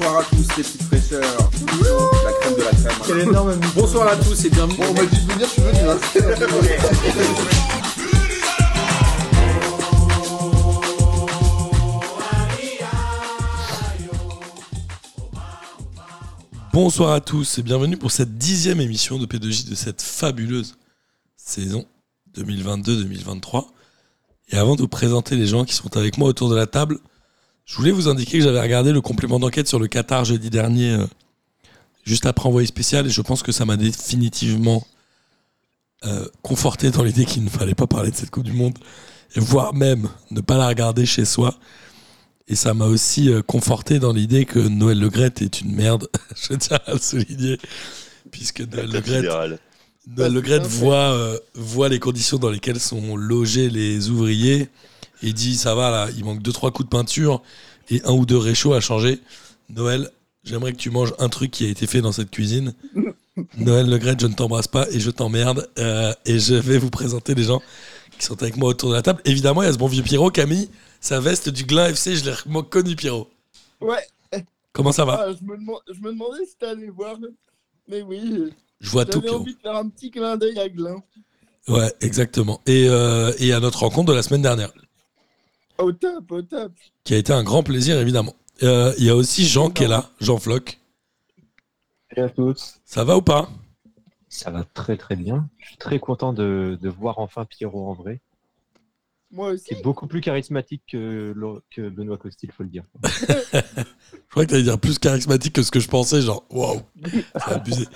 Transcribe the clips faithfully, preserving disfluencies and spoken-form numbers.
Bonsoir à tous les petites fraîcheurs. La crème de la crème. Hein. Quel énorme ami. Bonsoir à tous et bienvenue. Bon, on m'a dit de venir, tu veux, tu vas. Bonsoir à tous et bienvenue pour cette dixième émission de P deux J de cette fabuleuse saison vingt vingt-deux vingt vingt-trois. Et avant de vous présenter les gens qui sont avec moi autour de la table, je voulais vous indiquer que j'avais regardé le complément d'enquête sur le Qatar jeudi dernier, euh, juste après envoyé spécial, et je pense que ça m'a définitivement euh, conforté dans l'idée qu'il ne fallait pas parler de cette Coupe du Monde, et voire même ne pas la regarder chez soi. Et ça m'a aussi conforté dans l'idée que Noël Le Graët est une merde, je tiens à le souligner, puisque Noël Le Graët, Noël Le Graët voit, euh, voit les conditions dans lesquelles sont logés les ouvriers et dit ça va là, il manque deux trois coups de peinture et un ou deux réchauds à changer. Noël, j'aimerais que tu manges un truc qui a été fait dans cette cuisine. Noël Le Graët, je ne t'embrasse pas et je t'emmerde. Euh, et je vais vous présenter les gens qui sont avec moi autour de la table. Évidemment, il y a ce bon vieux Pierrot, Camille. Sa veste du Glin F C, je l'ai reconnu, Pierrot. Ouais. Comment ça va? ah, je, me demand... je me demandais si t'allais voir. Mais oui. Je vois tout, Pierrot. J'avais envie de faire un petit clin d'œil à Glin. Ouais, exactement. Et, euh, et à notre rencontre de la semaine dernière. Au top, au top. Qui a été un grand plaisir, évidemment. Il euh, y a aussi Jean non. qui est là, Jean Floc. Salut à tous. Ça va ou pas? Ça va très très bien. Je suis très content de, de voir enfin Pierrot en vrai. Moi aussi. C'est beaucoup plus charismatique que, que Benoît Costil, faut le dire. Je crois que t'allais dire plus charismatique que ce que je pensais, genre waouh, c'est abusé.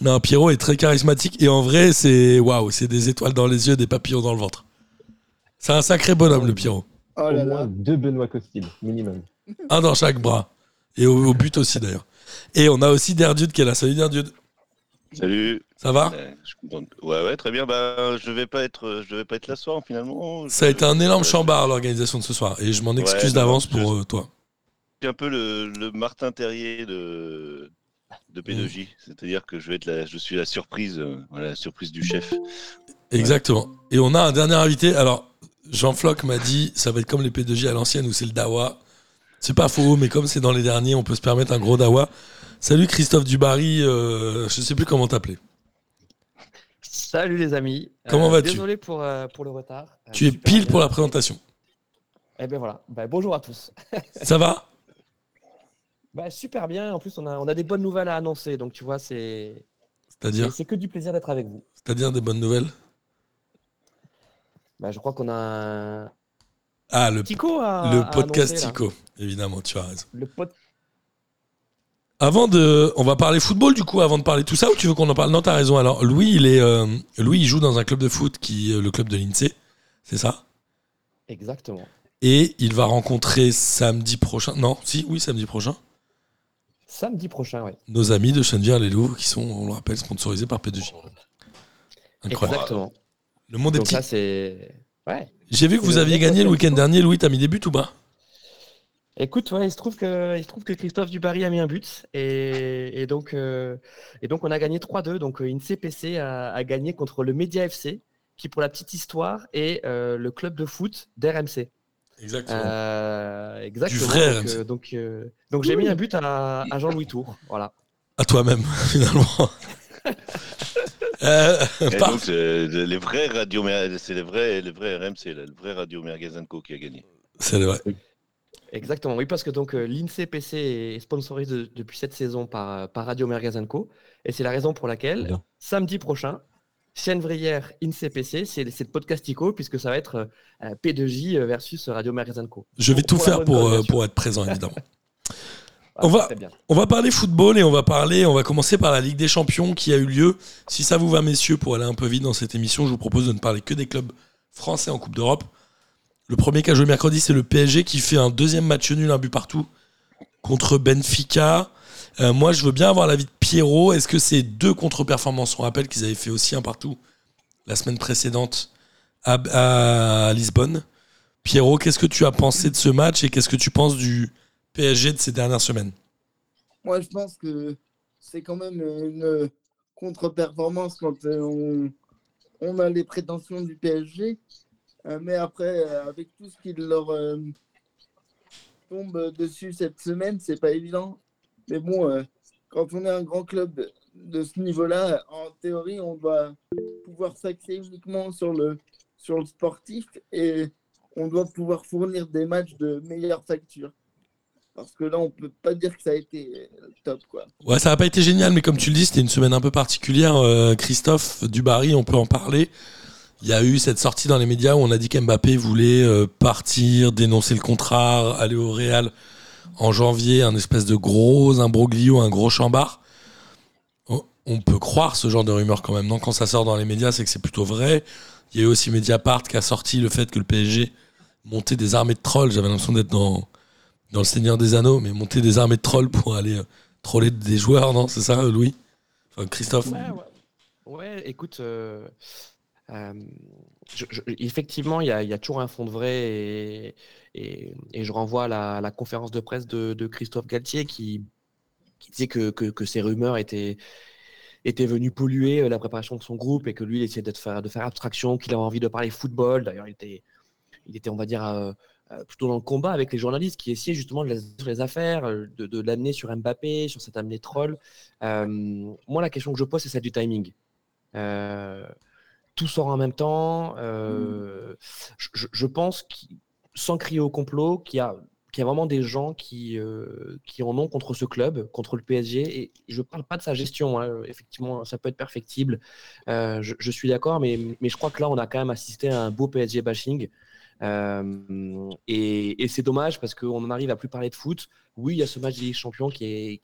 Non, Pierrot est très charismatique et en vrai, c'est waouh, c'est des étoiles dans les yeux, des papillons dans le ventre. C'est un sacré bonhomme, le Pierrot. Oh là là. Au moins deux Benoît Costil, minimum. Un dans chaque bras. Et au, au but aussi, d'ailleurs. Et on a aussi Derdude qui est là. Salut Derdude. Salut. Ça va? Ouais, ouais, très bien. Bah, je vais pas être, je vais pas être là ce soir finalement. Ça a été un énorme chambard l'organisation de ce soir, et je m'en excuse ouais, d'avance je... pour euh, toi. Je suis un peu le, le Martin Terrier de, de P deux J, mmh. c'est-à-dire que je vais être la, je suis la surprise, euh, la surprise du chef. Exactement. Ouais. Et on a un dernier invité. Alors, Jean Floc m'a dit, ça va être comme les P deux J à l'ancienne où c'est le dawa. C'est pas faux, mais comme c'est dans les derniers, on peut se permettre un gros dawa. Salut Christophe Dubarry, euh, je ne sais plus comment t'appeler. Salut les amis. Comment euh, vas-tu? Désolé pour, euh, pour le retard. Tu euh, es pile bien. Pour la présentation. Eh bien voilà, ben, bonjour à tous. Ça va? ben, Super bien, en plus on a, on a des bonnes nouvelles à annoncer, donc tu vois c'est... C'est-à-dire c'est, c'est que du plaisir d'être avec vous. C'est-à-dire des bonnes nouvelles? ben, Je crois qu'on a un... Ah, le, Tico à, le à podcast annoncer, Tico, là. Évidemment, tu as raison. Le podcast... Avant de, on va parler football du coup. Avant de parler tout ça, ou tu veux qu'on en parle? Non, t'as raison. Alors Louis, il est, euh, Louis, il joue dans un club de foot qui, euh, le club de l'I N S E E, c'est ça? Exactement. Et il va rencontrer samedi prochain. Non, si, oui, samedi prochain. Samedi prochain, oui. Nos amis de Chennevières-les-Loups qui sont, on le rappelle, sponsorisés par P deux J. Incroyable. Exactement. Le monde est donc petit. Là, c'est... Ouais. J'ai vu que c'est vous aviez gagné le week-end dernier. Louis, t'as mis des buts ou pas? Écoute, ouais, il se trouve que il se trouve que Christophe Dubarry a mis un but et, et donc euh, et donc on a gagné trois deux. Donc I N S E E P C a, a gagné contre le Média F C, qui pour la petite histoire est euh, le club de foot d'R M C. Exactement. Euh, exactement. Du vrai donc, R M C. Euh, donc euh, donc j'ai mis un but à, à Jean-Louis Tour, voilà. À toi-même finalement. Euh, et par... donc euh, les vrais radio, c'est les vrais les vrais R M C, là, le vrai Radio Merguez Co qui a gagné. C'est le vrai. Exactement, oui, parce que donc l'I N S E E P C est sponsorisé de, depuis cette saison par, par Radio Merguez Co. Et c'est la raison pour laquelle, bien. Samedi prochain, Chennevières I N S E E P C, c'est, c'est le podcastico, puisque ça va être euh, P deux J versus Radio Merguez Co. Je vais pour, tout pour faire pour, euh, pour être présent, évidemment. On, va, on va parler football et on va, parler, on va commencer par la Ligue des Champions qui a eu lieu. Si ça vous va, messieurs, pour aller un peu vite dans cette émission, je vous propose de ne parler que des clubs français en Coupe d'Europe. Le premier qui a joué mercredi, c'est le P S G qui fait un deuxième match nul, un but partout contre Benfica. Euh, moi, je veux bien avoir l'avis de Pierrot. Est-ce que ces deux contre-performances, on rappelle qu'ils avaient fait aussi un partout la semaine précédente à, à Lisbonne. Pierrot, qu'est-ce que tu as pensé de ce match et qu'est-ce que tu penses du P S G de ces dernières semaines? Moi, je pense que c'est quand même une contre-performance quand on, on a les prétentions du P S G. Mais après, avec tout ce qu'il leur, euh, tombe dessus cette semaine, c'est pas évident. Mais bon, euh, quand on est un grand club de ce niveau-là, en théorie, on doit pouvoir s'axer uniquement sur le, sur le sportif et on doit pouvoir fournir des matchs de meilleure facture. Parce que là, on peut pas dire que ça a été top, quoi. Ouais, ça n'a pas été génial, mais comme tu le dis, c'était une semaine un peu particulière. Euh, Christophe Dubarry, on peut en parler. Il y a eu cette sortie dans les médias où on a dit qu'Mbappé voulait euh, partir, dénoncer le contrat, aller au Real en janvier, un espèce de gros imbroglio, un gros chambard. On peut croire ce genre de rumeurs quand même. Non, quand ça sort dans les médias, c'est que c'est plutôt vrai. Il y a eu aussi Mediapart qui a sorti le fait que le P S G montait des armées de trolls. J'avais l'impression d'être dans... dans le Seigneur des Anneaux, mais monter des armées de trolls pour aller euh, troller des joueurs, non ? C'est ça, Louis ? Enfin, Christophe ? Ouais, ouais. ouais écoute, euh, euh, je, je, effectivement, il y, y a toujours un fond de vrai, et, et, et je renvoie à la, la conférence de presse de, de Christophe Galtier qui, qui disait que, que, que ces rumeurs étaient, étaient venues polluer la préparation de son groupe et que lui, il essayait de faire, de faire abstraction, qu'il avait envie de parler football. D'ailleurs, il était, il était on va dire... Euh, plutôt dans le combat avec les journalistes qui essayaient justement de la, sur les affaires, de, de l'amener sur Mbappé, sur cette amenée troll. Euh, moi, la question que je pose, c'est celle du timing. Euh, tout sort en même temps. Euh, mm. je, je pense, sans crier au complot, qu'il y a, qu'il y a vraiment des gens qui, euh, qui en ont contre ce club, contre le P S G. Et je ne parle pas de sa gestion. Hein. Effectivement, ça peut être perfectible. Euh, je, je suis d'accord, mais, mais je crois que là, on a quand même assisté à un beau P S G bashing. Euh, et, et c'est dommage parce qu'on en arrive à plus parler de foot. Oui, il y a ce match des champions qui est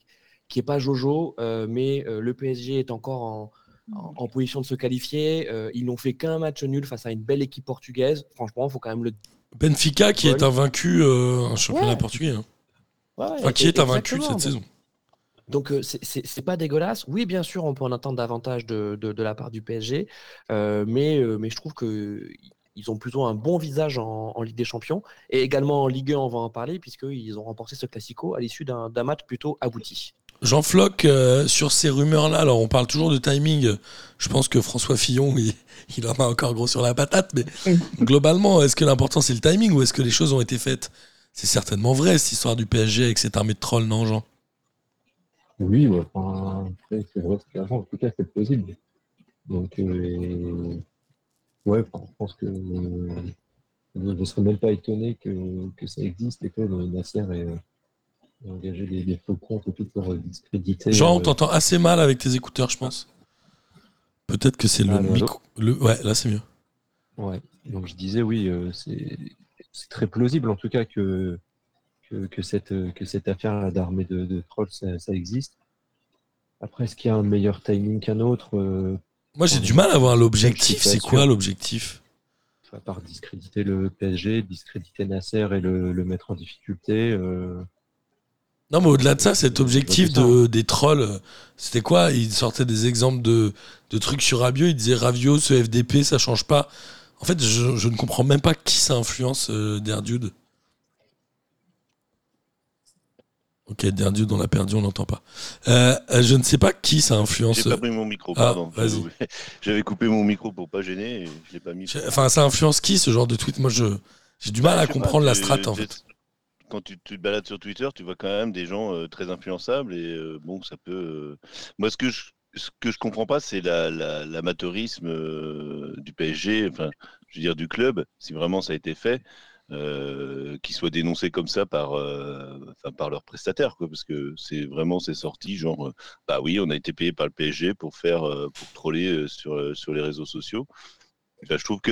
qui est pas Jojo, euh, mais euh, le P S G est encore en, en, en position de se qualifier. Euh, ils n'ont fait qu'un match nul face à une belle équipe portugaise. Franchement, il faut quand même le Benfica qui est invaincu, euh, un championnat ouais. portugais, hein. ouais, enfin qui est invaincu cette saison. Donc c'est, c'est, c'est pas dégueulasse. Oui, bien sûr, on peut en attendre davantage de de, de la part du P S G, euh, mais mais je trouve que ils ont plutôt un bon visage en, en Ligue des Champions et également en Ligue un, on va en parler, puisqu'ils ont remporté ce Classico à l'issue d'un, d'un match plutôt abouti. Jean Floc, euh, sur ces rumeurs-là, alors on parle toujours de timing, je pense que François Fillon, il, il en a encore gros sur la patate, mais globalement, est-ce que l'important c'est le timing ou est-ce que les choses ont été faites ? C'est certainement vrai, cette histoire du P S G avec cette armée de trolls, non Jean ? Oui, bah, enfin, après, c'est vrai, c'est avant, en tout cas c'est possible. Donc... Euh... Ouais, je pense que euh, je ne serais même pas étonné que, que ça existe et que euh, Nasser ait euh, engagé des, des faux comptes et tout pour euh, discréditer. Jean, on euh, t'entend assez mal avec tes écouteurs, je pense. Peut-être que c'est ah, le micro. Le... Ouais, là c'est mieux. Ouais, donc je disais oui, euh, c'est, c'est très plausible en tout cas que, que, que, cette, que cette affaire d'armée de, de trolls, ça, ça existe. Après, est-ce qu'il y a un meilleur timing qu'un autre euh, Moi, j'ai du mal à voir l'objectif. C'est quoi l'objectif ? À part discréditer le P S G, discréditer Nasser et le, le mettre en difficulté. Euh... Non, mais au-delà de ça, cet objectif de, des trolls, c'était quoi ? Ils sortaient des exemples de, de trucs sur Rabiot. Ils disaient Rabiot, ce F D P, ça change pas. En fait, je, je ne comprends même pas qui ça influence, euh, Derdude. Ok, Derdude, on l'a perdu, on n'entend pas. Euh, je ne sais pas qui ça influence. J'ai pas pris mon micro, pardon. Ah, vas-y. J'avais coupé mon micro pour pas gêner, et je l'ai pas mis. Enfin, ça influence qui ce genre de tweet ? Moi, je j'ai du mal ouais, à comprendre pas, la strate en fait. Quand tu, tu te balades sur Twitter, tu vois quand même des gens euh, très influençables et euh, bon, ça peut. Euh... Moi, ce que je ce que je comprends pas, c'est la, la, l'amateurisme euh, du P S G, enfin, je veux dire du club, si vraiment ça a été fait. Euh, qui soient dénoncés comme ça par, euh, enfin, par leurs prestataires, quoi, parce que c'est vraiment c'est sorti genre euh, bah oui on a été payé par le P S G pour faire euh, pour troller euh, sur euh, sur les réseaux sociaux. Là, je trouve que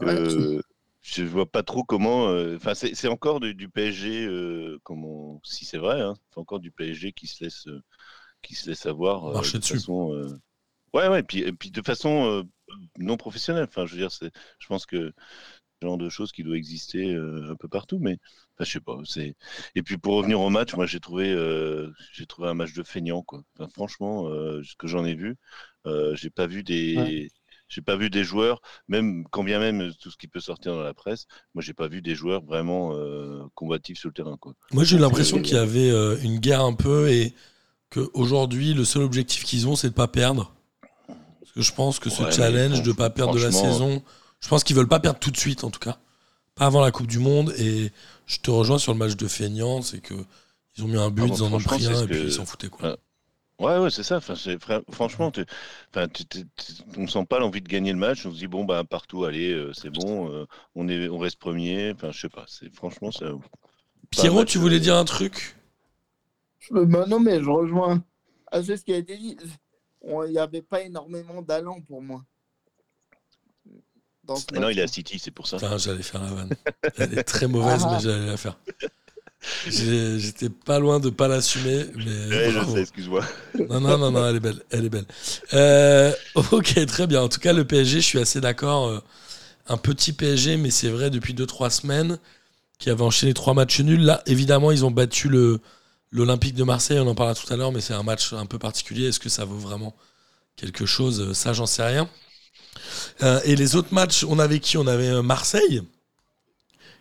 euh, ouais. je vois pas trop comment. Enfin euh, c'est, c'est encore du, du P S G euh, comment si c'est vrai, hein, c'est encore du P S G qui se laisse euh, qui se laisse avoir euh, marcher de dessus. Façon, euh... Ouais ouais et puis et puis de façon euh, non professionnelle. Enfin je veux dire c'est je pense que genre de choses qui doit exister euh, un peu partout, mais enfin, je sais pas. C'est... Et puis pour revenir au match, moi j'ai trouvé, euh, j'ai trouvé un match de feignant, quoi. Enfin, franchement, euh, ce que j'en ai vu, euh, j'ai pas vu des, ouais. j'ai pas vu des joueurs, même quand bien même tout ce qui peut sortir dans la presse, moi j'ai pas vu des joueurs vraiment euh, combatifs sur le terrain, quoi. Moi j'ai eu l'impression qu'il y avait euh, une guerre un peu et que aujourd'hui le seul objectif qu'ils ont, c'est de pas perdre. Parce que je pense que ce ouais, challenge de pas perdre de la saison. Je pense qu'ils veulent pas perdre tout de suite, en tout cas. avant la Coupe du Monde. Et je te rejoins sur le match de Feignant, c'est que ils ont mis un but, ah bon, ils en ont pris un et puis que... ils s'en foutaient, quoi. Ah. Ouais, ouais, c'est ça. Enfin, c'est, franchement, t'es, enfin, t'es, t'es, on ne sent pas l'envie de gagner le match. On se dit, bon, bah, partout, allez, euh, c'est bon, euh, on, est, on reste premier. Enfin, je sais pas. C'est, franchement, c'est. Pierrot, tu voulais euh... dire un truc ? Bah, non, mais je rejoins. Ah, c'est ce qui a été dit. Il n'y avait pas énormément d'allant pour moi. Dans ce non, il est à City, c'est pour ça. Enfin, j'allais faire la vanne. Elle est très mauvaise, ah. mais j'allais la faire. J'ai, j'étais pas loin de pas l'assumer, mais ouais, je sais, excuse-moi. Non, non, non, non, elle est belle, elle est belle. Euh, ok, très bien. En tout cas, le P S G, je suis assez d'accord. Un petit P S G, mais c'est vrai depuis deux trois semaines, qui avait enchaîné trois matchs nuls. Là, évidemment, ils ont battu le l'Olympique de Marseille. On en parlera tout à l'heure, mais c'est un match un peu particulier. Est-ce que ça vaut vraiment quelque chose ? Ça, j'en sais rien. Euh, et les autres matchs, on avait qui ? On avait Marseille,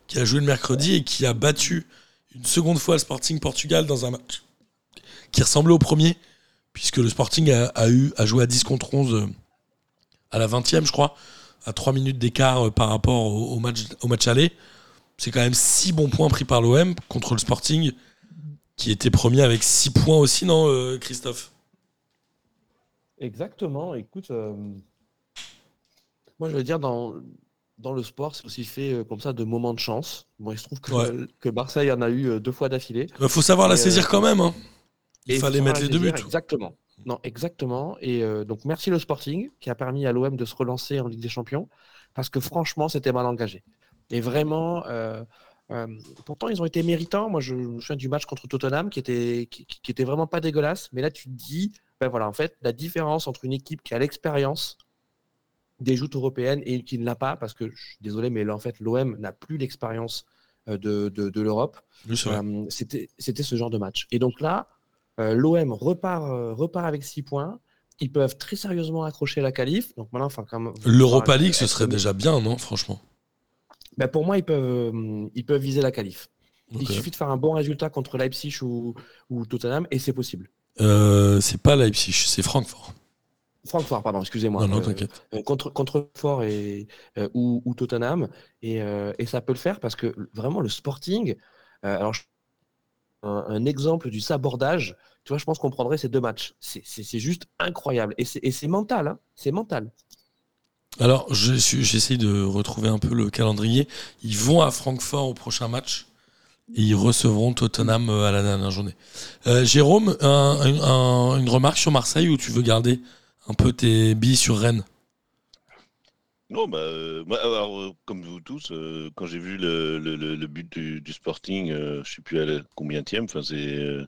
qui a joué le mercredi et qui a battu une seconde fois le Sporting Portugal dans un match qui ressemblait au premier, puisque le Sporting a, a, eu, a joué à dix contre onze à la vingtième, je crois, à trois minutes d'écart par rapport au, au, match, au match aller. C'est quand même six bons points pris par l'O M contre le Sporting, qui était premier avec six points aussi, non, euh, Christophe ? Exactement. Écoute, euh, moi je veux dire, dans... dans le sport, c'est aussi fait euh, comme ça de moments de chance. Bon, il se trouve que, ouais. que Barça en a eu euh, deux fois d'affilée. Il faut savoir et, la saisir euh, quand même. Hein. Il fallait mettre les deux buts. Exactement. Non, exactement. Et euh, donc, merci le Sporting qui a permis à l'O M de se relancer en Ligue des Champions, parce que franchement, c'était mal engagé. Et vraiment, euh, euh, pourtant, ils ont été méritants. Moi, je, je me souviens du match contre Tottenham qui était, qui, qui était vraiment pas dégueulasse. Mais là, tu te dis, ben voilà, en fait, la différence entre une équipe qui a l'expérience des joutes européennes et qui ne l'a pas, parce que je suis désolé, mais là en fait l'O M n'a plus l'expérience de, de, de l'Europe. Oui, euh, c'était, c'était ce genre de match. Et donc là, euh, l'O M repart, euh, repart avec six points. Ils peuvent très sérieusement accrocher la qualif. Donc maintenant, enfin, quand même, l'Europa parle, League, ce serait déjà bien, non, franchement. Ben pour moi, ils peuvent, euh, ils peuvent viser la qualif. Okay. Il suffit de faire un bon résultat contre Leipzig ou, ou Tottenham et c'est possible. Euh, c'est pas Leipzig, c'est Francfort. Francfort, pardon, excusez-moi. Non, non, t'inquiète. Euh, contre, contre Francfort et, euh, ou, ou Tottenham. Et, euh, et ça peut le faire parce que vraiment, le Sporting, euh, alors, un, un exemple du sabordage, tu vois, je pense qu'on prendrait ces deux matchs. C'est, c'est, c'est juste incroyable. Et c'est, et c'est mental, hein, c'est mental. Alors, je suis, j'essaie de retrouver un peu le calendrier. Ils vont à Francfort au prochain match et ils recevront Tottenham à la dernière journée. Euh, Jérôme, un, un, une remarque sur Marseille où tu veux garder un peu tes billes sur Rennes? Non, bah, euh, bah alors, euh, comme vous tous, euh, quand j'ai vu le, le, le but du, du Sporting, euh, je ne sais plus à la combienième, enfin c'est euh,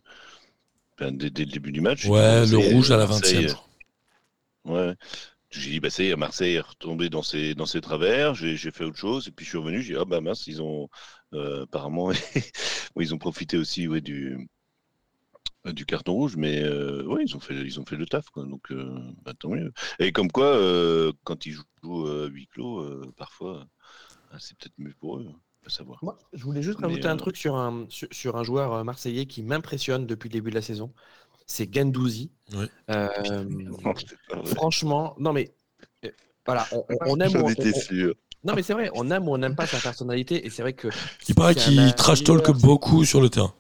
ben, dès, dès le début du match. Ouais, dit, le rouge à la vingtième. Ouais. J'ai dit, bah ça y est, Marseille est retombé dans ses, dans ses travers, j'ai, j'ai fait autre chose, et puis je suis revenu, j'ai dit, ah bah mince, ils ont euh, apparemment, ils ont profité aussi ouais, du... du carton rouge, mais euh, oui, ils ont fait, ils ont fait le taf, quoi. Donc euh, bah, tant mieux. Et comme quoi, euh, quand ils jouent euh, huis clos, euh, parfois, euh, c'est peut-être mieux pour eux, à savoir. Moi, je voulais juste mais, rajouter euh... un truc sur un sur, sur un joueur marseillais qui m'impressionne depuis le début de la saison. C'est Guendouzi. Ouais. Euh, non, euh, franchement, non mais euh, voilà, on, on aime. J'en étais sûr. Non mais c'est vrai, on aime ou on n'aime pas sa personnalité, et c'est vrai que. Il paraît qu'il trash talk beaucoup sur le terrain.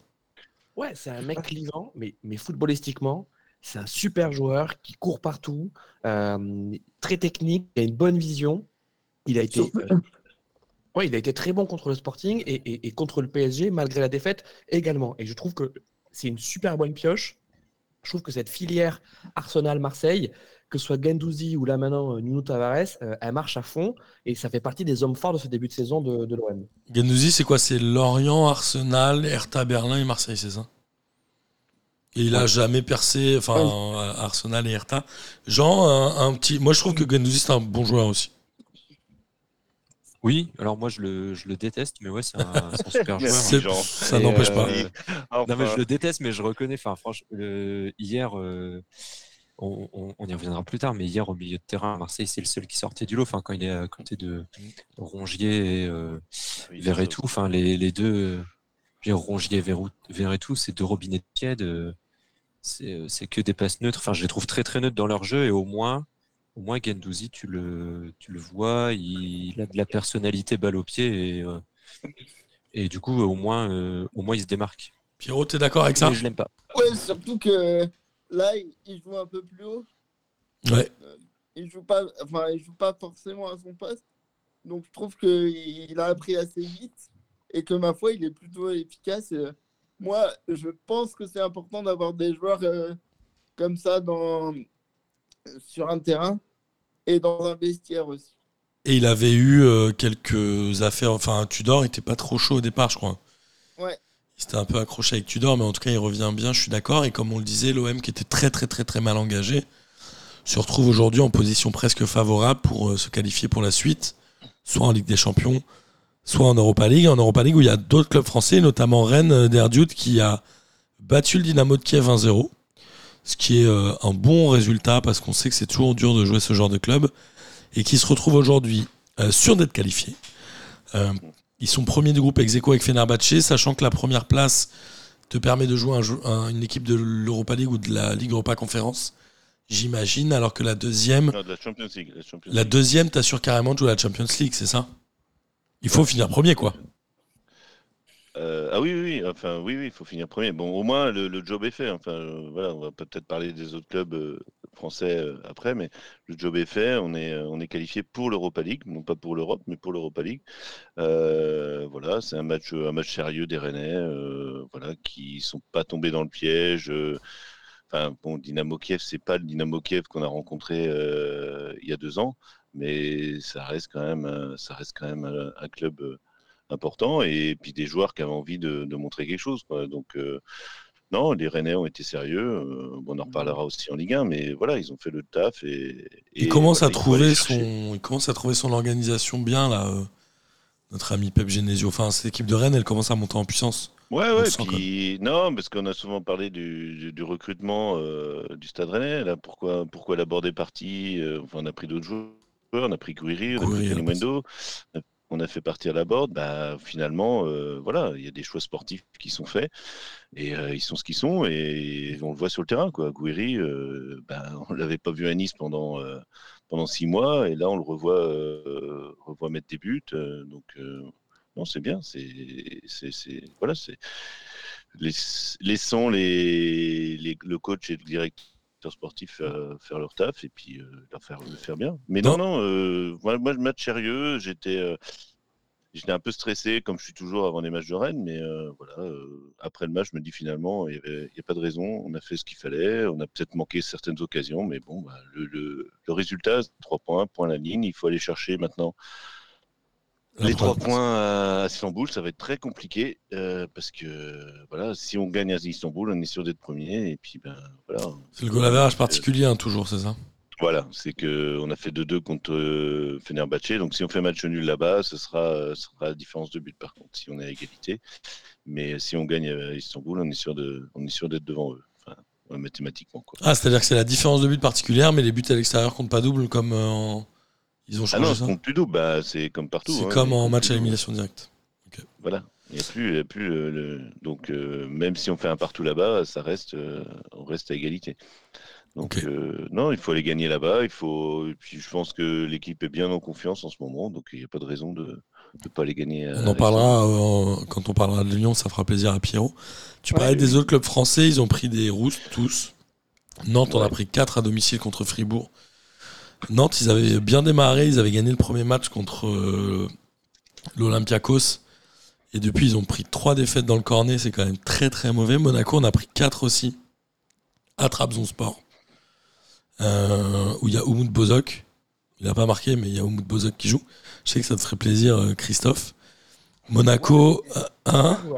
Ouais, c'est un mec clivant, mais, mais footballistiquement, c'est un super joueur qui court partout, euh, très technique, il a une bonne vision. Il a été, euh, ouais, il a été très bon contre le Sporting et, et, et contre le P S G, malgré la défaite également. Et je trouve que c'est une super bonne pioche. Je trouve que cette filière Arsenal-Marseille, que ce soit Guendouzi ou là maintenant Nuno Tavares, euh, elle marche à fond et ça fait partie des hommes forts de ce début de saison de, de l'O M. Guendouzi, c'est quoi ? C'est Lorient, Arsenal, Hertha Berlin et Marseille, c'est ça ? Et il n'a ouais. jamais percé, enfin, ouais. Arsenal et Hertha. Genre, un, un petit. Moi, je trouve que Guendouzi, c'est un bon joueur aussi. Oui, alors moi je le, je le déteste, mais ouais, c'est un, c'est un super joueur. C'est, hein. Ça et n'empêche euh, pas. Euh, enfin. Non, mais je le déteste, mais je reconnais. Enfin, franchement, euh, hier, euh, on, on, on y reviendra plus tard, mais hier, au milieu de terrain à Marseille, c'est le seul qui sortait du lot. Enfin, quand il est à côté de Rongier et euh, oui, Verretou, enfin, les, les deux, euh, Rongier et Verretou, c'est deux robinets de tiède. Euh, c'est, c'est que des passes neutres. Enfin, je les trouve très, très neutres dans leur jeu, et au moins. Au moins, Guendouzi, tu le, tu le vois, il, il a de la personnalité balle au pied et euh, Et du coup, au moins, euh, au moins il se démarque. Pierrot, t'es d'accord avec ça? Mais je l'aime pas. Ouais, surtout que là, il joue un peu plus haut. Ouais. Il joue pas, enfin, il joue pas forcément à son poste. Donc je trouve qu'il a appris assez vite et que ma foi, il est plutôt efficace. Moi, je pense que c'est important d'avoir des joueurs euh, comme ça dans, sur un terrain et dans un vestiaire aussi. Et il avait eu euh, quelques affaires. Enfin, Tudor n'était pas trop chaud au départ, je crois. Ouais. Il s'était un peu accroché avec Tudor, mais en tout cas, il revient bien, je suis d'accord. Et comme on le disait, l'O M qui était très, très, très, très mal engagé se retrouve aujourd'hui en position presque favorable pour euh, se qualifier pour la suite, soit en Ligue des Champions, soit en Europa League. En Europa League, où il y a d'autres clubs français, notamment Rennes, Derdude, qui a battu le Dynamo de Kiev un zéro, ce qui est euh, un bon résultat parce qu'on sait que c'est toujours dur de jouer ce genre de club, et qui se retrouve aujourd'hui euh, sûr d'être qualifié. Euh, ils sont premiers du groupe ex aequo avec Fenerbahçe, sachant que la première place te permet de jouer un jeu, un, une équipe de l'Europa League ou de la Ligue Europa Conférence, j'imagine, alors que la deuxième, non, de la Champions League, la Champions League. La deuxième t'assure carrément de jouer à la Champions League, c'est ça ? Il faut finir premier, quoi. Euh, ah oui, oui, enfin, oui, oui, il faut finir premier. Bon, au moins, le, le job est fait. Enfin, euh, voilà, on va peut-être parler des autres clubs euh, français euh, après, mais le job est fait. On est, on est qualifié pour l'Europa League, non pas pour l'Europe, mais pour l'Europa League. Euh, voilà, c'est un match, un match sérieux des Rennais, euh, voilà, qui sont pas tombés dans le piège. Euh, enfin, bon, Dynamo Kiev, c'est pas le Dynamo Kiev qu'on a rencontré euh, il y a deux ans. Mais ça reste quand même, ça reste quand même un, un club important et puis des joueurs qui avaient envie de, de montrer quelque chose, quoi. Donc euh, non, les Rennais ont été sérieux. On en reparlera aussi en Ligue un, mais voilà, ils ont fait le taf et, et il commence voilà, à trouver son, il commence à trouver son organisation bien là. Euh, notre ami Pep Genesio, enfin cette équipe de Rennes, elle commence à monter en puissance. Ouais, ouais, puis, non, parce qu'on a souvent parlé du, du, du recrutement euh, du Stade Rennais. Là, pourquoi, pourquoi l'abord est parti euh, enfin, on a pris d'autres joueurs. On a pris Kouiri, on a pris Kalimundo, on a fait partir la board. Bah, finalement, euh, voilà, il y a des choix sportifs qui sont faits et euh, ils sont ce qu'ils sont et on le voit sur le terrain, quoi. Kouiri, euh, bah, on ne l'avait pas vu à Nice pendant, euh, pendant six mois et là, on le revoit, euh, revoit mettre des buts. Euh, donc, euh, non, c'est bien. C'est, c'est, c'est, voilà, c'est... Laissons les, les, le coach et le directeur sportifs euh, faire leur taf et puis euh, leur faire le faire bien. Mais non, non, non euh, moi, moi, match sérieux, j'étais, euh, j'étais un peu stressé, comme je suis toujours avant les matchs de Rennes, mais euh, voilà, euh, après le match, je me dis finalement, il n'y a pas de raison, on a fait ce qu'il fallait, on a peut-être manqué certaines occasions, mais bon, bah, le, le, le résultat, trois points, point la ligne, il faut aller chercher maintenant les trois points à Istanbul, ça va être très compliqué euh, parce que voilà, si on gagne à Istanbul, on est sûr d'être premier et puis ben voilà. C'est le goal average particulier hein, toujours, c'est ça. Voilà, c'est que on a fait deux deux contre euh, Fenerbahçe, donc si on fait match nul là-bas, ce sera ce sera différence de but par contre si on est à égalité. Mais si on gagne à Istanbul, on est sûr de on est sûr d'être devant eux, enfin euh, mathématiquement quoi. Ah, c'est-à-dire que c'est la différence de but particulière, mais les buts à l'extérieur comptent pas double comme euh, en... Ils ont changé ah non, ça compte plus double, bah, c'est comme partout. C'est hein, comme en match à élimination directe. Okay. Voilà, il n'y a plus, y a plus euh, le... donc euh, même si on fait un partout là-bas, ça reste, euh, on reste à égalité. Donc okay. euh, non, il faut aller gagner là-bas, il faut. Et puis je pense que l'équipe est bien en confiance en ce moment, donc il n'y a pas de raison de ne pas aller gagner. On en parlera euh, quand on parlera de Lyon, ça fera plaisir à Pierrot. Tu parlais ouais, des oui. autres clubs français, ils ont pris des roustes tous. Nantes ouais. en a pris quatre à domicile contre Fribourg. Nantes, ils avaient bien démarré, ils avaient gagné le premier match contre euh, l'Olympiakos et depuis ils ont pris trois défaites dans le cornet, c'est quand même très très mauvais. Monaco, on a pris quatre aussi à Trabzonspor euh, où il y a Umut Bozok, il n'a pas marqué mais il y a Umut Bozok qui joue, je sais que ça te ferait plaisir euh, Christophe. Monaco un ouais,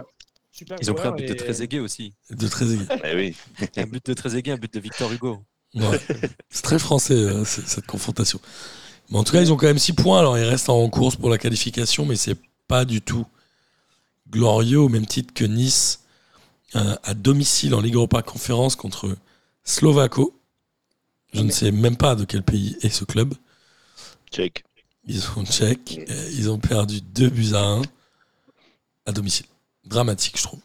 ouais. Ils ont pris un but et... de Trezeguet aussi de Trezeguet. Eh oui. Un but de Trezeguet, un but de Victor Hugo. Ouais. C'est très français euh, c'est, cette confrontation. Mais en tout cas, ils ont quand même six points. Alors, ils restent en course pour la qualification, mais c'est pas du tout glorieux, au même titre que Nice euh, à domicile en Ligue Europa Conférence contre Slovako. Je ne sais même pas de quel pays est ce club. Tchèque. Ils sont tchèques. Ils ont perdu deux buts à un à domicile. Dramatique, je trouve.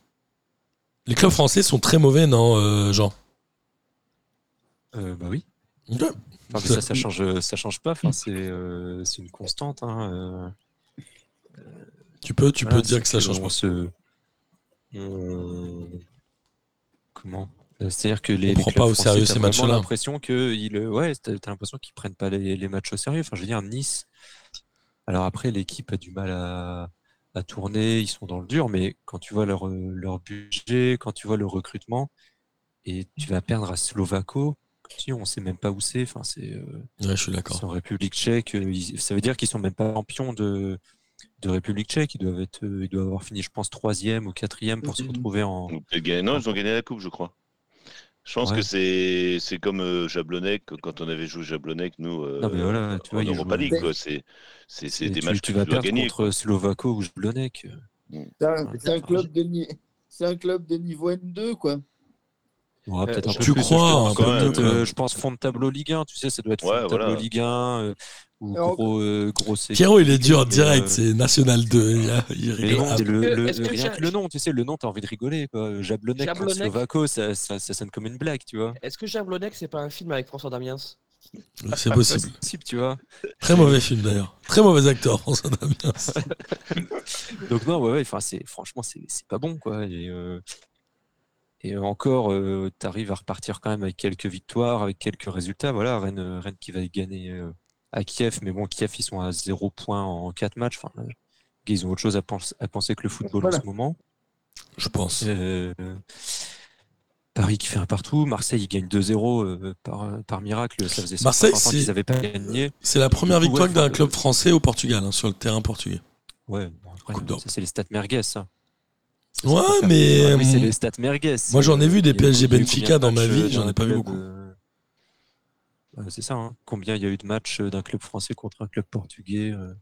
Les clubs français sont très mauvais, non, euh, Jean ? Euh, bah oui. Okay. Enfin, mais ça, ça change, ça change pas. Enfin, c'est, euh, c'est une constante. Hein. Euh, Tu peux, tu voilà, peux dire que ça change pas. Se... Euh... Comment ? C'est-à-dire que les, on les prend pas au français, sérieux ces matchs-là. L'impression que il, ouais, t'as l'impression qu'ils prennent pas les, les matchs au sérieux. Enfin, je veux dire, Nice. Alors après, l'équipe a du mal à, à tourner. Ils sont dans le dur, mais quand tu vois leur leur budget, quand tu vois le recrutement, et tu vas perdre à Slovako. Si on sait même pas où c'est. Enfin, c'est. Euh, ouais, je suis d'accord. En République Tchèque, euh, ils, ça veut dire qu'ils sont même pas champions de de République Tchèque. Ils doivent être, ils doivent avoir fini, je pense, troisième ou quatrième pour mm-hmm. se retrouver en. Non, ils ont gagné la coupe, je crois. Je pense ouais. que c'est, c'est comme euh, Jablonec, quand on avait joué Jablonec, nous, euh, non, voilà, tu en vois, Europa League. Quoi. C'est, c'est, c'est des tu, matchs tu que tu dois gagner. Contre Slovako ou Jablonec. C'est, enfin, c'est, un club de ni... c'est un club de niveau N deux, quoi. Ouais, peut-être euh, un peu tu plus, crois je, hein, peut-être, euh, je pense fond de tableau Ligue un, tu sais, ça doit être fond ouais, de tableau voilà. Ligue un euh, ou alors, gros, euh, gros C. Pierrot, il est dur euh, direct, c'est National deux. Il, a, il rigole. Bon, le, que, le, que rien que le nom, tu sais, le nom, t'as envie de rigoler. Quoi. Jablonec, Jablonec. Slovako, ça, ça, ça sonne comme une blague, tu vois. Est-ce que Jablonec, c'est pas un film avec François Damiens ? C'est possible. C'est possible, tu vois. Très mauvais film d'ailleurs. Très mauvais acteur, François Damiens. Donc non, ouais, ouais, enfin, c'est franchement, c'est, c'est pas bon, quoi. Et, euh... Et encore, euh, tu arrives à repartir quand même avec quelques victoires, avec quelques résultats. Voilà, Rennes, Rennes qui va gagner euh, à Kiev. Mais bon, Kiev, ils sont à zéro point en quatre matchs. Enfin, là, ils ont autre chose à, pense, à penser que le football voilà. en ce moment. Je pense. Euh, Paris qui fait un partout. Marseille, ils gagnent deux zéro euh, par, par miracle. Ça faisait Marseille, c'est... qu'ils n'avaient pas gagné. C'est la première coup, victoire ouais, d'un euh... club français au Portugal, hein, sur le terrain portugais. Ouais, bon, après, ça, c'est les stats merguez, ça. Ça, ouais, mais... ouais mais c'est les stats merguez. Moi j'en ai vu des P S G Benfica dans ma vie, j'en ai pas vu beaucoup. De... Ouais, c'est ça, hein. Combien il y a eu de matchs d'un club français contre un club portugais euh,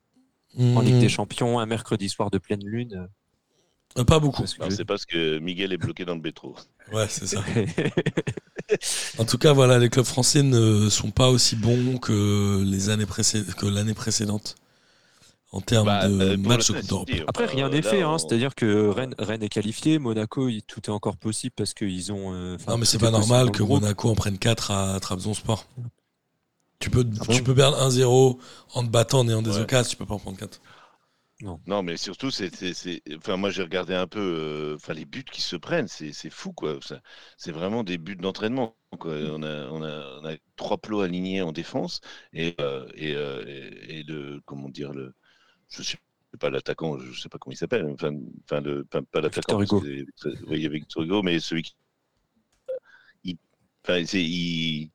mmh. en Ligue des Champions, un mercredi soir de pleine lune euh... Pas beaucoup. Parce que... non, c'est parce que Miguel est bloqué dans le métro. Ouais, c'est ça. En tout cas, voilà, les clubs français ne sont pas aussi bons que, les années précé... que l'année précédente. En termes bah, de match de Coupe d'Europe. Après, rien n'est fait. Hein. On... C'est-à-dire que Rennes, Rennes est qualifié. Monaco, il, tout est encore possible parce qu'ils ont. Euh, non, mais c'est pas normal que Monaco en prenne quatre à Trabzonspor. Tu peux, ah tu bon peux perdre un zéro en te battant en ayant des ouais. occasions. Tu peux pas en prendre quatre. Non, non mais surtout, c'est, c'est, c'est... Enfin, moi, j'ai regardé un peu euh, enfin, les buts qui se prennent. C'est, c'est fou, quoi. Ça, c'est vraiment des buts d'entraînement. Quoi. On, a, on, a, on a trois plots alignés en défense. Et, euh, et, euh, et, et le. Comment dire le. Je sais pas l'attaquant, je sais pas comment il s'appelle. Enfin, enfin, le, enfin pas l'attaquant. Victor Hugo. Oui, il y avait Victor Hugo, mais celui qui, il, enfin, c'est, il,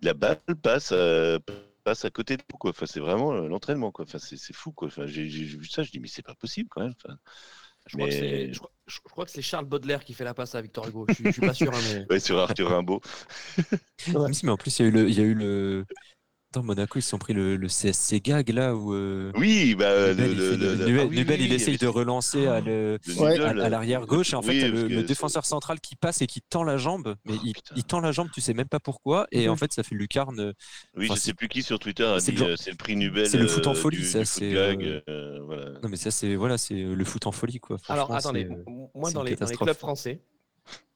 la balle passe, à, passe à côté de nous, quoi. Enfin, c'est vraiment l'entraînement, quoi. Enfin, c'est, c'est fou, quoi. Enfin, j'ai, j'ai vu ça, je dis mais c'est pas possible, quand même. Enfin, je, mais... crois c'est, je, crois, je crois que c'est Charles Baudelaire qui fait la passe à Victor Hugo. Je, je suis pas sûr, mais. Ouais, sur Arthur Rimbaud. Ouais. Mais en plus, il y a eu le, il y a eu le. Monaco, ils se sont pris le, le C S C gag là où. Euh, oui, bah. Nubel, le, le, le, Nubel, ah, oui, Nubel oui, il oui, essaye oui. de relancer à, le, ouais, à, à l'arrière gauche. Et en oui, fait, le, le défenseur c'est... central qui passe et qui tend la jambe, mais oh, il, il tend la jambe, tu sais même pas pourquoi. Et oui. en fait, ça fait lucarne. Oui, enfin, je c'est... sais plus qui sur Twitter a c'est dit le... c'est le prix Nubel. C'est le foot en folie, du, ça. Du c'est gag, euh... voilà. Non, mais ça, c'est voilà, c'est le foot en folie, quoi. Alors attendez, moi dans les clubs français,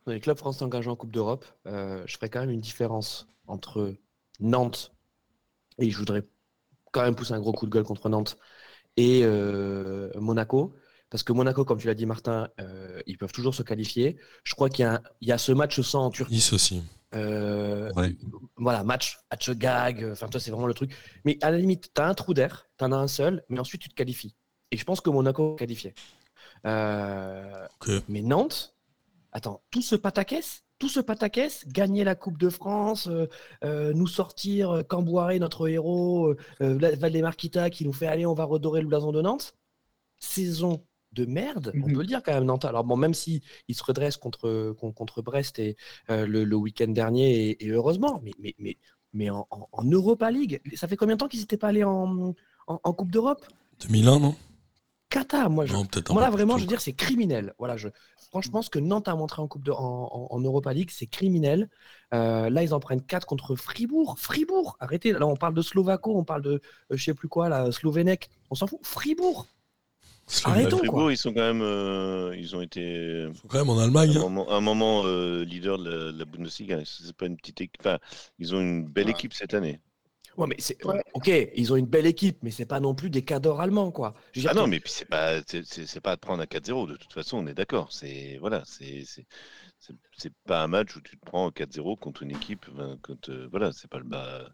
dans les clubs français engagés en Coupe d'Europe, je ferais quand même une différence entre Nantes. Et je voudrais quand même pousser un gros coup de gueule contre Nantes et euh, Monaco. Parce que Monaco, comme tu l'as dit, Martin, euh, ils peuvent toujours se qualifier. Je crois qu'il y a, un, il y a ce match sans en Turquie. Nice aussi. Euh, ouais. Voilà, match, match gag. Enfin, toi, c'est vraiment le truc. Mais à la limite, tu as un trou d'air, tu en as un seul, mais ensuite, tu te qualifies. Et je pense que Monaco est qualifié. Euh, okay. Mais Nantes, attends, tout ce pataquès Tout ce pataquès, gagner la Coupe de France, euh, euh, nous sortir euh, Camboiré, notre héros, euh, Valdemar Kita qui nous fait aller, on va redorer le blason de Nantes. Saison de merde, mm-hmm. on peut le dire quand même, Nantes. Alors bon, même s'ils si se redressent contre, contre Brest et, euh, le, le week-end dernier, et, et heureusement, mais, mais, mais, mais en, en, en Europa League, ça fait combien de temps qu'ils n'étaient pas allés en, en, en Coupe d'Europe ? deux mille un, non ? Qatar, moi, je... non, moi là vraiment, je veux dire, c'est criminel. Voilà, je... Franchement, ce que Nantes a montré en, coupe de... en, en, en Europa League, c'est criminel. Euh, là, ils en prennent quatre contre Fribourg. Fribourg, arrêtez. Là, on parle de Slovako, on parle de euh, je ne sais plus quoi, là, Slovénec. On s'en fout. Fribourg. Arrêtons, bah, Fribourg, quoi. Ils sont quand même, euh, ils ont été. Ils sont quand même en Allemagne. Un hein. moment, un moment euh, leader de la, de la Bundesliga. C'est pas une petite équipe. Enfin, ils ont une belle ouais. équipe cette année. Ouais, mais c'est... Ouais. Ok, ils ont une belle équipe, mais c'est pas non plus des cadors allemands, quoi. Je veux dire ah que... non, mais puis c'est pas, c'est, c'est, c'est pas à prendre à quatre zéro. De toute façon, on est d'accord. C'est voilà, c'est c'est, c'est, c'est pas un match où tu te prends quatre zéro contre une équipe. Ben, contre, euh, voilà, c'est pas le bas.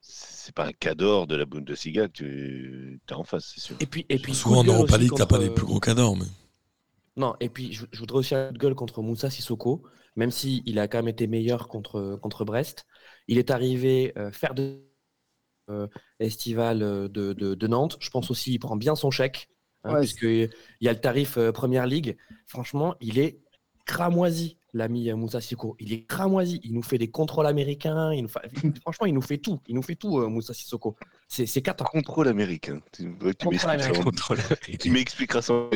C'est pas un cador de la Bundesliga que tu as en face, c'est sûr. Et puis, et puis souvent en Europa League, t'as pas les plus gros cadors, mais. Non, et puis je, je voudrais aussi un coup de gueule contre Moussa Sissoko, même si il a quand même été meilleur contre contre Brest. Il est arrivé euh, faire de euh, estival de, de de Nantes. Je pense aussi il prend bien son chèque, hein, ouais, puisque il y a le tarif euh, Première Ligue. Franchement, il est cramoisi. L'ami Moussa Sissoko, il est cramoisi, il nous fait des contrôles américains, il nous fa... franchement, il nous fait tout, il nous fait tout, euh, Moussa Sissoko. C'est, c'est quatre ans. Contrôle américain. Tu, tu, m'expliqueras... Contrôle américain. tu m'expliqueras son...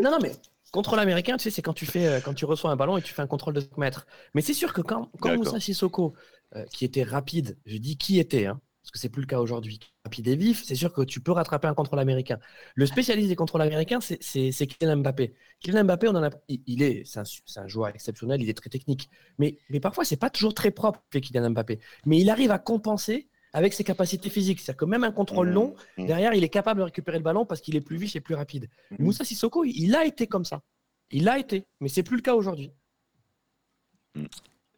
Non, non, mais contrôle américain, tu sais, c'est quand tu, fais, quand tu reçois un ballon et tu fais un contrôle de cinq mètres. Mais c'est sûr que quand, quand Moussa Sissoko, euh, qui était rapide, je dis qui était, hein, parce que c'est plus le cas aujourd'hui, rapide et vif, c'est sûr que tu peux rattraper un contrôle américain. Le spécialiste des contrôles américains, c'est, c'est, c'est Kylian Mbappé. Kylian Mbappé, on en a, il est, c'est un, c'est un joueur exceptionnel, il est très technique, mais, mais parfois, c'est pas toujours très propre, Kylian Mbappé. Mais il arrive à compenser avec ses capacités physiques. C'est-à-dire que même un contrôle long, derrière, il est capable de récupérer le ballon parce qu'il est plus vif et plus rapide. Et Moussa Sissoko, il a été comme ça. Il a été, mais c'est plus le cas aujourd'hui. Mm.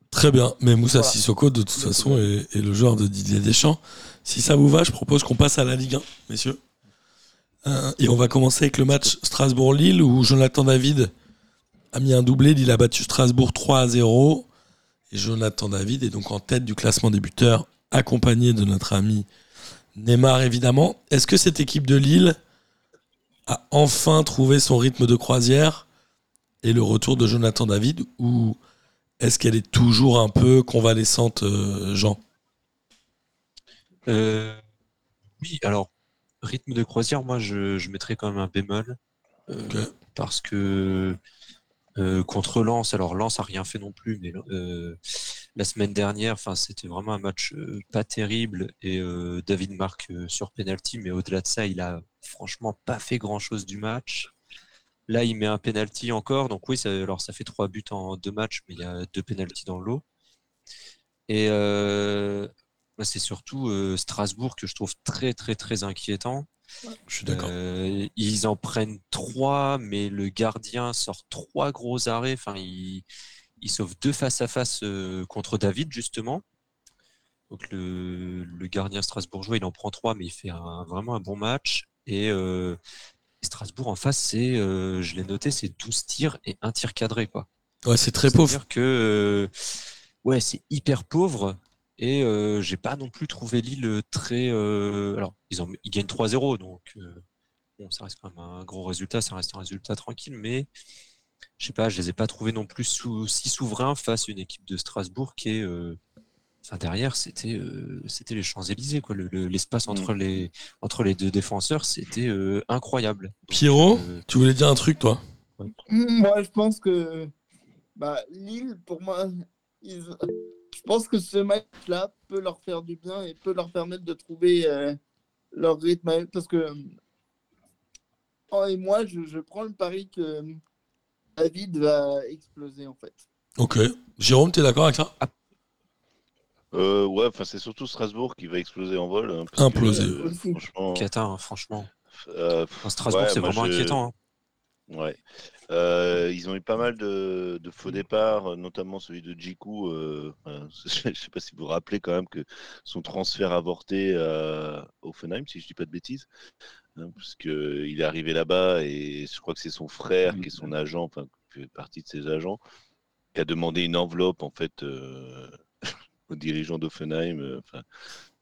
Très bien, mais Moussa voilà. Sissoko de toute c'est façon cool. est, est le joueur de Didier Deschamps. Si ça vous va, je propose qu'on passe à la Ligue un, messieurs. Euh, et on va commencer avec le match Strasbourg-Lille où Jonathan David a mis un doublé. Lille a battu Strasbourg trois à zéro. Et Jonathan David est donc en tête du classement des buteurs, accompagné de notre ami Neymar évidemment. Est-ce que cette équipe de Lille a enfin trouvé son rythme de croisière et le retour de Jonathan David ou... Est-ce qu'elle est toujours un peu convalescente, euh, Jean ? euh, Oui, alors, rythme de croisière, moi, je, je mettrais quand même un bémol. Euh, okay. Parce que euh, contre Lens, alors Lens n'a rien fait non plus, mais euh, la semaine dernière, c'était vraiment un match euh, pas terrible. Et euh, David marque euh, sur penalty, mais au-delà de ça, il a franchement pas fait grand-chose du match. Là, il met un penalty encore. Donc oui, ça, alors ça fait trois buts en deux matchs, mais il y a deux penalties dans l'eau. Et euh, c'est surtout euh, Strasbourg que je trouve très, très, très inquiétant. Je suis d'accord. Euh, ils en prennent trois, mais le gardien sort trois gros arrêts. Enfin, il, il sauve deux face-à-face euh, contre David, justement. Donc le, le gardien strasbourgeois, il en prend trois, mais il fait un, vraiment un bon match. Et... Euh, Strasbourg en face, c'est, euh, je l'ai noté, c'est douze tirs et un tir cadré, quoi. Ouais, c'est très pauvre. C'est-à-dire que, euh, ouais, c'est hyper pauvre et euh, j'ai pas non plus trouvé Lille très. Euh, alors, ils, ont, ils gagnent trois zéro, donc euh, bon, ça reste quand même un gros résultat, ça reste un résultat tranquille, mais je sais pas, je les ai pas trouvés non plus sous, si souverains face à une équipe de Strasbourg qui est. Euh, Enfin, derrière, c'était, euh, c'était les Champs-Élysées, quoi. Le, le, l'espace entre les, entre les deux défenseurs, c'était euh, incroyable. Donc, Pierrot, euh, tu voulais dire un truc, toi ? Ouais. Moi, je pense que bah, Lille, pour moi, ils... je pense que ce match-là peut leur faire du bien et peut leur permettre de trouver euh, leur rythme. Parce que, oh, et moi, je, je prends le pari que David va exploser, en fait. Ok. Jérôme, tu es d'accord avec ça ? ah. Euh, ouais, enfin c'est surtout Strasbourg qui va exploser en vol. Hein, Imploser. Euh, franchement. Qatar, hein, franchement. Euh, pff, Strasbourg, ouais, c'est vraiment je... inquiétant. Hein. Ouais. Euh, ils ont eu pas mal de, de faux départs, notamment celui de Djikou. Euh, euh, je sais pas si vous vous rappelez quand même que son transfert avorté à Hoffenheim, si je dis pas de bêtises, hein, parce que il est arrivé là-bas et je crois que c'est son frère mmh. qui est son agent, enfin qui fait partie de ses agents, qui a demandé une enveloppe en fait. Euh... aux dirigeants d'Offenheim, euh, enfin,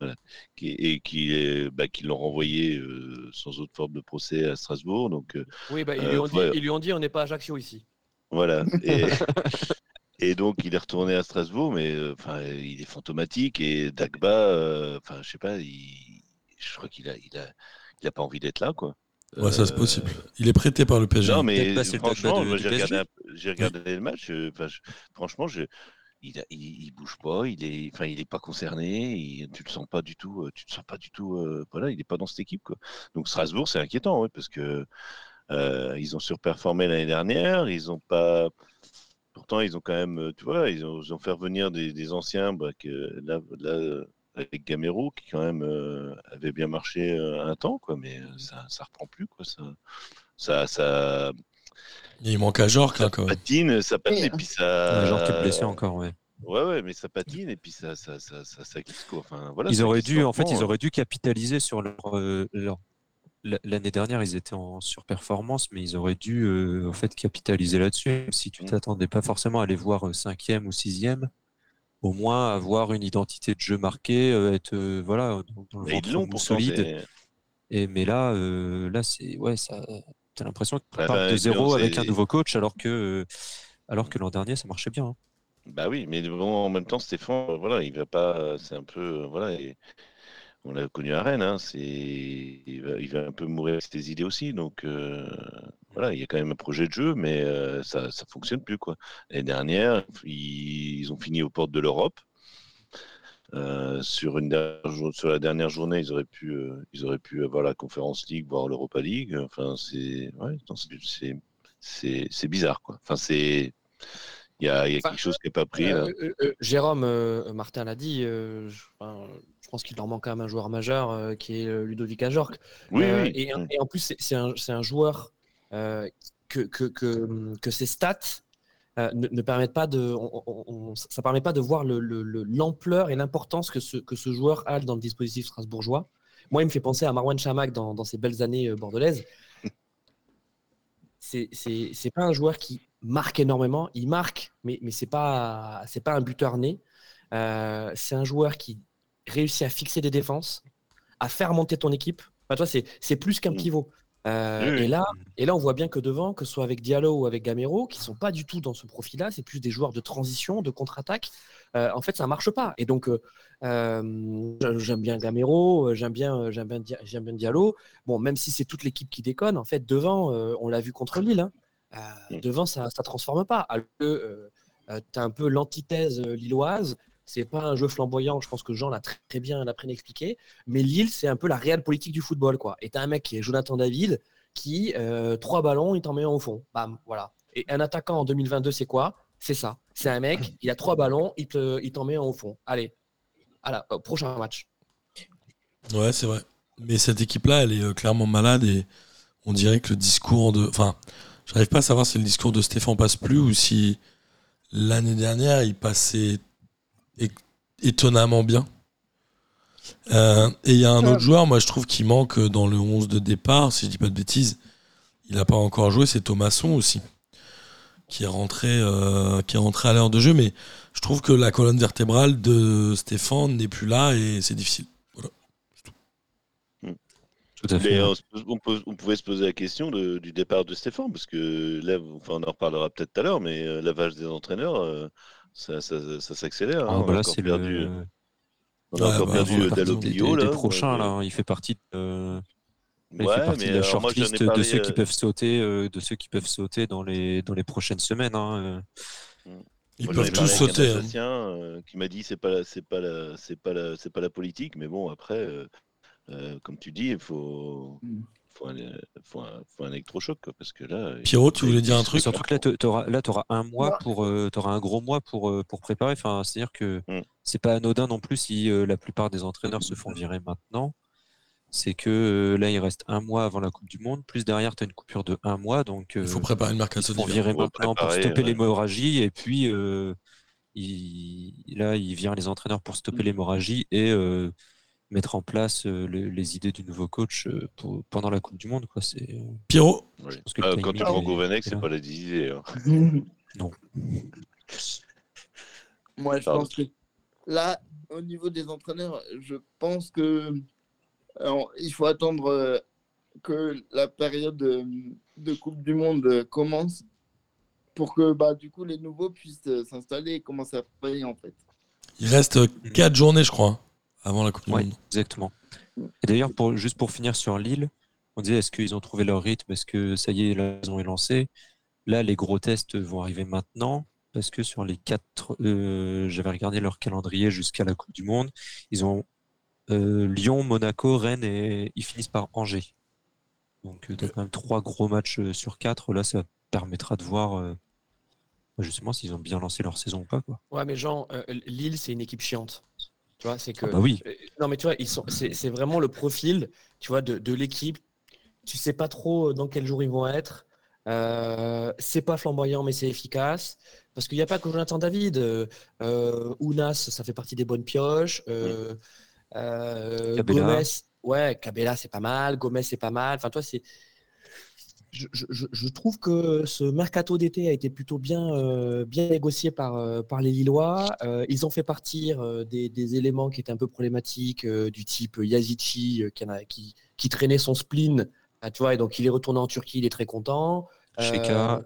voilà, qui, et qui, euh, bah, qui l'ont renvoyé euh, sans autre forme de procès à Strasbourg. Donc, euh, oui, bah, ils, lui ont euh, dit, ouais. ils lui ont dit on n'est pas Ajaccio ici. Voilà. Et, et donc, il est retourné à Strasbourg, mais euh, il est fantomatique. Et Dagba, euh, je sais pas, il, je crois qu'il n'a il a, il a pas envie d'être là, quoi. Ouais, ça c'est possible. Il est prêté par le P S G. Non, mais franchement, j'ai regardé, j'ai regardé oui. le match. Euh, je, franchement, je. Il, a, il, il bouge pas, il est, enfin, il est pas concerné, il, tu le sens pas du tout, tu le sens pas du tout. Euh, voilà, il est pas dans cette équipe, quoi. Donc Strasbourg, c'est inquiétant, ouais, parce que euh, ils ont surperformé l'année dernière, ils ont pas. Pourtant, ils ont quand même, tu vois, ils ont, ils ont fait revenir des, des anciens, bah, que là, là, avec Gamero qui quand même euh, avait bien marché euh, un temps, quoi, mais ça ça reprend plus, quoi, ça ça ça. Il manque à Jorque, ça, là, quoi. Patine, ça patine, et puis ça. Jorque est blessé encore, ouais. Ouais, ouais, mais ça patine et puis ça, ça, ça, ça, ça glisse, quoi. Enfin, voilà. Ils auraient dû, en fait, ils auraient dû capitaliser sur leur, euh, leur... L'année dernière, ils étaient en surperformance, mais ils auraient dû euh, en fait capitaliser là-dessus. Même si tu t'attendais pas forcément à les voir cinquième ou sixième, au moins avoir une identité de jeu marquée, être euh, voilà dans le ventre solide. C'est... Et mais là, euh, là c'est ouais, ça. T'as l'impression qu'ils partent bah, bah, de zéro avec un nouveau coach, alors que euh, alors que l'an dernier, ça marchait bien. Hein. Bah oui, mais bon, en même temps, Stéphane, voilà, il va pas. C'est un peu voilà. Et... On l'a connu à Rennes, hein, c'est... Il, va, il va un peu mourir avec ses idées aussi. Donc euh, voilà, il y a quand même un projet de jeu, mais euh, ça ne fonctionne plus, quoi. L'année dernière, ils, ils ont fini aux portes de l'Europe. Euh, sur, une dernière, sur la dernière journée, ils auraient pu, euh, ils auraient pu avoir la Conference League, voire l'Europa League. Enfin, c'est, ouais, non, c'est, c'est, c'est, c'est bizarre, quoi. Enfin, c'est... Il y a, y a enfin, quelque chose qui n'est pas pris. Euh, euh, euh, Jérôme, euh, Martin l'a dit, euh, je, enfin, je pense qu'il leur manque quand même un joueur majeur euh, qui est Ludovic Ajorque. Oui, euh, oui. Et, et en plus, c'est, c'est, un, c'est un joueur euh, que, que, que, que ses stats euh, ne, ne permettent pas de. On, on, on, ça ne permet pas de voir le, le, le, l'ampleur et l'importance que ce, que ce joueur a dans le dispositif strasbourgeois. Moi, il me fait penser à Marouane Chamakh dans, dans ses belles années bordelaises. C'est, c'est, c'est pas un joueur qui marque énormément, il marque, mais, mais c'est pas, c'est pas un buteur né. Euh, c'est un joueur qui réussit à fixer des défenses, à faire monter ton équipe. Enfin, toi, c'est, c'est plus qu'un pivot. Euh, oui. et, là, et là, on voit bien que devant, que ce soit avec Diallo ou avec Gamero, qui sont pas du tout dans ce profil-là, c'est plus des joueurs de transition, de contre-attaque. Euh, en fait, ça marche pas. Et donc, euh, euh, j'aime bien Gamero, j'aime bien, j'aime bien, j'aime bien Diallo. Bon, même si c'est toute l'équipe qui déconne, en fait, devant, euh, on l'a vu contre Lille. Hein, euh, devant, ça, ça transforme pas. Alors que euh, t'as un peu l'antithèse lilloise. C'est pas un jeu flamboyant. Je pense que Jean l'a très, très bien, l'a bien expliqué. Mais Lille, c'est un peu la réelle politique du football, quoi. Et t'as un mec qui est Jonathan David, qui euh, trois ballons, il t'en met un au fond. Bam, voilà. Et un attaquant en deux mille vingt-deux, c'est quoi ? C'est ça. C'est un mec, il a trois ballons, il, te, il t'en met un au fond. Allez, voilà, euh, prochain match. Ouais, c'est vrai. Mais cette équipe-là, elle est clairement malade et on dirait que le discours de... Enfin, j'arrive pas à savoir si le discours de Stéphane passe plus ou si l'année dernière, il passait é- étonnamment bien. Euh, et il y a un autre joueur, moi, je trouve qu'il manque dans le onze de départ, si je dis pas de bêtises. Il a pas encore joué, c'est Thomasson aussi. Qui est rentré, euh, qui est rentré à l'heure de jeu, mais je trouve que la colonne vertébrale de Stéphane n'est plus là et c'est difficile. Voilà. Tout à fait. On, on, peut, on pouvait se poser la question de, du départ de Stéphane, parce que là, enfin, on en reparlera peut-être tout à l'heure, mais euh, la vache des entraîneurs, euh, ça, ça, ça, ça s'accélère. Ah, hein, bah là, c'est perdu. Le... On a ouais, encore bah, perdu le Dalloglio. Là, prochain, là, il fait partie de. Il ouais, fait partie mais de la shortlist de ceux qui peuvent sauter, euh, de ceux qui peuvent sauter dans les dans les prochaines semaines. Hein. Ils Moi, peuvent tous sauter. Un assassin, euh, qui m'a dit c'est pas la, c'est pas la, c'est pas la, c'est pas la politique, mais bon après, euh, euh, comme tu dis, il faut faut un, faut un, faut un électrochoc, quoi, parce que là. Pierrot, tu voulais dire un truc. Surtout que là, t'auras là t'auras un mois pour euh, t'auras un gros mois pour euh, pour préparer. Enfin, c'est-à-dire que hum. c'est pas anodin non plus si euh, la plupart des entraîneurs se font virer maintenant. C'est que là, il reste un mois avant la Coupe du Monde. Plus derrière, tu as une coupure de un mois. Donc, il faut euh, préparer le mercato d'hiver. Ils vont virer maintenant préparer, pour stopper ouais. l'hémorragie. Et puis, euh, il, là, ils virent les entraîneurs pour stopper l'hémorragie et euh, mettre en place euh, les, les idées du nouveau coach euh, pour, pendant la Coupe du Monde. Quoi. C'est, Pierrot oui. euh, Quand tu as Govenek, c'est pas la idée. Hein. Non. Moi, je Pardon. pense que là, au niveau des entraîneurs, je pense que Alors, il faut attendre euh, que la période euh, de Coupe du Monde euh, commence pour que bah, du coup, les nouveaux puissent euh, s'installer et commencer à travailler, en fait. Il reste euh, quatre journées, je crois, avant la Coupe du ouais, Monde. Exactement. Et d'ailleurs, pour, juste pour finir sur Lille, on disait, est-ce qu'ils ont trouvé leur rythme ? Est-ce que ça y est, la saison est lancée ? Là, les gros tests vont arriver maintenant. Parce que sur les quatre, euh, j'avais regardé leur calendrier jusqu'à la Coupe du Monde. Ils ont... Euh, Lyon, Monaco, Rennes et ils finissent par Angers. Donc euh, t'as quand même trois gros matchs euh, sur quatre. Là, ça permettra de voir euh, justement s'ils ont bien lancé leur saison ou pas, quoi. Ouais, mais Jean, euh, Lille, c'est une équipe chiante. Tu vois, c'est que. Ah bah oui. Non, mais tu vois, ils sont. C'est, c'est vraiment le profil, tu vois, de, de l'équipe. Tu sais pas trop dans quel jour ils vont être. Euh, c'est pas flamboyant, mais c'est efficace. Parce qu'il n'y a pas que Jonathan David. Euh, Ounas, ça fait partie des bonnes pioches. Euh, oui. euh, Gomez, ouais, Cabella, c'est pas mal. Gomez, c'est pas mal. Enfin, toi, c'est. Je, je, je trouve que ce mercato d'été a été plutôt bien, euh, bien négocié par, euh, par les Lillois. Euh, ils ont fait partir euh, des, des éléments qui étaient un peu problématiques, euh, du type Yazici, euh, qui, qui, qui traînait son spleen. Hein, tu vois, et donc, il est retourné en Turquie, il est très content. Euh, Cheka.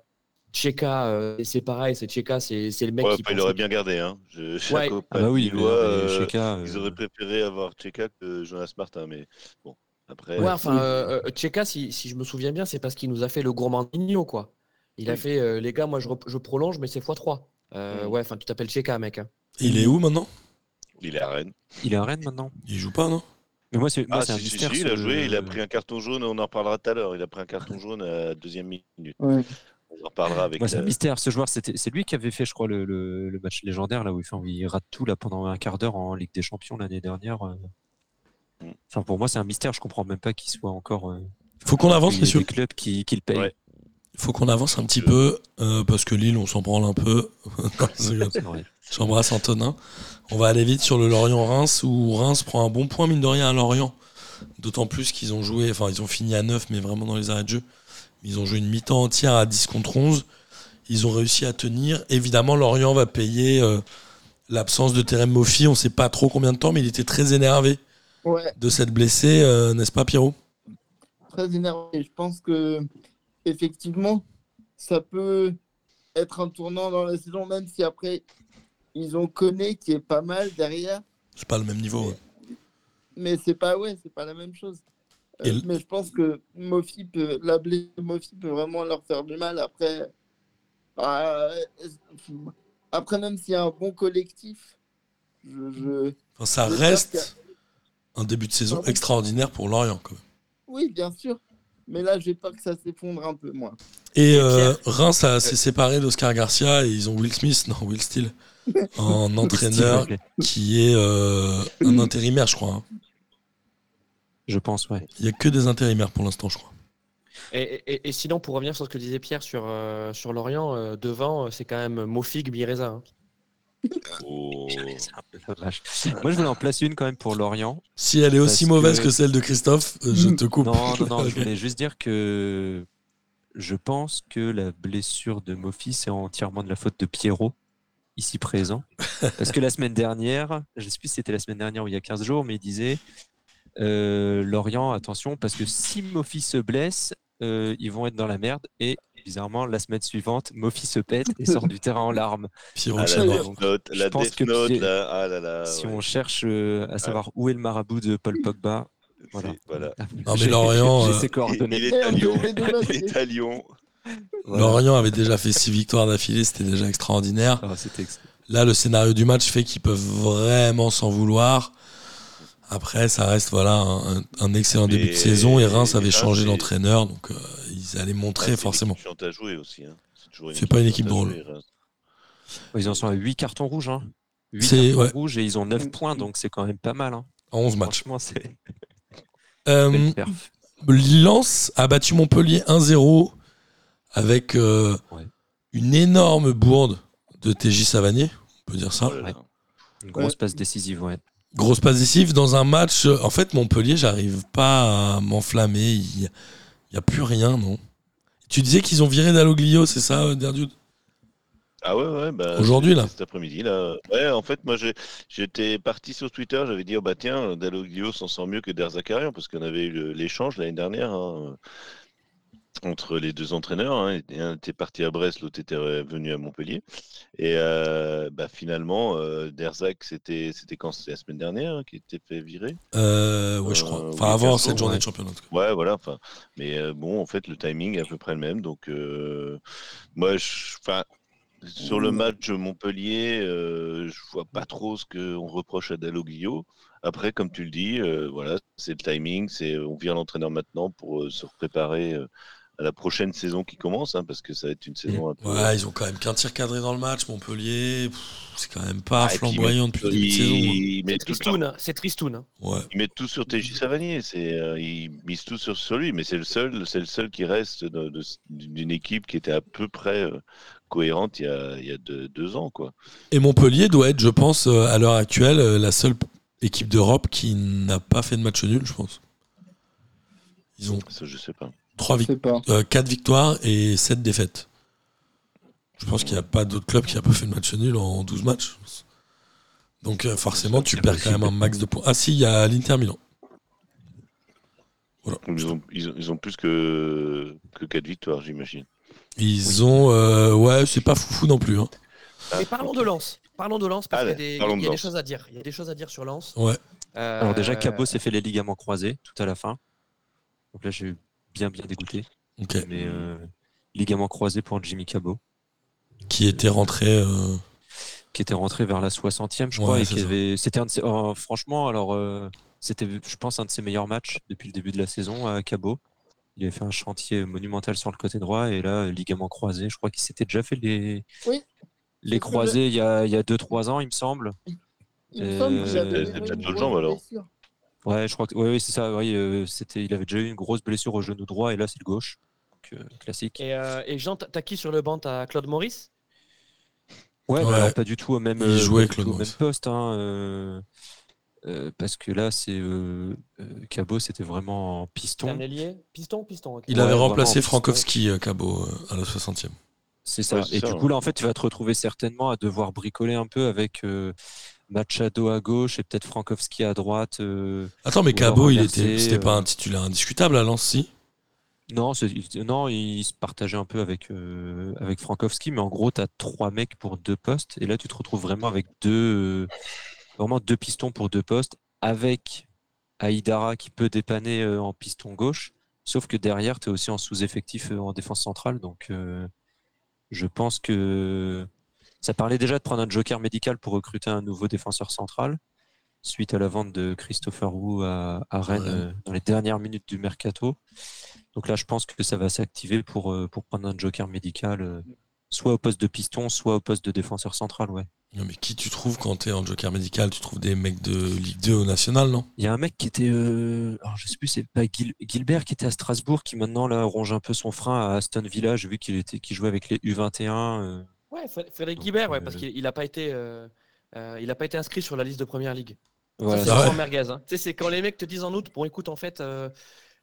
Cheka, euh, c'est pareil, c'est Cheka, c'est, c'est le mec ouais, qui... Bah, il aurait bien gardé. Hein. Je, ouais. Ah bah oui, Lillois, euh, Cheka, euh... ils auraient préféré avoir Cheka que Jonas Martin, mais bon. Après, ouais, enfin, euh, Cheka, si, si je me souviens bien, c'est parce qu'il nous a fait le gourmandinho, quoi. Il oui. a fait, euh, les gars, moi, je, je prolonge, mais c'est fois trois. Euh, oui. Ouais, enfin, tu t'appelles Cheka, mec. Hein. Il est où, maintenant ? Il est à Rennes. Il est à Rennes, maintenant. Il joue pas, non ? Mais moi, c'est, moi, ah, c'est un si, mystère. Si, il a joué, il a pris un carton jaune, on en reparlera tout à l'heure. Il a pris un carton jaune à deuxième minute. Ouais. On en reparlera avec... Moi, c'est un mystère, ce joueur. C'était, c'est lui qui avait fait, je crois, le, le, le match légendaire, là, où enfin, il rate tout, là, pendant un quart d'heure en Ligue des Champions, l'année dernière. Euh... Enfin, pour moi, c'est un mystère. Je comprends même pas qu'il soit encore. Euh, Faut qu'on avance, messieurs. Des clubs qui, qui le payent. Ouais. Faut qu'on avance un petit peu euh, parce que Lille, on s'en branle un peu. J'embrasse Antonin. On va aller vite sur le Lorient-Reims où Reims prend un bon point mine de rien à Lorient. D'autant plus qu'ils ont joué. Enfin, ils ont fini à neuf, mais vraiment dans les arrêts de jeu. Ils ont joué une mi-temps entière à dix contre onze. Ils ont réussi à tenir. Évidemment, Lorient va payer euh, l'absence de Terem Mofi. On sait pas trop combien de temps, mais il était très énervé. Ouais. De cette blessée, euh, n'est-ce pas, Pierrot ? Très énervé. Je pense que effectivement, ça peut être un tournant dans la saison, même si après ils ont Koné qui est pas mal derrière. C'est pas le même niveau. Mais, ouais. mais c'est pas ouais, c'est pas la même chose. Euh, l... Mais je pense que Mofi peut la blessée Mofi peut vraiment leur faire du mal. Après, euh, après même s'il y a un bon collectif, je. je... Enfin, ça reste. Un début de saison extraordinaire pour Lorient, quand même. Oui, bien sûr. Mais là, j'ai peur que ça s'effondre un peu, moi. Et euh, Reims a, s'est séparé d'Oscar Garcia et ils ont Will Smith, non, Will Steele, un entraîneur qui est euh, un intérimaire, je crois. Hein. Je pense, ouais. Il n'y a que des intérimaires pour l'instant, je crois. Et, et, et sinon, pour revenir sur ce que disait Pierre sur, euh, sur Lorient, euh, devant, c'est quand même Mofig, Bireza. Hein. Oh. Moi je voulais en placer une quand même pour Lorient. Si elle est aussi mauvaise que... que celle de Christophe, je te coupe. Non, non, non, je voulais juste dire que je pense que la blessure de Mofi, c'est entièrement de la faute de Pierrot, ici présent. Parce que la semaine dernière, je ne sais plus si c'était la semaine dernière ou il y a quinze jours, mais il disait euh, Lorient, attention, parce que si Mofi se blesse, euh, ils vont être dans la merde et. Bizarrement, la semaine suivante, Mofi se pète et sort du terrain en larmes. Puis on ah, la death note, la death note, si, là, ah, là, là, ouais. si on cherche euh, à savoir ah. où est le marabout de Paul Pogba, voilà. voilà. Non, mais Lorient, j'ai, j'ai, j'ai ses coordonnées. Il, il est à Lyon. il est à Lyon. Voilà. Lorient avait déjà fait six victoires d'affilée, c'était déjà extraordinaire. Ah, c'était ex- là, le scénario du match fait qu'ils peuvent vraiment s'en vouloir. Après, ça reste voilà un, un excellent mais début de saison et Reims avait changé d'entraîneur, donc euh, ils allaient montrer ah, c'est forcément. Une équipe à jouer aussi, hein. C'est, une c'est pas une équipe drôle. Jouer, ils en sont à huit cartons rouges, hein. huit c'est, cartons ouais. rouges et ils ont neuf points, donc c'est quand même pas mal. Hein. En onze matchs. C'est... Euh, Lens a battu Montpellier un zéro avec euh, ouais. une énorme bourde de T J Savanier, on peut dire ça. Ouais. Une grosse ouais. passe décisive, ouais. Grosse passe décisive dans un match. En fait, Montpellier, j'arrive pas à m'enflammer. Il n'y a plus rien, non ? Tu disais qu'ils ont viré Dalloglio, c'est ça, Derdude ? Ah ouais, ouais. Bah, Aujourd'hui, là. Cet après-midi, là. Ouais, en fait, moi, j'ai, j'étais parti sur Twitter. J'avais dit, oh bah tiens, Dalloglio s'en sort mieux que Der Zakarian, parce qu'on avait eu l'échange l'année dernière hein, entre les deux entraîneurs. Hein. Un était parti à Brest, l'autre était venu à Montpellier. Et euh, bah finalement, euh, Derzak, c'était, c'était quand c'était la semaine dernière hein, qui était fait virer. Euh, oui, je crois. Enfin, euh, avant cette journée ouais. de championnat. En tout cas. Ouais, voilà. Enfin, mais euh, bon, en fait, le timing est à peu près le même. Donc, euh, moi, enfin, sur le match Montpellier, euh, je vois pas trop ce qu'on reproche à Dalloglio. Après, comme tu le dis, euh, voilà, c'est le timing. C'est on vire l'entraîneur maintenant pour euh, se préparer. Euh, à la prochaine saison qui commence, hein, parce que ça va être une saison... Mmh. Un peu... Ouais, ils ont quand même qu'un tir cadré dans le match, Montpellier... Pff, c'est quand même pas ah, flamboyant depuis le début de saison. C'est Tristoun, hein. C'est Tristoun. Hein. Ouais. Ils mettent tout sur T J Savanier, c'est, euh, ils misent tout sur, sur lui, mais c'est le seul, c'est le seul qui reste de, de, d'une équipe qui était à peu près euh, cohérente il y a, il y a deux, deux ans, quoi. Et Montpellier doit être, je pense, euh, à l'heure actuelle, euh, la seule équipe d'Europe qui n'a pas fait de match nul, je pense. Ils ont ça, je sais pas. Trois vic- euh, quatre victoires et sept défaites. Je pense qu'il n'y a pas d'autre club qui n'a pas fait de match nul en douze matchs. Donc euh, forcément, tu perds quand même un max de points. Ah si, il y a l'Inter Milan. Voilà. Ils ont, ils ont, ils ont plus que, que quatre victoires, j'imagine. Ils oui. ont... Euh, ouais, c'est pas foufou non plus. Hein. Mais parlons de Lens. Parlons de Lens, parce qu'il y a, des, y a des choses à dire. Il y a des choses à dire sur Lens. Ouais. Euh, Alors déjà, Cabot s'est fait les ligaments croisés tout à la fin. Donc là, j'ai eu bien, bien dégoûté. Okay. Mais euh, ligaments croisés pour Jimmy Cabot. Qui était rentré euh... qui était rentré vers la soixantième, je crois, ouais, et qui avait... c'était un de ses... oh, franchement, alors euh, c'était, je pense, un de ses meilleurs matchs depuis le début de la saison à Cabot. Il avait fait un chantier monumental sur le côté droit, et là, ligament croisé, je crois qu'il s'était déjà fait les oui. les croisés il y a il y a deux trois ans, il me semble. Il me semble. C'était peut-être d'autres jambes alors. Ouais, je crois que ouais, ouais c'est ça. Oui, euh, c'était, il avait déjà eu une grosse blessure au genou droit, et là, c'est le gauche. Donc, euh, classique. Et, euh, et Jean, t'as qui sur le banc? T'as Claude Maurice? Ouais, ouais. Alors, pas du tout au même, euh, jouait, tout au même poste, hein, euh, euh, parce que là, c'est euh, Cabot, c'était vraiment en piston. Un ailier, piston, piston. Okay. Il ouais, avait remplacé Frankowski, euh, Cabot, euh, à la soixantième. C'est ça. Ouais, c'est et ça, du coup, ouais. Là, en fait, tu vas te retrouver certainement à devoir bricoler un peu avec euh, Machado à gauche et peut-être Frankowski à droite. Euh, Attends, mais Cabot, il était, c'était euh... pas un titulaire indiscutable à Lens, si? Non, c'est, non, il se partageait un peu avec, euh, avec Frankowski, mais en gros, tu as trois mecs pour deux postes, et là, tu te retrouves vraiment avec deux, euh, vraiment deux pistons pour deux postes, avec Aïdara qui peut dépanner euh, en piston gauche, sauf que derrière, tu es aussi en sous-effectif euh, en défense centrale, donc euh, je pense que ça parlait déjà de prendre un joker médical pour recruter un nouveau défenseur central, suite à la vente de Christopher Wu à, à Rennes ouais. euh, dans les dernières minutes du mercato. Donc là, je pense que ça va s'activer pour, euh, pour prendre un joker médical, euh, soit au poste de piston, soit au poste de défenseur central. Ouais. Non, mais qui tu trouves quand tu es en joker médical? Tu trouves des mecs de Ligue deux au national, non? Il y a un mec qui était, euh, alors je sais plus, c'est pas Gil- Gilbert qui était à Strasbourg, qui maintenant là, ronge un peu son frein à Aston Villa. J'ai vu qu'il était, qu'il jouait avec les U vingt et un. Euh, ouais, Frédéric Gilbert, ouais, euh, parce qu'il n'a pas été, euh, euh, il a pas été inscrit sur la liste de première ligue. Voilà. Ça, c'est, merguez, hein. C'est quand les mecs te disent en août, bon, écoute, en fait. Euh,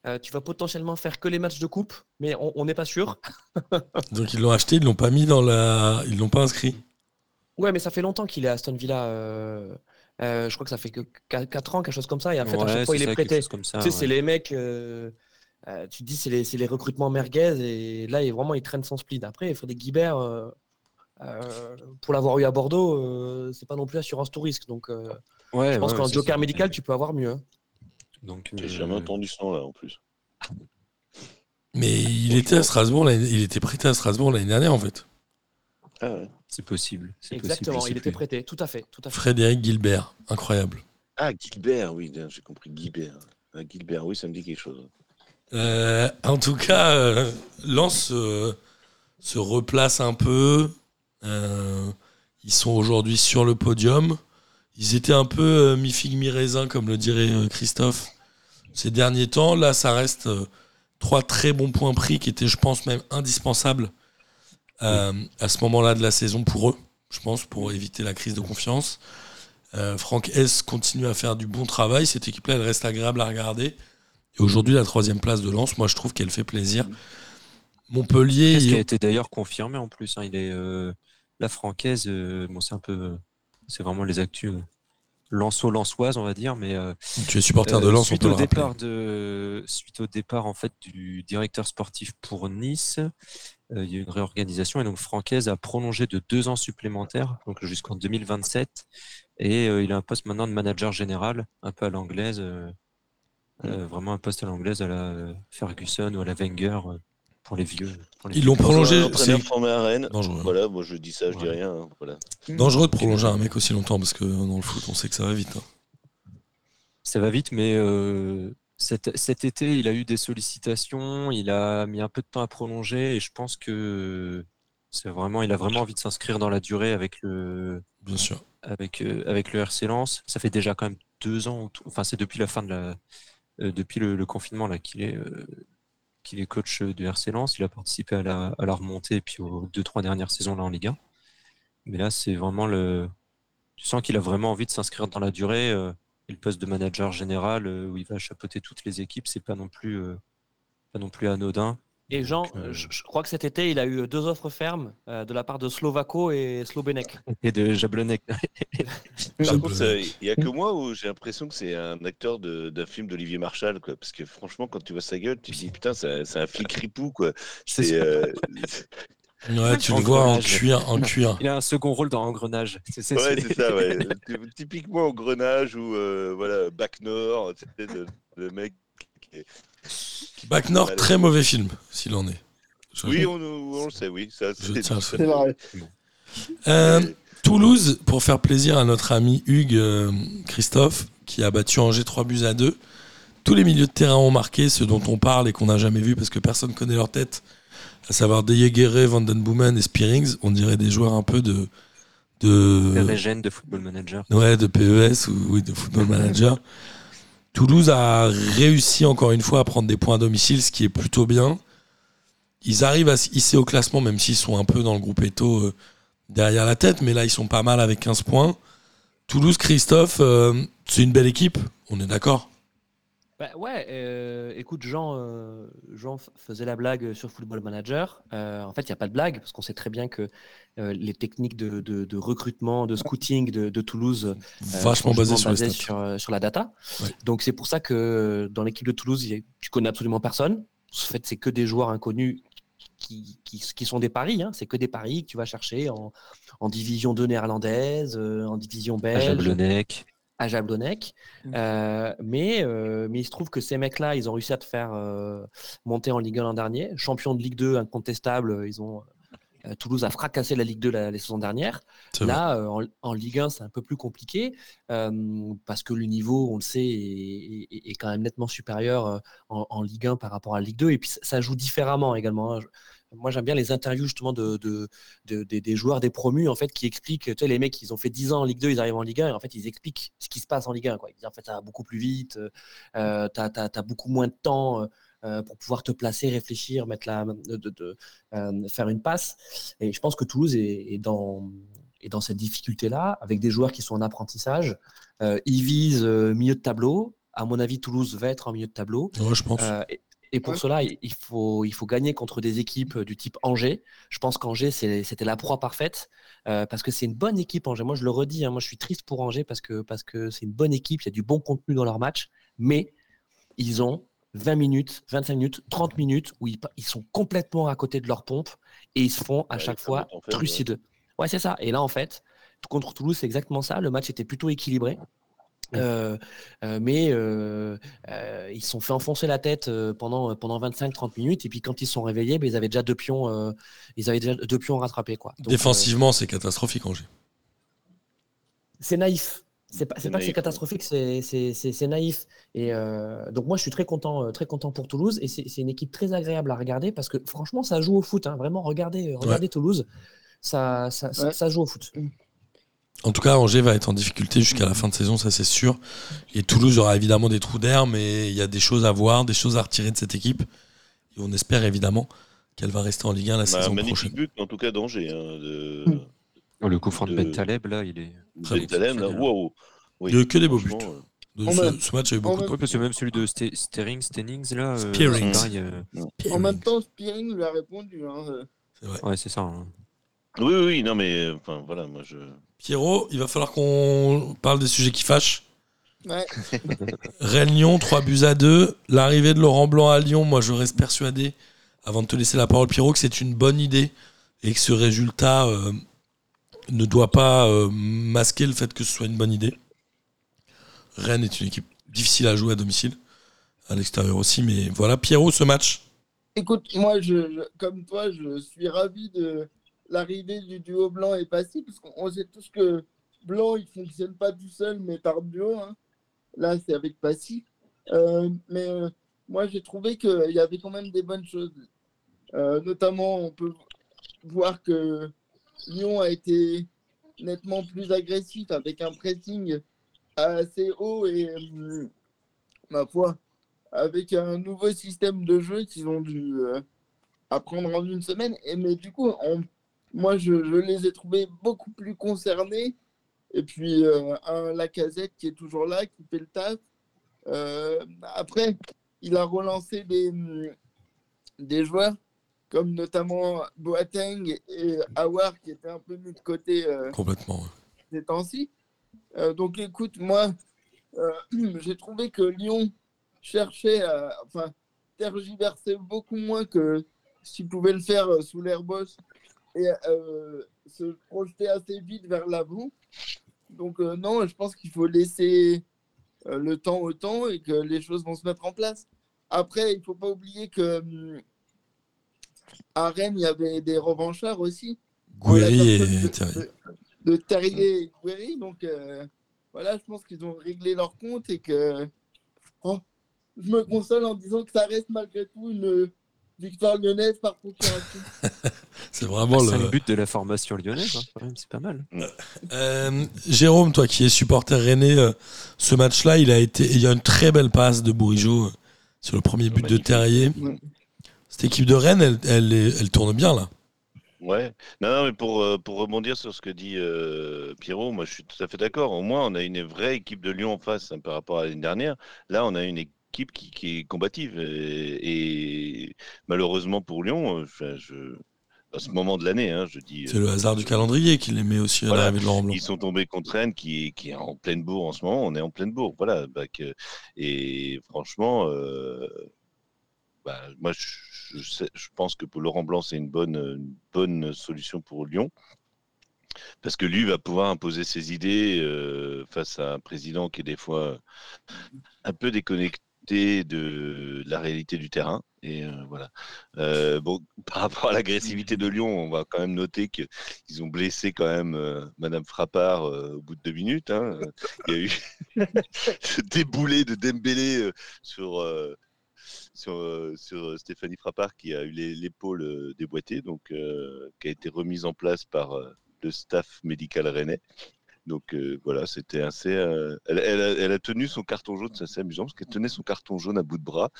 Euh, tu vas potentiellement faire que les matchs de coupe, mais on n'est pas sûr. Donc ils l'ont acheté, ils l'ont pas mis dans la, ils l'ont pas inscrit. Ouais, mais ça fait longtemps qu'il est à Aston Villa. Euh... Euh, je crois que ça fait que quatre ans, quelque chose comme ça. Et en fait, ouais, à chaque fois, il est prêté. Ça, tu ouais. sais, c'est les mecs. Euh... Euh, tu te dis, c'est les, c'est les recrutements merguez. Et là, il vraiment, il traîne son split. Après, Frédéric Guibert, euh... euh, pour l'avoir eu à Bordeaux, euh, c'est pas non plus assurance tout risque. Donc, euh... ouais, je pense ouais, qu'en joker ça, médical, ouais. tu peux avoir mieux. Hein. Donc, j'ai euh... jamais entendu ce nom là en plus. Mais il était à Strasbourg, il était prêté à Strasbourg l'année dernière en fait. Ah ouais. C'est possible. C'est Exactement, possible, il était plus. prêté, tout à fait, tout à fait. Frédéric Gilbert, incroyable. Ah Gilbert, oui, j'ai compris Gilbert. Ah, Gilbert, oui, ça me dit quelque chose. Euh, en tout cas, euh, Lens euh, se replace un peu. Euh, ils sont aujourd'hui sur le podium. Ils étaient un peu euh, mi-figue, mi-raisin, comme le dirait euh, Christophe, ces derniers temps. Là, ça reste euh, trois très bons points pris qui étaient, je pense, même indispensables euh, oui. à ce moment-là de la saison pour eux, je pense, pour éviter la crise de confiance. Euh, Franck Hesse continue à faire du bon travail. Cette équipe-là, elle reste agréable à regarder. Et aujourd'hui, la troisième place de Lens, moi, je trouve qu'elle fait plaisir. Montpellier... Il... qui a été d'ailleurs confirmé, en plus. Hein. Il est euh, la Francaise, euh, bon, c'est un peu... C'est vraiment les actus lenso-lensoises, on va dire. Mais, euh, tu es supporter euh, de Lens, on peut le départ de, Suite au départ en fait, du directeur sportif pour Nice, euh, il y a eu une réorganisation. Et donc, Francaise a prolongé de deux ans supplémentaires, donc jusqu'en deux mille vingt-sept. Et euh, il a un poste maintenant de manager général, un peu à l'anglaise. Euh, mmh. euh, vraiment un poste à l'anglaise, à la Ferguson ou à la Wenger, euh, pour les vieux. Ils l'ont prolongé. C'est formé à Rennes. Dangereux. Voilà, moi je dis ça, je ouais. dis rien. Hein. Voilà. Dangereux de prolonger un mec aussi longtemps parce que dans le foot, on sait que ça va vite. Hein. Ça va vite, mais euh, cet, cet été, il a eu des sollicitations. Il a mis un peu de temps à prolonger et je pense que c'est vraiment, il a vraiment envie de s'inscrire dans la durée avec le bien sûr. Avec, euh, avec le R C Lens. Ça fait déjà quand même deux ans, enfin c'est depuis la fin de la, euh, depuis le, le confinement là qu'il est, euh, qu'il est coach du R C Lens. Il a participé à la, à la remontée et puis aux deux trois dernières saisons là en Ligue un. Mais là c'est vraiment le, tu sens qu'il a vraiment envie de s'inscrire dans la durée. Euh, et le poste de manager général euh, où il va chapeauter toutes les équipes, c'est pas non plus, euh, pas non plus anodin. Et Jean, donc, euh... je, je crois que cet été, il a eu deux offres fermes euh, de la part de Slovako et Slobenek. Et de Jablonec. Par contre, il n'y a que moi où j'ai l'impression que c'est un acteur de, d'un film d'Olivier Marchal, quoi. Parce que franchement, quand tu vois sa gueule, tu te dis putain, c'est, c'est un flic ripou, quoi. C'est, c'est euh... ouais, tu le vois en cuir, en cuir. Il a un second rôle dans Engrenage. C'est, c'est, ouais, c'est, c'est ça, ouais. Typiquement Engrenage ou euh, voilà, Bac Nord, le mec. Qui est... Bac Nord, très aller. Mauvais film, s'il en est. Je oui, on, on le sait, oui. Ça, c'est ça, c'est vrai. Euh, Toulouse, pour faire plaisir à notre ami Hugues euh, Christophe, qui a battu Angers trois buts à deux. Tous les milieux de terrain ont marqué, ceux dont on parle et qu'on n'a jamais vu parce que personne ne connaît leur tête, à savoir De Jaeger, Van Den Boomen et Spearings. On dirait des joueurs un peu de... de... de Regen, de Football Manager. Ouais, de P E S, ou oui, de Football Manager. Toulouse a réussi encore une fois à prendre des points à domicile, ce qui est plutôt bien. Ils arrivent à se hisser au classement, même s'ils sont un peu dans le groupe Eto euh, derrière la tête, mais là ils sont pas mal avec quinze points. Toulouse, Christophe, euh, c'est une belle équipe, on est d'accord ? Bah ouais, euh, écoute, Jean, euh, Jean f- faisait la blague sur Football Manager. Euh, en fait, il n'y a pas de blague, parce qu'on sait très bien que euh, les techniques de, de, de recrutement, de scouting de, de Toulouse euh, vachement basées sur, basé sur, sur la data. Ouais. Donc c'est pour ça que dans l'équipe de Toulouse, y a, tu connais absolument personne. En fait, c'est que des joueurs inconnus qui, qui, qui sont des paris. Hein. C'est que des paris que tu vas chercher en, en division deux néerlandaise, en division belge. À Jablonec. À Jablonec. Mmh. Euh, mais, euh, mais il se trouve que ces mecs-là, ils ont réussi à te faire euh, monter en Ligue un l'an dernier. Champion de Ligue deux, incontestable. Ils ont, euh, Toulouse a fracassé la Ligue deux la, la saison dernière. C'est là, euh, en, en Ligue un, c'est un peu plus compliqué euh, parce que le niveau, on le sait, est, est, est quand même nettement supérieur en, en Ligue un par rapport à la Ligue deux. Et puis, ça joue différemment également. Hein. Moi, j'aime bien les interviews justement de, de, de, de, des joueurs, des promus, en fait, qui expliquent, tu sais, les mecs, ils ont fait dix ans en Ligue deux, ils arrivent en Ligue un, et en fait, ils expliquent ce qui se passe en Ligue un, quoi. Ils disent, en fait, ça va beaucoup plus vite, euh, t'as, t'as, t'as beaucoup moins de temps euh, pour pouvoir te placer, réfléchir, mettre la, de, de, de, euh, faire une passe. Et je pense que Toulouse est, est, dans, est dans cette difficulté-là, avec des joueurs qui sont en apprentissage. Euh, ils visent euh, milieu de tableau. À mon avis, Toulouse va être en milieu de tableau. Ouais, je pense. Euh, et, Et pour ouais. cela, il faut, il faut gagner contre des équipes du type Angers. Je pense qu'Angers, c'est, c'était la proie parfaite euh, parce que c'est une bonne équipe, Angers. Moi, je le redis, hein, moi, je suis triste pour Angers parce que, parce que c'est une bonne équipe, il y a du bon contenu dans leur match, mais ils ont vingt minutes, vingt-cinq minutes, trente minutes où ils, ils sont complètement à côté de leur pompe et ils se font à ouais, chaque fois trucider. Ouais. ouais, c'est ça. Et là, en fait, contre Toulouse, c'est exactement ça. Le match était plutôt équilibré. Euh, euh, mais euh, euh, ils se sont fait enfoncer la tête euh, pendant, pendant vingt-cinq à trente minutes et puis quand ils se sont réveillés, bah, ils avaient déjà deux pions euh, ils avaient déjà deux pions rattrapés, quoi. Donc, défensivement euh, c'est catastrophique Angers. C'est naïf. C'est pas, c'est c'est pas naïf, que c'est catastrophique, c'est, c'est, c'est, c'est naïf. Et euh, donc moi je suis très content, très content pour Toulouse et c'est, c'est une équipe très agréable à regarder parce que franchement ça joue au foot, hein. Vraiment regardez, regardez ouais. Toulouse, ça, ça, ouais. ça, ça joue au foot. En tout cas, Angers va être en difficulté jusqu'à la fin de saison, ça c'est sûr. Et Toulouse aura évidemment des trous d'air, mais il y a des choses à voir, des choses à retirer de cette équipe. Et on espère évidemment qu'elle va rester en Ligue un la bah, saison magnifique prochaine. Magnifique but, en tout cas d'Angers. Hein, de... oh, le coup franc de, de... Bentaleb, là, il est... Bentaleb, là, waouh wow. Il n'y a que des beaux buts. Euh... De ce... ce match a eu beaucoup de... Oui, parce que même celui de Ste... Stering, Stennings, là... Spearings. Euh... A... En même temps, Spearings lui a répondu. Hein. C'est vrai. Ouais, c'est ça. Hein. Oui, oui, oui, non, mais... Enfin, voilà, moi, je... Pierrot, il va falloir qu'on parle des sujets qui fâchent. Ouais. Rennes-Lyon, trois buts à deux. L'arrivée de Laurent Blanc à Lyon, moi je reste persuadé, avant de te laisser la parole Pierrot, que c'est une bonne idée et que ce résultat euh, ne doit pas euh, masquer le fait que ce soit une bonne idée. Rennes est une équipe difficile à jouer à domicile, à l'extérieur aussi, mais voilà. Pierrot, ce match. Écoute, moi, je, je, comme toi, je suis ravi de... l'arrivée du duo Blanc et Passy, parce qu'on sait tous que Blanc, il ne fonctionne pas tout seul, mais par duo. Hein. Là, c'est avec Passy. Euh, mais euh, moi, j'ai trouvé qu'il y avait quand même des bonnes choses. Euh, notamment, on peut voir que Lyon a été nettement plus agressif, avec un pressing assez haut et, euh, ma foi, avec un nouveau système de jeu qu'ils ont dû euh, apprendre en une semaine. Et, mais du coup, on, moi, je, je les ai trouvés beaucoup plus concernés. Et puis, euh, un Lacazette qui est toujours là, qui fait le taf. Euh, après, il a relancé des, des joueurs, comme notamment Boateng et Aouar, qui étaient un peu mis de côté euh, complètement ces temps-ci. Euh, donc, écoute, moi, euh, j'ai trouvé que Lyon cherchait à enfin, tergiverser beaucoup moins que s'il pouvait le faire sous l'Air Boss et euh, se projeter assez vite vers l'avant. Donc, euh, non, je pense qu'il faut laisser euh, le temps au temps et que les choses vont se mettre en place. Après, il ne faut pas oublier que hum, à Rennes, il y avait des revanchards aussi. Gouiri et de, Terrier. De, de Terrier et Gouiri. Donc, euh, voilà, je pense qu'ils ont réglé leur compte et que oh, je me console en disant que ça reste malgré tout une victoire lyonnaise par procuration. C'est vraiment ah, c'est le... le but de la formation lyonnaise, hein, quand même, c'est pas mal. Euh, Jérôme, toi qui es supporter rennais, euh, ce match-là, il a été, il y a une très belle passe de Bourigeaud euh, sur le premier but de Terrier. Ouais. Cette équipe de Rennes, elle, elle, elle tourne bien là. Ouais. Non, non mais pour, euh, pour rebondir sur ce que dit euh, Pierrot, moi je suis tout à fait d'accord. Au moins, on a une vraie équipe de Lyon en face hein, par rapport à l'année dernière. Là, on a une équipe équipe qui, qui est combative et, et malheureusement pour Lyon enfin, je, à ce moment de l'année hein, je dis, c'est euh, le hasard je, du calendrier qui les met aussi voilà, à l'arrivée de Laurent Blanc. Ils sont tombés contre Rennes qui, qui est en pleine bourre en ce moment, on est en pleine bourre voilà, bah, que, et franchement euh, bah, moi je, je, sais, je pense que pour Laurent Blanc c'est une bonne, une bonne solution pour Lyon parce que lui va pouvoir imposer ses idées euh, face à un président qui est des fois un peu déconnecté de la réalité du terrain et euh, voilà euh, bon par rapport à l'agressivité de Lyon on va quand même noter qu'ils ont blessé quand même euh, Madame Frappard euh, au bout de deux minutes hein. Il y a eu ce déboulé de Dembélé euh, sur euh, sur, euh, sur Stéphanie Frappard qui a eu l'épaule euh, déboîtée donc euh, qui a été remise en place par euh, le staff médical rennais. Donc euh, voilà, c'était assez. Euh, elle, elle, a, elle a tenu son carton jaune, c'est assez amusant parce qu'elle tenait son carton jaune à bout de bras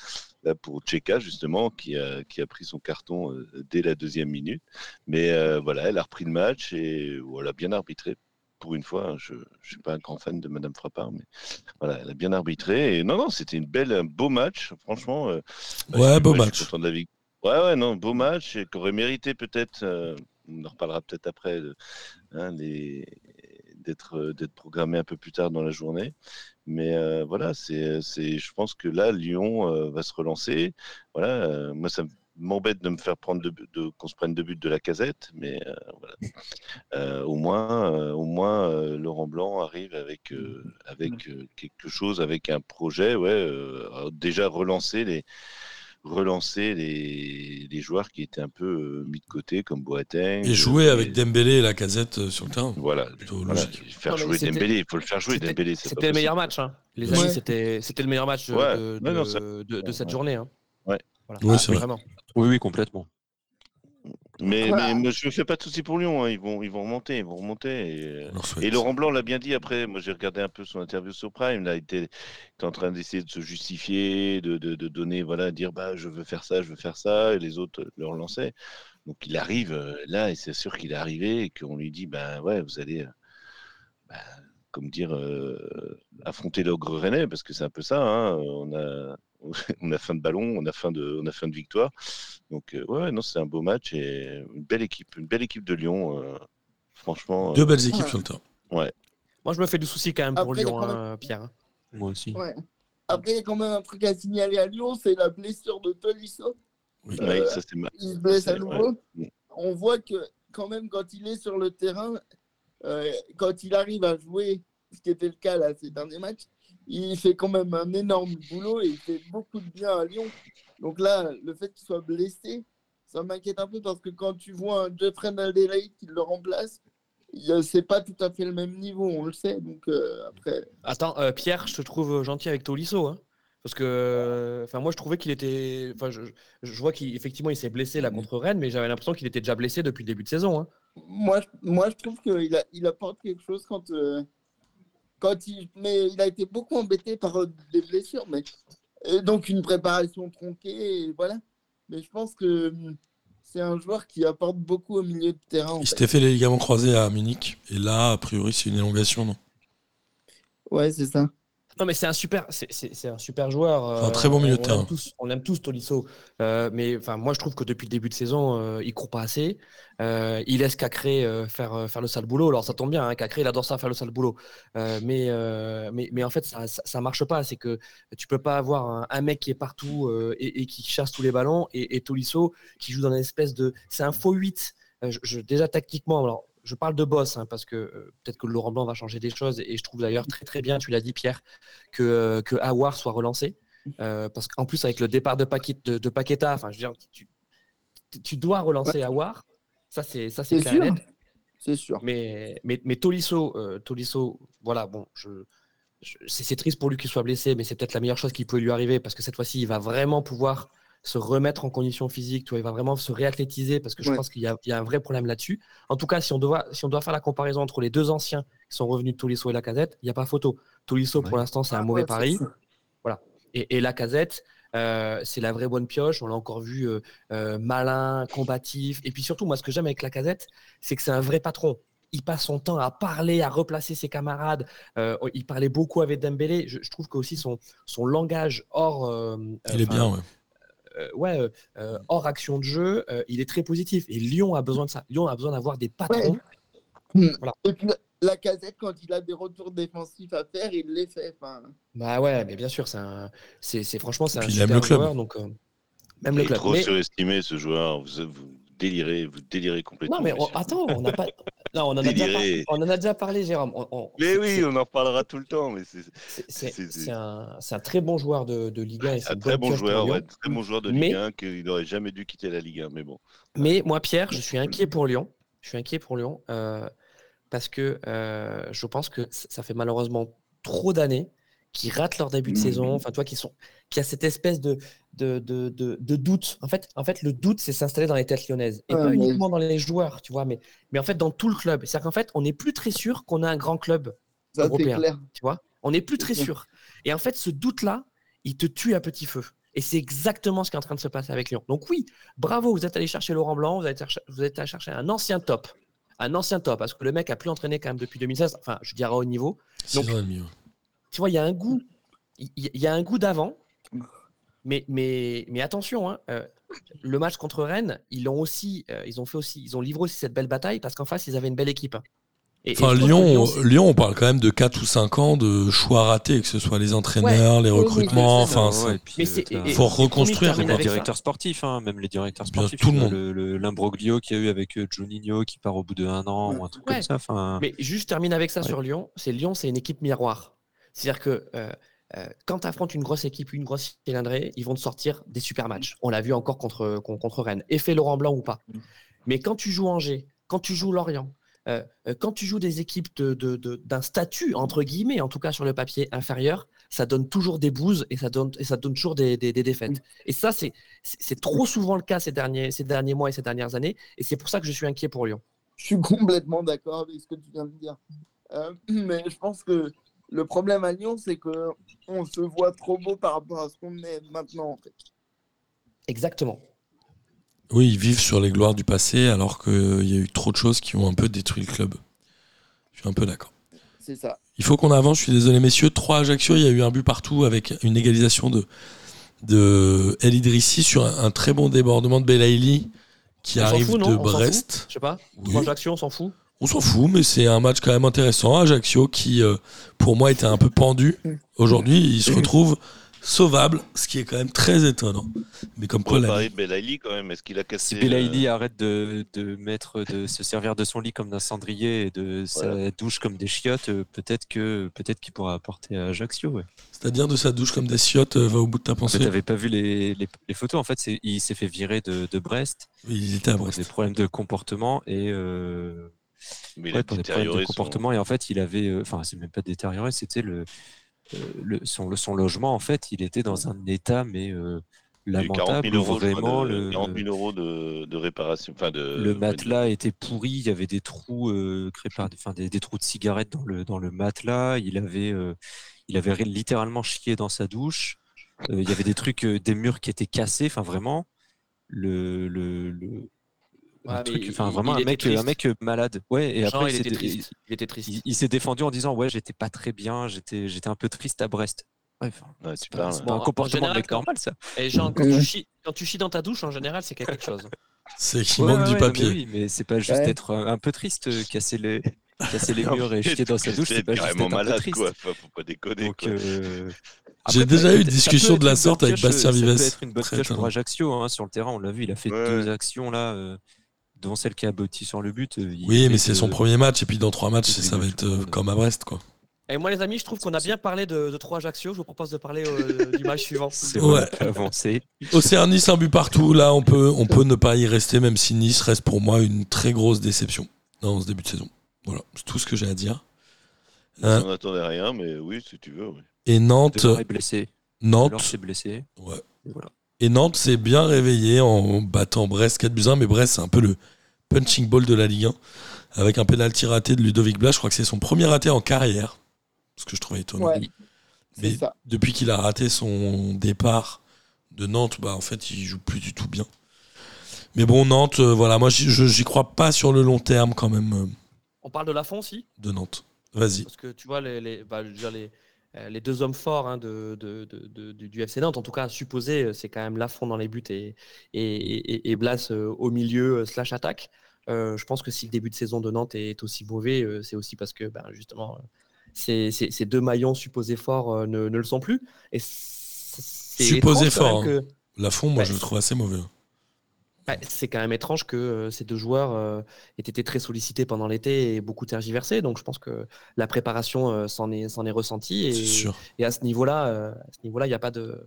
là, pour Tcheka justement, qui a qui a pris son carton euh, dès la deuxième minute. Mais euh, voilà, elle a repris le match et oh, elle a bien arbitré pour une fois. Hein, je je suis pas un grand fan de Madame Frappard, mais voilà, elle a bien arbitré. Et non non, c'était une belle, un beau match, franchement. Euh, ouais, beau match. Je suis content de la victoire. Ouais ouais non, beau match et qu'aurait mérité peut-être. Euh, on en reparlera peut-être après. Euh, hein, les D'être, d'être programmé un peu plus tard dans la journée. Mais euh, voilà, c'est, c'est, je pense que là, Lyon euh, va se relancer. Voilà, euh, moi, ça m'embête de me faire prendre de, de, qu'on se prenne deux buts de Lacazette, mais euh, voilà. Euh, au moins, euh, au moins euh, Laurent Blanc arrive avec, euh, avec euh, quelque chose, avec un projet. Ouais, euh, déjà relancer les... relancer les, les joueurs qui étaient un peu euh, mis de côté, comme Boateng. Et jouer et... avec Dembélé et Lacazette euh, sur le terrain. Voilà, voilà. Faire non, jouer Dembélé, il faut le faire jouer c'était, Dembélé. C'est c'était, le meilleur match, hein. Les ouais. amis, c'était, c'était le meilleur match, les amis, c'était le meilleur match de cette ouais. journée. Hein. Ouais. Voilà. Oui, ah, c'est vraiment. Oui, oui, complètement. Mais, voilà. mais, mais je ne fais pas de soucis pour Lyon, hein. ils, vont, ils vont remonter, ils vont remonter. Et, et Laurent Blanc l'a bien dit après, moi j'ai regardé un peu son interview sur Prime, là, il était, il était en train d'essayer de se justifier, de, de, de donner, voilà, dire bah, je veux faire ça, je veux faire ça, et les autres le relançaient. Donc il arrive là, et c'est sûr qu'il est arrivé, et qu'on lui dit, ben bah, ouais, vous allez, bah, comme dire, euh, affronter l'ogre rennais, parce que c'est un peu ça, hein. on a... On a fin de ballon, on a fin de, on a fin de victoire. Donc euh, ouais, non, c'est un beau match et une belle équipe, une belle équipe de Lyon. Euh, franchement, deux euh, belles équipes ouais. sur le terrain. Ouais. Moi, je me fais du souci quand même pour Après, Lyon, hein, même... Pierre. Moi aussi. Ouais. Après, il y a quand même un truc à signaler à Lyon, c'est la blessure de Tolisso. Oui, euh, ouais, ça c'est mal. Il se blesse à nouveau. Ouais. On voit que quand même, quand il est sur le terrain, euh, quand il arrive à jouer, ce qui était le cas là ces derniers matchs. Il fait quand même un énorme boulot et il fait beaucoup de bien à Lyon. Donc là, le fait qu'il soit blessé, ça m'inquiète un peu parce que quand tu vois un Jeffrey Naldelay qui le remplace, c'est pas tout à fait le même niveau, on le sait. Donc euh, après. Attends, euh, Pierre, je te trouve gentil avec Tolisso, hein, parce que, enfin, moi je trouvais qu'il était, enfin, je, je vois qu'effectivement il s'est blessé là contre Rennes, mais j'avais l'impression qu'il était déjà blessé depuis le début de saison, hein. Moi, je, moi, je trouve qu'il a, il apporte quelque chose quand, euh, quand il, mais il a été beaucoup embêté par euh, des blessures, mais et donc une préparation tronquée, et voilà. Mais je pense que c'est un joueur qui apporte beaucoup au milieu de terrain. En il fait. s'était fait les ligaments croisés à Munich, et là, a priori, c'est une élongation, non ? Ouais, c'est ça. Non, mais c'est un super, c'est, c'est, c'est un super joueur. C'est un très bon milieu de terrain. Tous, on aime tous Tolisso. Euh, mais enfin, moi, je trouve que depuis le début de saison, euh, il ne court pas assez. Euh, il laisse Cacré euh, faire, faire le sale boulot. Alors, ça tombe bien. Hein, Cacré, il adore ça, faire le sale boulot. Euh, mais, euh, mais, mais en fait, ça ne marche pas. C'est que tu ne peux pas avoir un, un mec qui est partout euh, et, et qui chasse tous les ballons et, et Tolisso qui joue dans une espèce de. C'est un faux huit. Euh, je, je, déjà, tactiquement, alors. Je parle de boss, hein, parce que euh, peut-être que Laurent Blanc va changer des choses. Et je trouve d'ailleurs très très bien, tu l'as dit Pierre, que, euh, que Aouar soit relancé. Euh, parce qu'en plus, avec le départ de, Paquet, de, de Paqueta, enfin je veux dire, tu, tu dois relancer ouais. Aouar. Ça, c'est, ça, c'est, c'est clair. Sûr. C'est sûr. Mais, mais, mais Tolisso, euh, Tolisso, voilà, bon, je, je, c'est, c'est triste pour lui qu'il soit blessé, mais c'est peut-être la meilleure chose qui peut lui arriver, parce que cette fois-ci, il va vraiment pouvoir se remettre en condition physique, tu vois, il va vraiment se réathlétiser, parce que je ouais. pense qu'il y a, il y a un vrai problème là-dessus. En tout cas, si on doit, si on doit faire la comparaison entre les deux anciens qui sont revenus de Tolisso et Lacazette, il n'y a pas photo. Tolisso, ouais. pour l'instant, c'est ah, un mauvais ouais, pari. Voilà. Et, et Lacazette, euh, c'est la vraie bonne pioche. On l'a encore vu euh, euh, malin, combatif. Et puis surtout, moi, ce que j'aime avec Lacazette, c'est que c'est un vrai patron. Il passe son temps à parler, à replacer ses camarades. Euh, il parlait beaucoup avec Dembélé. Je, je trouve qu'aussi son, son langage hors... Euh, il euh, est bien, ouais. Euh, ouais, euh, hors action de jeu, euh, il est très positif. Et Lyon a besoin de ça. Lyon a besoin d'avoir des patrons. Ouais. Voilà. Et puis, Lacazette, quand il a des retours défensifs à faire, il les fait. Fin... Bah ouais, mais bien sûr, c'est, un... c'est, c'est franchement, c'est un super joueur. Donc, euh, même il le club. Trop mais... surestimé ce joueur. Vous, vous délirez, vous délirez complètement. Non mais on... attends, on n'a pas. Non, on en, a déjà par... on en a déjà parlé, Jérôme. On, on... Mais c'est, oui, c'est... on en parlera tout le temps. Mais c'est, c'est, c'est, c'est... c'est, un, c'est un très bon joueur de, de Ligue un. Et c'est un très bon joueur, ouais, très bon joueur de Ligue mais... un qu'il n'aurait jamais dû quitter la Ligue un. Mais bon. Mais moi, Pierre, je suis inquiet pour Lyon. Je suis inquiet pour Lyon euh, parce que euh, je pense que ça fait malheureusement trop d'années qu'ils ratent leur début de mmh. saison. Enfin, toi, qui sont, qui a cette espèce de De, de, de, de doute. En fait, en fait, le doute, c'est s'installer dans les têtes lyonnaises. Et ah, pas oui. uniquement dans les joueurs, tu vois, mais, mais en fait, dans tout le club. C'est-à-dire qu'en fait, on n'est plus très sûr qu'on a un grand club ça, européen. Tu vois, on n'est plus c'est très clair. sûr. Et en fait, ce doute-là, il te tue à petit feu. Et c'est exactement ce qui est en train de se passer avec Lyon. Donc oui, bravo, vous êtes allé chercher Laurent Blanc, vous êtes allé chercher, vous êtes allé chercher un ancien top. Un ancien top, parce que le mec a plus entraîné quand même depuis deux mille seize. Enfin, je dirais à haut niveau. Donc, tu vois, il y a un goût, il y, y a un goût d'avant. Mais, mais, mais attention, hein, euh, le match contre Rennes, ils ont aussi, euh, ils ont fait aussi, ils ont livré aussi cette belle bataille parce qu'en face, ils avaient une belle équipe. Hein. Et, enfin, et Lyon, Lyon, Lyon, on parle quand même de quatre ou cinq ans de choix ratés, que ce soit les entraîneurs, ouais, les recrutements, enfin, il faut reconstruire. Même les directeurs sportifs, hein, même les directeurs sportifs, tout le monde. Le, le, l'imbroglio qu'il y a eu avec Juninho qui part au bout de un an ouais. ou un truc ouais. comme ça. Fin... Mais juste termine avec ça ouais. sur Lyon. C'est Lyon, c'est une équipe miroir. C'est-à-dire que. Euh, Quand tu affrontes une grosse équipe, une grosse cylindrée, ils vont te sortir des super matchs. On l'a vu encore contre, contre Rennes. Effet Laurent Blanc ou pas. Mais quand tu joues Angers, quand tu joues Lorient, euh, quand tu joues des équipes de, de, de, d'un statut, entre guillemets, en tout cas sur le papier inférieur, ça donne toujours des bouses et ça donne, et ça donne toujours des, des, des défaites. Et ça, c'est, c'est, c'est trop souvent le cas ces derniers, ces derniers mois et ces dernières années. Et c'est pour ça que je suis inquiet pour Lyon. Je suis complètement d'accord avec ce que tu viens de dire. Euh, mais je pense que le problème à Lyon, c'est qu'on se voit trop beau par rapport à ce qu'on est maintenant, en fait. Exactement. Oui, ils vivent sur les gloires du passé, alors qu'il y a eu trop de choses qui ont un peu détruit le club. Je suis un peu d'accord. C'est ça. Il faut qu'on avance, je suis désolé, messieurs. trois Ajaccio, il y a eu un but partout avec une égalisation de, de El Idrissi sur un, un très bon débordement de Belaïli qui on arrive fout, de on Brest. Je sais pas. trois oui. Ajaccio, on s'en fout. On s'en fout, mais c'est un match quand même intéressant. Ajaccio, qui euh, pour moi était un peu pendu, aujourd'hui il se retrouve sauvable, ce qui est quand même très étonnant. Mais comme quoi, on parlait de Belaïli quand même. Est-ce qu'il a cassé Belaïli euh... arrête de, de mettre, de se servir de son lit comme d'un cendrier et de voilà. sa douche comme des chiottes, peut-être que peut-être qu'il pourra apporter à Ajaccio. Ouais. C'est-à-dire de sa douche comme des chiottes, va au bout de ta pensée. En fait, t'avais pas vu les, les, les photos. En fait, c'est, il s'est fait virer de, de Brest. Il était à Brest. Des problèmes de comportement et. Euh... Mais ouais, pour des problèmes de comportement son... et en fait il avait enfin euh, c'est même pas détérioré, c'était le, euh, le, son, le son logement en fait il était dans un état mais euh, lamentable. quarante mille euros, vraiment, de, le, quarante mille euros de, de réparation. Enfin de, le matelas était pourri, il y avait des trous euh, créés par, enfin, des, des trous de cigarettes dans le, dans le matelas. Il avait, euh, il avait littéralement chié dans sa douche. Euh, il y avait des trucs, euh, des murs qui étaient cassés. Enfin, vraiment, le, le, le ouais, truc, enfin, vraiment un mec, un mec malade. Ouais. Et Genre, après, il, il, était dé... il était triste. Il, il s'est défendu en disant, ouais, j'étais pas très bien, j'étais, j'étais un peu triste à Brest. Ouais, ouais, c'est pas, c'est pas un comportement général, normal, ça. Et genre, quand tu chies, quand tu chies dans ta douche, en général, c'est quelque chose. C'est qu'il ouais, manque ouais, du papier. Non, mais oui, mais c'est pas juste ouais. être un peu triste, casser les, casser les murs et chier dans sa douche, c'est pas juste être un malade, peu triste. Quoi. Enfin, faut pas déconner. Donc, quoi. Euh... Après, j'ai déjà eu une discussion de la sorte avec Bastien Vives. Ça peut être une bonne pioche pour Ajaccio, hein, sur le terrain. On l'a vu, il a fait ouais. deux actions là. Euh... dont celle qui a botti sur le but. Oui, mais c'est son premier match, et puis dans trois matchs, ça va être comme à Brest, quoi. Et moi, les amis, je trouve qu'on a bien parlé de, de trois Ajaccio. Je vous propose de parler euh, du match suivant. C'est ouais. avancé. Auxerre Nice, un but partout. Là, on peut, on peut ne pas y rester, même si Nice reste pour moi une très grosse déception dans ce début de saison. Voilà, c'est tout ce que j'ai à dire. Euh, on n'attendait rien, mais oui, si tu veux. Oui. Et Nantes. Est blessé. Nantes. Alors, c'est blessé. Ouais. Et, voilà. Et Nantes s'est bien réveillé en battant Brest quatre buts à un, mais Brest, c'est un peu le punching ball de la Ligue un, avec un pénalty raté de Ludovic Blas. Je crois que c'est son premier raté en carrière. Ce que je trouvais étonnant. Ouais, mais depuis qu'il a raté son départ de Nantes, bah en fait, il joue plus du tout bien. Mais bon, Nantes, euh, voilà, moi, j'y, j'y crois pas sur le long terme quand même. On parle de Lafont aussi ? De Nantes. Vas-y. Parce que tu vois, les, les, bah, je veux dire, les, les deux hommes forts hein, de, de, de, de, du F C Nantes, en tout cas, supposé, c'est quand même Lafont dans les buts et, et, et, et Blas euh, au milieu, euh, slash attaque. Euh, je pense que si le début de saison de Nantes est aussi mauvais, euh, c'est aussi parce que, bah, justement. Euh, Ces, ces, ces deux maillons supposés forts euh, ne, ne le sont plus. Et c'est supposé fort. Que... Lafont, moi, bah, je le trouve assez mauvais. Bah, c'est quand même étrange que euh, ces deux joueurs euh, aient été très sollicités pendant l'été et beaucoup tergiversés. Donc, je pense que la préparation euh, s'en est, s'en est ressentie. Et, et à ce niveau-là, euh, à ce niveau-là, il n'y a pas de...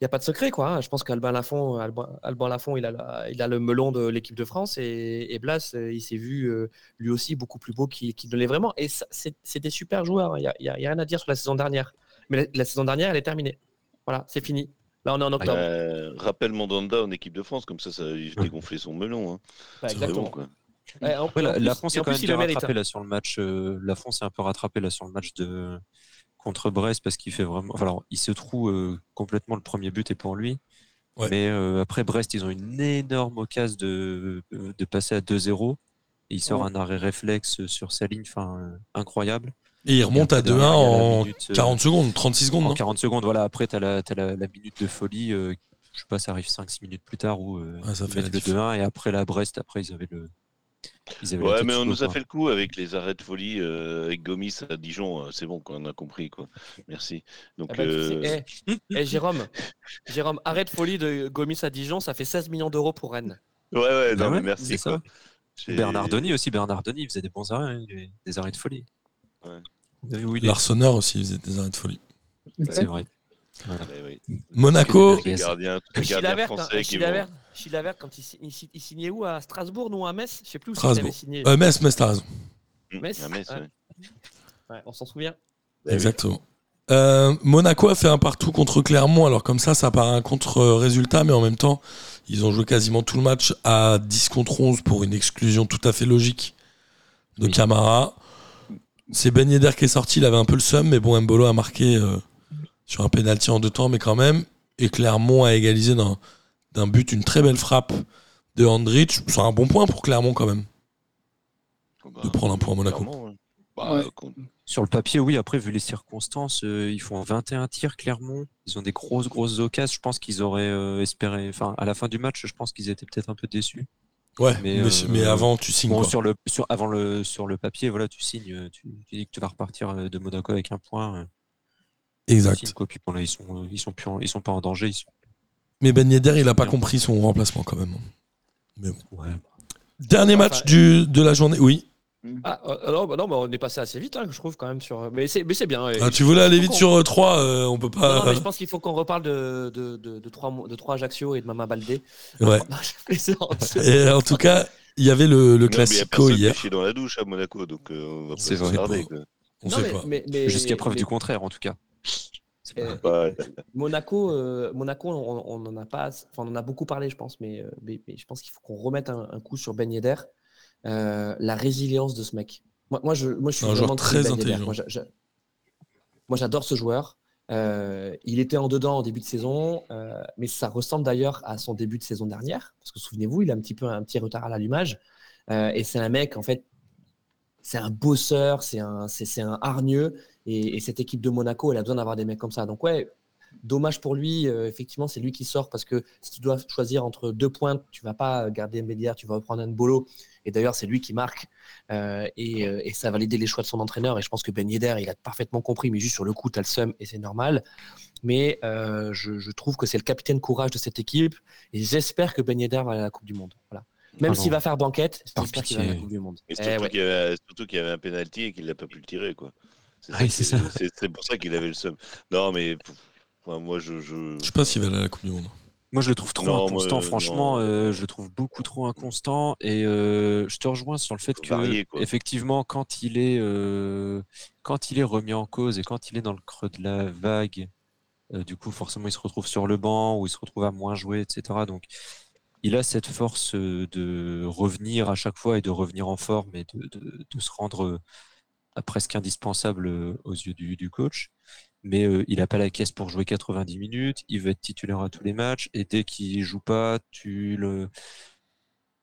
Il n'y a pas de secret, quoi. Je pense qu'Alban Lafont, Alba, Alban Lafont, il a, la, il a le melon de l'équipe de France et, et Blas, il s'est vu euh, lui aussi beaucoup plus beau qu'il, qu'il ne l'est vraiment. Et ça, c'est, c'est des super joueurs. Il hein. n'y a, a, a rien à dire sur la saison dernière. Mais la, la saison dernière, elle est terminée. Voilà, c'est fini. Là, on est en octobre. Euh, rappelle Mandanda en équipe de France, comme ça, ça il fait gonfler son melon. Hein. Bah, c'est exactement. Vraiment, quoi. Ouais, en plus, la, la France est quand même rattrapée là sur le match. Euh, la France est un peu rattrapée là sur le match de. Contre Brest parce qu'il fait vraiment. Enfin, alors, il se trouve euh, complètement le premier but est pour lui. Ouais. Mais euh, après Brest, ils ont une énorme occasion de, de passer à deux zéro. Et il sort ouais. un arrêt réflexe sur sa ligne, enfin euh, incroyable. Et il remonte à deux un en minute, quarante euh, secondes, trente-six secondes. En non quarante secondes, voilà. Après, tu as la, la, la minute de folie. Euh, je sais pas, ça arrive cinq six minutes plus tard où euh, ah, ça ils fait mettent le deux un. Et après, la Brest, après, ils avaient le. Ouais, mais on nous a fait le coup avec les arrêts de folie euh, avec Gomis à Dijon. C'est bon, on a compris, quoi. Merci. Donc, ah bah, euh... hey, hey, Jérôme, Jérôme, arrêt de folie de Gomis à Dijon, ça fait seize millions d'euros pour Rennes. Ouais, ouais, non, ah ouais, mais merci. Quoi. Bernardoni aussi, Bernardoni faisait des bons arrêts, hein, des arrêts de folie. Ouais. Oui, Larsonneur aussi faisait des arrêts de folie. C'est, c'est vrai. Voilà. Ouais, oui. Monaco, gardien, gardien français qui va. Chilavert, quand il, il, il signait où ? À Strasbourg, non à Metz ? Je ne sais plus où c'était signé. Euh, Metz, Metz, t'as raison. Metz, à Metz, ouais. Ouais. Ouais, on s'en souvient. Exactement. Euh, Monaco a fait un partout contre Clermont. Alors comme ça, ça paraît un contre-résultat, mais en même temps, ils ont joué quasiment tout le match à dix contre onze pour une exclusion tout à fait logique de oui. Camara. C'est Ben Yedder qui est sorti, il avait un peu le seum, mais bon, Mbolo a marqué euh, sur un pénalty en deux temps, mais quand même. Et Clermont a égalisé dans... d'un but, une très belle frappe de Andrich. C'est un bon point pour Clermont quand même. Oh bah, de prendre un point à Monaco. Ouais. Bah, ouais. Euh, Sur le papier, oui. Après, vu les circonstances, euh, ils font vingt et un tirs, Clermont. Ils ont des grosses, grosses occasions. Je pense qu'ils auraient euh, espéré... Enfin, à la fin du match, je pense qu'ils étaient peut-être un peu déçus. Ouais, mais, mais, euh, mais avant, tu signes. Bon, sur le, sur, avant le, sur le papier, voilà, tu signes. Tu, tu dis que tu vas repartir de Monaco avec un point. Exact. Tu signes, quoi, puis, bon, là, ils sont, ils sont plus en, ils sont pas en danger. Ils sont... Mais Ben Yedder, il n'a pas compris son remplacement quand même. Mais bon. Ouais. Dernier match enfin, du, de la journée, oui. Ah, alors, bah non, bah on est passé assez vite, hein, je trouve, quand même. Sur... Mais, c'est, mais c'est bien. Ah, tu voulais aller vite sur trois, euh, on peut pas. Non, non, mais je pense qu'il faut qu'on reparle de, de, de, de, trois, de trois Ajaccio et de Mama Baldé. Ouais. Et en tout cas, il y avait le, le non, classico hier. Il y a dans la douche à Monaco, donc euh, on va pas se regarder. Bon. On ne sait mais, pas. Mais, mais, Jusqu'à preuve mais... du contraire, en tout cas. Euh, Monaco, euh, Monaco, on, on en a pas, enfin on en a beaucoup parlé, je pense, mais, mais, mais je pense qu'il faut qu'on remette un, un coup sur Ben Yedder, euh, la résilience de ce mec. Moi, moi je, moi je suis un vraiment très Ben intelligent. Moi, je, je, moi, j'adore ce joueur. Euh, il était en dedans en début de saison, euh, mais ça ressemble d'ailleurs à son début de saison dernière, parce que souvenez-vous, il a un petit peu un petit retard à l'allumage. Euh, et c'est un mec, en fait, c'est un bosseur, c'est un, c'est, c'est un hargneux. Et, et cette équipe de Monaco, elle a besoin d'avoir des mecs comme ça. Donc ouais, dommage pour lui. Euh, effectivement, c'est lui qui sort parce que si tu dois choisir entre deux pointes, tu vas pas garder Mbédiar, tu vas reprendre N'Bolo. Et d'ailleurs, c'est lui qui marque. Euh, et, et ça a validé les choix de son entraîneur. Et je pense que Ben Yedder, il a parfaitement compris. Mais juste sur le coup, t'as le seum et c'est normal. Mais euh, je, je trouve que c'est le capitaine courage de cette équipe. Et j'espère que Ben Yedder va aller à la Coupe du Monde. Voilà. Même Pardon. s'il va faire banquette, j'espère qu'il va aller à la Coupe du Monde. Et surtout, eh ouais. qu'il y avait, surtout qu'il y avait un pénalty et qu'il n'a pas pu le tirer, quoi. C'est, ah, c'est, ça. C'est, c'est pour ça qu'il avait le seum. Non, mais enfin, moi, je, je. Je sais pas s'il va aller à la Coupe du Monde. Moi, je le trouve trop non, inconstant. Euh, Franchement, euh, je le trouve beaucoup trop inconstant. Et euh, je te rejoins sur le fait que, varier, effectivement, quand il est euh, quand il est remis en cause et quand il est dans le creux de la vague, euh, du coup, forcément, il se retrouve sur le banc ou il se retrouve à moins jouer, et cetera. Donc, il a cette force de revenir à chaque fois et de revenir en forme et de, de, de se rendre à presque indispensable aux yeux du, du coach. Mais euh, il n'a pas la caisse pour jouer quatre-vingt-dix minutes, il veut être titulaire à tous les matchs, et dès qu'il ne joue pas, tu le...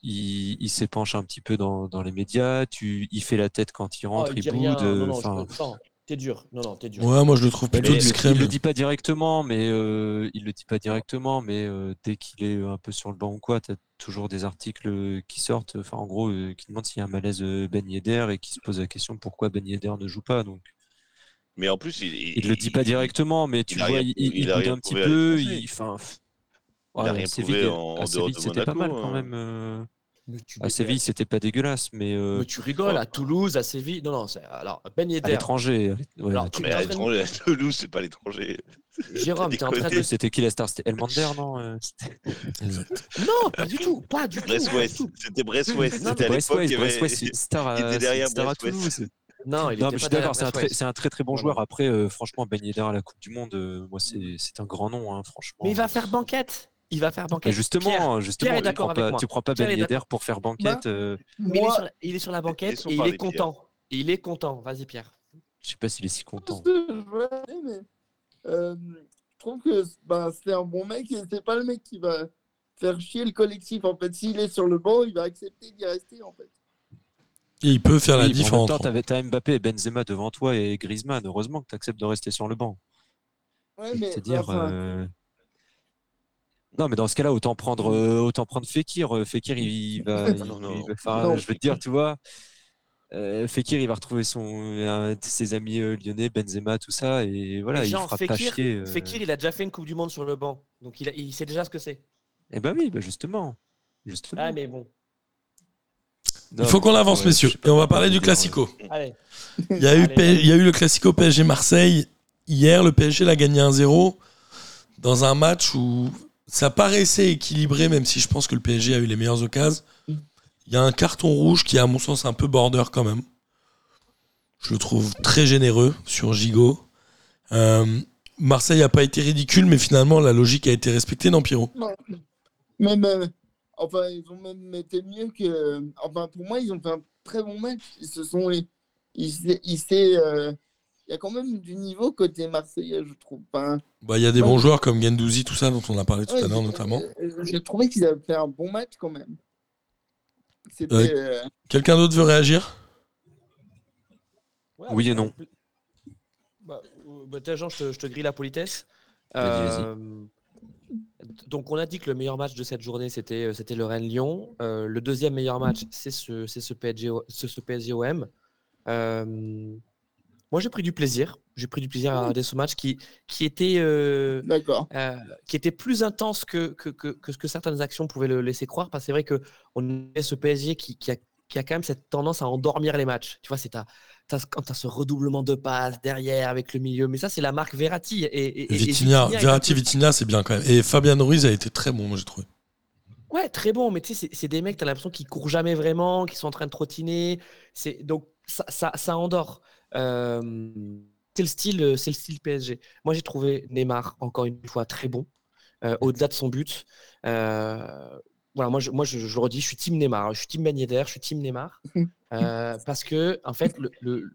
il, il s'épanche un petit peu dans, dans les médias, tu... il fait la tête quand il rentre, oh, il, il boude... Non, non, enfin... non, t'es dur. Non, non, t'es dur. Ouais, moi je le trouve plutôt mais, discret. Il ne le dit pas directement, mais, euh, il le dit pas directement, mais euh, dès qu'il est un peu sur le banc ou quoi, tu as toujours des articles qui sortent, enfin en gros, euh, qui demandent s'il y a un malaise Ben Yedder et qui se posent la question pourquoi Ben Yedder ne joue pas. Donc... Mais en plus, il, il, il le dit il, pas directement, mais tu il vois, rien, il, il, il boude un petit peu. Il n'a ouais, rien prouvé en dehors de Monaco. C'était pas mal quand même. Euh... À Séville, c'était pas dégueulasse, mais. Euh... Mais tu rigoles, à Toulouse, à Séville. Non, non, c'est... alors Ben Yedder. À l'étranger. Ouais, alors, tu mais à l'étranger, à Toulouse, c'est pas l'étranger. Jérôme, t'es en train de. C'était qui la star? C'était Elmander, non? Non, pas du tout. Pas du Brest tout. West. Tout. C'était Brest-Ouest. C'était à l'époque. Brest-Ouest, avait... Brest-Ouest, star à... il était derrière star à Toulouse. Non, il non, était mais pas d'accord, c'est un, très, c'est un très très bon joueur. Après, euh, franchement, Ben Yedder à la Coupe du Monde, euh, moi, c'est, c'est un grand nom, hein, franchement. Mais il va faire banquette. Il va faire banquette. Et justement, Pierre, justement Pierre est d'accord avec pas, moi. Tu prends pas Pierre Ben Yedder pour faire banquette. Bah, euh... il, est la, il est sur la banquette et il est content. Pierre. Il est content. Vas-y, Pierre. Je sais pas s'il est si content. Je euh, trouve que bah, c'est un bon mec et c'est pas le mec qui va faire chier le collectif. En fait, s'il est sur le banc, il va accepter d'y rester, en fait. Et il peut faire oui, la différence. En même temps, t'as Mbappé et Benzema devant toi et Griezmann. Heureusement que t'acceptes de rester sur le banc. Ouais, mais c'est-à-dire. Bah, euh... Non, mais dans ce cas-là, autant prendre, euh, autant prendre Fekir. Fekir, il va, il, non, non. Il va faire, non, je veux te dire, tu vois, euh, Fekir, il va retrouver son, euh, ses amis euh, lyonnais, Benzema, tout ça, et voilà, mais il fera Fekir, pas chier. Euh... Fekir, il a déjà fait une Coupe du Monde sur le banc, donc il, a, il sait déjà ce que c'est. Eh ben oui, ben justement, justement. Ah mais bon. Non, il faut qu'on avance, ouais, messieurs, et on va parler du Classico. Allez. Il y a eu, P... il y a eu le Classico P S G Marseille hier. Le P S G l'a gagné un zéro dans un match où. Ça paraissait équilibré, même si je pense que le P S G a eu les meilleures occasions. Il y a un carton rouge qui est, à mon sens, un peu border quand même. Je le trouve très généreux sur Gigot. Euh, Marseille n'a pas été ridicule, mais finalement, la logique a été respectée, non, Pierrot ? Même, euh, enfin, ils ont même été mieux que... Enfin, pour moi, ils ont fait un très bon match. Ils se sont... Il ils, ils, euh, y a quand même du niveau côté marseillais, je trouve. Enfin, bah, il y a des bons joueurs comme Guendouzi, tout ça, dont on a parlé tout ouais, à l'heure, notamment. J'ai trouvé qu'ils avaient fait un bon match, quand même. C'était... Euh, quelqu'un d'autre veut réagir ? ouais, Oui et non. Bah, bah, t'as Jean, je te, je te grille la politesse. Euh, donc, on a dit que le meilleur match de cette journée, c'était, c'était le Rennes-Lyon. Euh, le deuxième meilleur match, c'est ce, c'est ce, P S G O M. Euh... Moi, j'ai pris du plaisir. J'ai pris du plaisir à regarder ce match qui, qui, était, euh, euh, qui était plus intense que, que, que, que ce que certaines actions pouvaient le laisser croire. Parce que c'est vrai qu'on est ce P S G qui, qui, a, qui a quand même cette tendance à endormir les matchs. Tu vois, c'est t'as, t'as, quand tu as ce redoublement de passes derrière avec le milieu. Mais ça, c'est la marque Verratti. Et, et, Vitinha, et Verratti, Vitinha, c'est bien quand même. Et Fabian Ruiz a été très bon, moi, j'ai trouvé. Ouais, très bon. Mais tu sais, c'est, c'est des mecs, tu as l'impression qu'ils courent jamais vraiment, qu'ils sont en train de trottiner. C'est, donc, ça, ça, ça endort. Euh, c'est le style, c'est le style P S G. Moi, j'ai trouvé Neymar, encore une fois, très bon, euh, au-delà de son but. Euh, voilà, moi, je, moi je, je le redis, je suis team Neymar, je suis team Magnéder, je suis team Neymar. Euh, parce que, en fait, le, le,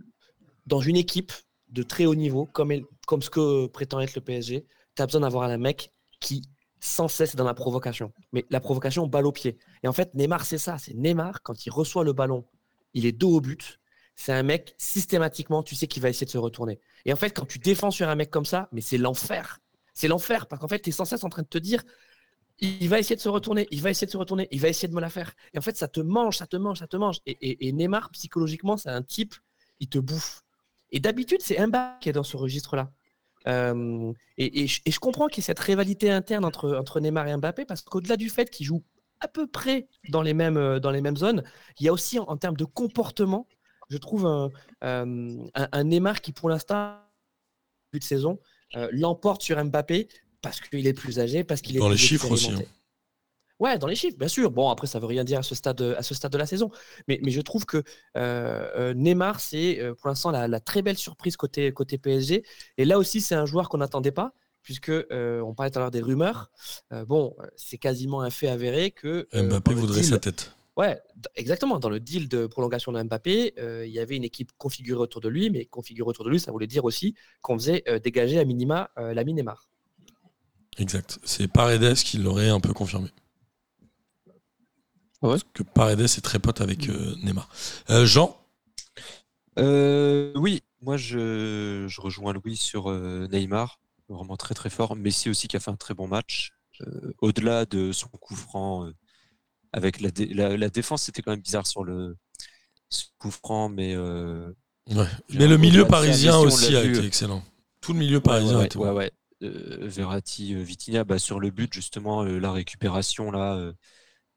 dans une équipe de très haut niveau, comme, elle, comme ce que prétend être le P S G, tu as besoin d'avoir un mec qui, sans cesse, est dans la provocation. Mais la provocation, balle au pied. Et en fait, Neymar, c'est ça. C'est Neymar, quand il reçoit le ballon, il est dos au but. C'est un mec, systématiquement, tu sais qu'il va essayer de se retourner. Et en fait, quand tu défends sur un mec comme ça, mais c'est l'enfer. C'est l'enfer, parce qu'en fait, tu es sans cesse en train de te dire il va essayer de se retourner, il va essayer de se retourner, il va essayer de me la faire. Et en fait, ça te mange, ça te mange, ça te mange. Et, et, et Neymar, psychologiquement, c'est un type, il te bouffe. Et d'habitude, c'est Mbappé qui est dans ce registre-là. Euh, et, et, je, et je comprends qu'il y ait cette rivalité interne entre, entre Neymar et Mbappé, parce qu'au-delà du fait qu'ils jouent à peu près dans les mêmes, dans les mêmes zones, il y a aussi, en, en termes de comportement, je trouve un, euh, un, un Neymar qui, pour l'instant, début de saison, euh, l'emporte sur Mbappé parce qu'il est plus âgé, parce qu'il est dans plus les chiffres aussi. Hein. Ouais, dans les chiffres, bien sûr. Bon, après, ça ne veut rien dire à ce stade, à ce stade de la saison. Mais, mais je trouve que euh, Neymar, c'est pour l'instant la, la très belle surprise côté, côté P S G. Et là aussi, c'est un joueur qu'on n'attendait pas, puisque euh, on parlait tout à l'heure des rumeurs. Euh, bon, c'est quasiment un fait avéré que euh, Mbappé voudrait deal, sa tête. Ouais, exactement. Dans le deal de prolongation de Mbappé, euh, il y avait une équipe configurée autour de lui, mais configurée autour de lui, ça voulait dire aussi qu'on faisait euh, dégager à minima euh, l'ami Neymar. Exact. C'est Paredes qui l'aurait un peu confirmé. Ouais. Parce que Paredes est très pote avec euh, Neymar. Euh, Jean euh, Oui, moi je, je rejoins Louis sur euh, Neymar, vraiment très très fort. Messi aussi qui a fait un très bon match. Euh, au-delà de son coup franc... Euh, Avec la, dé- la, la défense, c'était quand même bizarre sur le, sur le coup franc, mais. Euh, ouais. Mais le milieu parisien aussi a été excellent. Tout le milieu ouais, parisien ouais, a été ouais, bon. Ouais. Euh, Verratti, euh, Vitinha, bah, sur le but, justement, euh, la récupération, là, euh,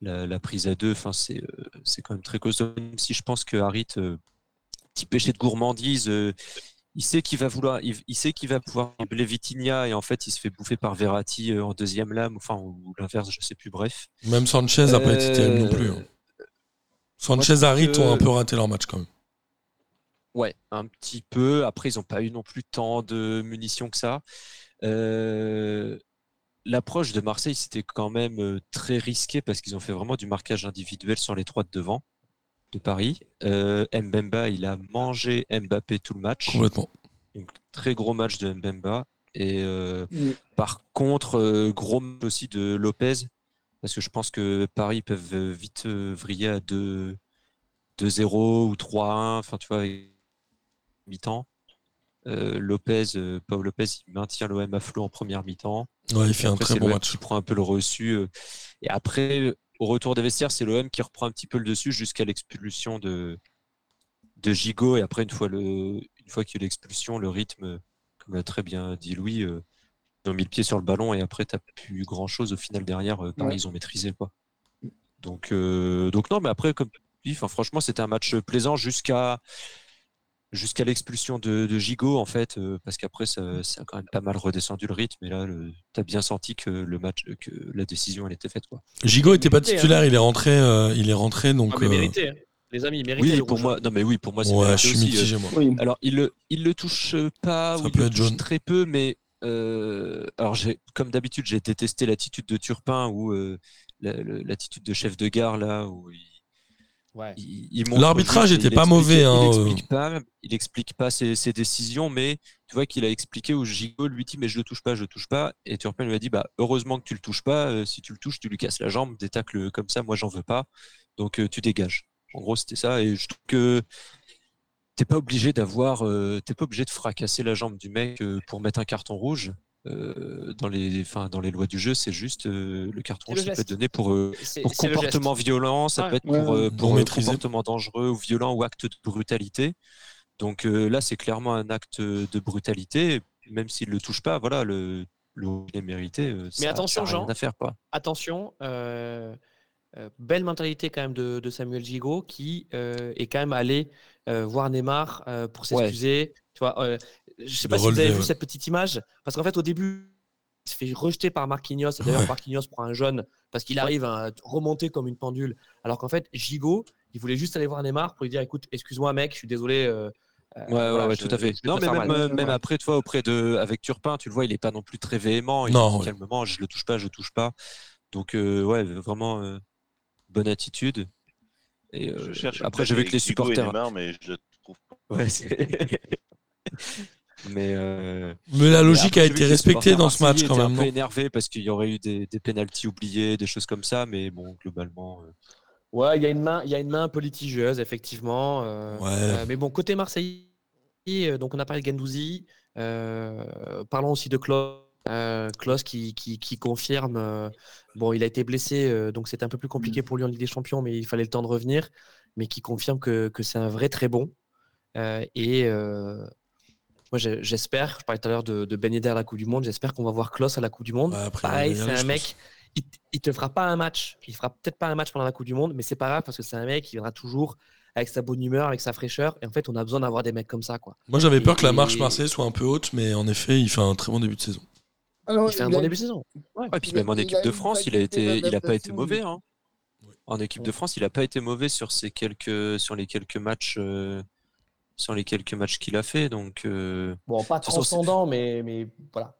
la, la prise à deux, c'est, euh, c'est quand même très costaud. Même si je pense que Harit, euh, petit péché de gourmandise, euh, il sait qu'il va vouloir, il, il sait qu'il va pouvoir dribbler Vitinha et en fait il se fait bouffer par Verratti en deuxième lame, enfin ou l'inverse, je sais plus. Bref. Même Sanchez n'a euh... pas été terrible non plus. Hein. Sanchez et Harit que... ont un peu raté leur match quand même. Ouais, un petit peu. Après ils n'ont pas eu non plus tant de munitions que ça. Euh... L'approche de Marseille c'était quand même très risqué parce qu'ils ont fait vraiment du marquage individuel sur les trois de devant. De Paris. Euh, Mbemba, il a mangé Mbappé tout le match. Complètement. Donc, très gros match de Mbemba. Et euh, oui. Par contre, euh, gros match aussi de Lopez, parce que je pense que Paris peuvent vite euh, vriller à deux, deux zéro ou trois un, enfin tu vois, avec mi-temps. Euh, Lopez, euh, Paul Lopez, il maintient l'O M à flot en première mi-temps. Ouais, il fait après, un très bon match. Il prend un peu le reçu. Euh, et après... Au retour des vestiaires, c'est l'O M qui reprend un petit peu le dessus jusqu'à l'expulsion de, de Gigot. Et après, une fois, le, une fois qu'il y a eu l'expulsion, le rythme, comme l'a très bien dit Louis, euh, ils ont mis le pied sur le ballon et après, tu n'as plus grand-chose. Au final, derrière, euh, Paris, ouais. Ils ont maîtrisé. Quoi. Donc, euh, donc non, mais après, comme enfin, franchement, c'était un match plaisant jusqu'à, jusqu'à l'expulsion de, de Gigot, en fait, euh, parce qu'après, ça, ça a quand même pas mal redescendu le rythme. Et là, tu as bien senti que le match, que la décision, elle était faite. Quoi. Gigot n'était pas titulaire, hein. il est rentré, euh, il est rentré, donc. Ah, mais mérité, euh... les amis, mérité. Oui, le pour moi, non, mais oui, pour moi, c'est. Ouais, mérité je suis aussi, mitigé, euh... moi. Oui. Alors, il le, il le touche pas, ça ou il le touche jaune. Très peu, mais euh, alors, j'ai, comme d'habitude, j'ai détesté l'attitude de Turpin ou euh, la, l'attitude de chef de gare là, où il. Ouais. Il, il l'arbitrage n'était pas mauvais. Hein, il n'explique euh... pas, il explique pas ses, ses décisions, mais tu vois qu'il a expliqué où Gigot lui dit mais je le touche pas, je le touche pas, et Turpin lui a dit bah heureusement que tu le touches pas, euh, si tu le touches tu lui casses la jambe, des tacles comme ça moi j'en veux pas, donc euh, tu dégages. En gros c'était ça, et je trouve que t'es pas obligé d'avoir, euh, t'es pas obligé de fracasser la jambe du mec euh, pour mettre un carton rouge. Euh, dans les, fin, dans les lois du jeu, c'est juste euh, le carton rouge, ça peut être donné pour, euh, c'est, pour c'est comportement violent, ça ah, peut être ouais, pour, euh, pour euh, comportement dangereux ou violent ou acte de brutalité. Donc euh, là, c'est clairement un acte de brutalité, même s'il ne le touche pas, voilà, le, le est mérité. Euh, Mais ça, attention, ça a rien à faire, pas. Attention, euh, euh, belle mentalité quand même de, de Samuel Gigot qui euh, est quand même allé euh, voir Neymar euh, pour s'excuser. Ouais. Tu vois, euh, je ne sais pas relever, si vous avez vu cette petite image, parce qu'en fait, au début, il se fait rejeter par Marquinhos. Et d'ailleurs, ouais. Marquinhos prend un jaune parce qu'il arrive à remonter comme une pendule. Alors qu'en fait, Gigot, il voulait juste aller voir Neymar pour lui dire écoute, excuse-moi, mec, je suis désolé, euh, Ouais, voilà, ouais, ouais je, tout à fait. Non, mais même, euh, même après, tu vois, auprès de, avec Turpin, tu le vois, il est pas non plus très véhément. Il non, dit ouais. calmement, je le touche pas, je le touche pas. Donc, euh, ouais, vraiment euh, bonne attitude. Et euh, je cherche après, j'ai vu que les supporters. Neymar, mais je trouve pas. Ouais, mais, euh... mais la logique après, a été respectée dans ce match quand même. Un peu énervé parce qu'il y aurait eu des, des pénaltys oubliés, des choses comme ça, mais bon, globalement. Euh... Ouais, il y a une main, il y a une main un peu litigieuse, effectivement. Euh, ouais. euh, mais bon, côté Marseille, donc on a parlé de Guendouzi. Euh, parlons aussi de Klaus. Euh, Klaus qui, qui, qui confirme. Euh, bon, il a été blessé, euh, donc c'était un peu plus compliqué pour lui en Ligue des Champions, mais il fallait le temps de revenir. Mais qui confirme que, que c'est un vrai très bon. Euh, et euh, moi, j'espère. Je parlais tout à l'heure de, de Ben Yedder à la Coupe du Monde. J'espère qu'on va voir Klaus à la Coupe du Monde. Bah, après, pareil, c'est un mec. Pense. Il ne te fera pas un match. Il ne fera peut-être pas un match pendant la Coupe du Monde, mais c'est pas grave parce que c'est un mec qui viendra toujours avec sa bonne humeur, avec sa fraîcheur. Et en fait, on a besoin d'avoir des mecs comme ça, quoi. Moi, j'avais peur et, que la marche et... Marseille soit un peu haute, mais en effet, il fait un très bon début de saison. Alors, il fait il un bon a... début de saison. Ouais. Ah, et puis il même en équipe de France, il a été, il a pas été mauvais. Hein. Oui. En équipe de France, il a pas été mauvais sur ces quelques, sur les quelques matchs. Euh... sur les quelques matchs qu'il a fait, donc euh... bon, pas transcendant, mais mais voilà.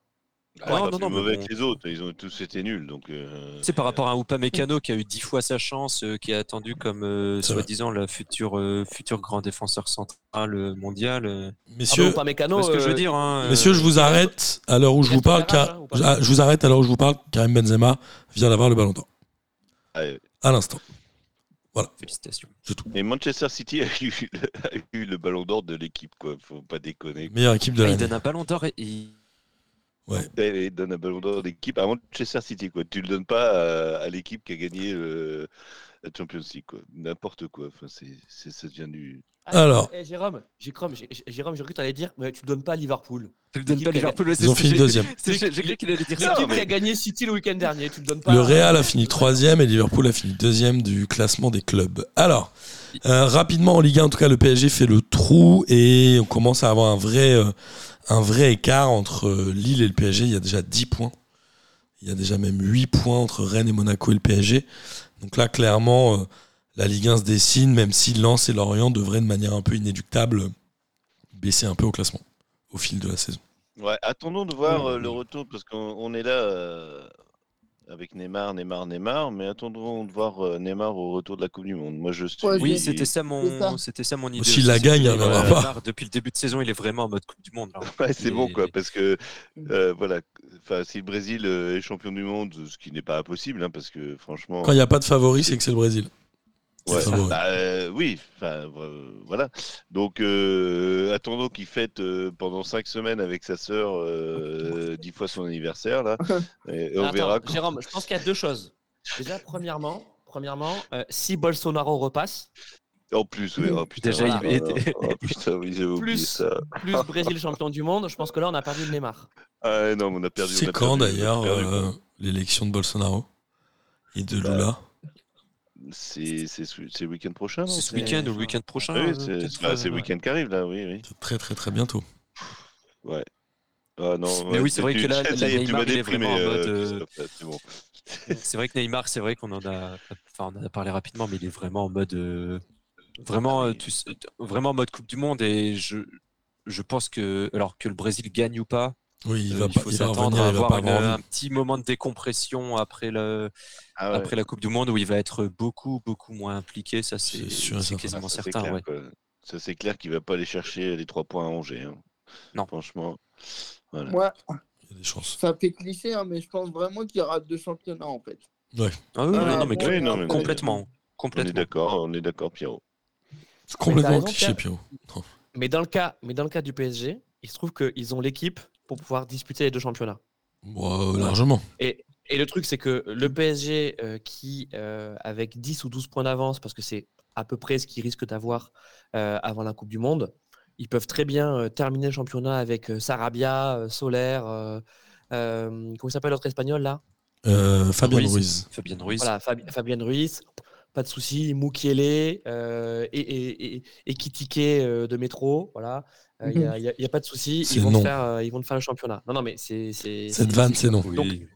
Ah, non, non, non, non, mauvais bon... que les autres, ils ont tous été nuls, donc. Euh... C'est par rapport à Upamecano qui a eu dix fois sa chance, euh, qui est attendu comme euh, soi-disant la future euh, futur grand défenseur central mondial. Euh... Messieurs, ah bon, Upamecano, c'est ce que je veux dire. Hein, messieurs, euh... je vous arrête à l'heure où je vous parle, car hein, je vous arrête à l'heure où je vous parle. Karim Benzema vient d'avoir le Ballon d'Or. Allez. À l'instant. Voilà. Félicitations. C'est tout. Et Manchester City a eu, a eu le Ballon d'Or de l'équipe, quoi. Faut pas déconner. Meilleure équipe de l'année. Il donne un Ballon d'Or et il... Ouais. Il donne un Ballon d'Or d'équipe à Manchester City, quoi. Tu le donnes pas à, à l'équipe qui a gagné euh, la Champions League, quoi. N'importe quoi. Enfin, c'est, c'est ça devient du. Ah, alors. Eh, Jérôme, Jérôme, Jérôme, j'ai cru que tu allais dire, mais tu le donnes pas à Liverpool. Tu le donnes l'équipe pas à Liverpool. Ils c'est, ont c'est, fini deuxième. J'ai, j'ai, j'ai cru qu'il allait dire ça. L'équipe qui a gagné City le week-end dernier, tu le donnes pas. Le Real a fini troisième et Liverpool a fini deuxième du classement des clubs. Alors, euh, rapidement en Ligue un, en tout cas, le P S G fait le trou et on commence à avoir un vrai, euh, un vrai écart entre euh, Lille et le P S G. Il y a déjà dix points. Il y a déjà même huit points entre Rennes et Monaco et le P S G. Donc là, clairement. Euh, La Ligue un se dessine, même si Lens et Lorient devraient de manière un peu inéluctable baisser un peu au classement au fil de la saison. Ouais, attendons de voir ouais, euh, le retour, parce qu'on on est là euh, avec Neymar, Neymar, Neymar, mais attendons de voir euh, Neymar au retour de la Coupe du Monde. Moi, je suis... Oui, c'était ça mon, ça. C'était ça mon idée. S'il la gagne, il n'en aura pas. Depuis le début de saison, il est vraiment en mode Coupe du Monde. Ouais, c'est et... bon, quoi, parce que euh, voilà, si le Brésil est champion du monde, ce qui n'est pas impossible, hein, parce que franchement... Quand il n'y a pas de favori, c'est que c'est le Brésil. Ouais, bah, euh, oui, enfin euh, voilà. Donc euh, attendons qu'il fête euh, pendant cinq semaines avec sa sœur euh, dix fois son anniversaire là. Et, et on Attends, verra. Jérôme, je pense qu'il y a deux choses. Déjà, premièrement, premièrement, euh, si Bolsonaro repasse. En plus, oui, oh, putain, déjà voilà. il était. Oh, putain, oui, j'ai oublié plus, ça. Plus Brésil champion du monde, je pense que là on a perdu le Neymar. Ah non, on a perdu. C'est on a quand perdu, d'ailleurs euh, l'élection de Bolsonaro et de Lula. Bah. C'est, c'est, c'est le week-end prochain. C'est ce week-end ou le week-end prochain. Ah oui, c'est, c'est, là, c'est le week-end qui arrive là, oui, oui. Très très très bientôt. Ouais. Ah non. Mais ouais, oui, c'est, c'est vrai que là, la Neymar il est vraiment euh, en mode. Euh... Là, c'est, bon. C'est vrai que Neymar, c'est vrai qu'on en a, enfin, on a parlé rapidement, mais il est vraiment en mode, euh... vraiment, euh, tu... vraiment en mode Coupe du Monde et je, je pense que, alors que le Brésil gagne ou pas. Oui, il, va euh, il faut il s'attendre va revenir, à avoir, il va avoir une, un petit moment de décompression après, le, ah ouais. après la Coupe du Monde où il va être beaucoup, beaucoup moins impliqué. Ça, c'est, c'est, sûr, c'est quasiment ça, certain. C'est clair, ouais. que, ça, c'est clair qu'il ne va pas aller chercher les trois points à Angers. Hein. Non. Franchement, voilà. Moi, il y a des chances. Ça fait cliché, hein, mais je pense vraiment qu'il y aura deux championnats, en fait. Ouais. Ah oui, ah, non, non, mais, oui, non, mais complètement. complètement. On est d'accord, on est d'accord, Pierrot. C'est complètement cliché, Pierrot. Mais dans le cas, mais dans le cas du P S G, il se trouve qu'ils ont l'équipe pour pouvoir disputer les deux championnats. Wow, largement. Et, et le truc, c'est que le P S G, euh, qui, euh, avec dix ou douze points d'avance, parce que c'est à peu près ce qu'ils risquent d'avoir euh, avant la Coupe du Monde, ils peuvent très bien euh, terminer le championnat avec euh, Sarabia, euh, Soler, euh, euh, comment il s'appelle l'autre espagnol, là euh, Fabien Ruiz. Ruiz. Fabien Ruiz. Voilà, Fabi- Fabien Ruiz, pas de souci, Mukiele euh, et, et, et, et Kitike euh, de métro, voilà. Il n'y a, a, a pas de souci, ils, euh, ils vont te faire le championnat. Non, non, mais c'est. c'est Cette c'est, vanne, c'est, c'est non. Donc, oui.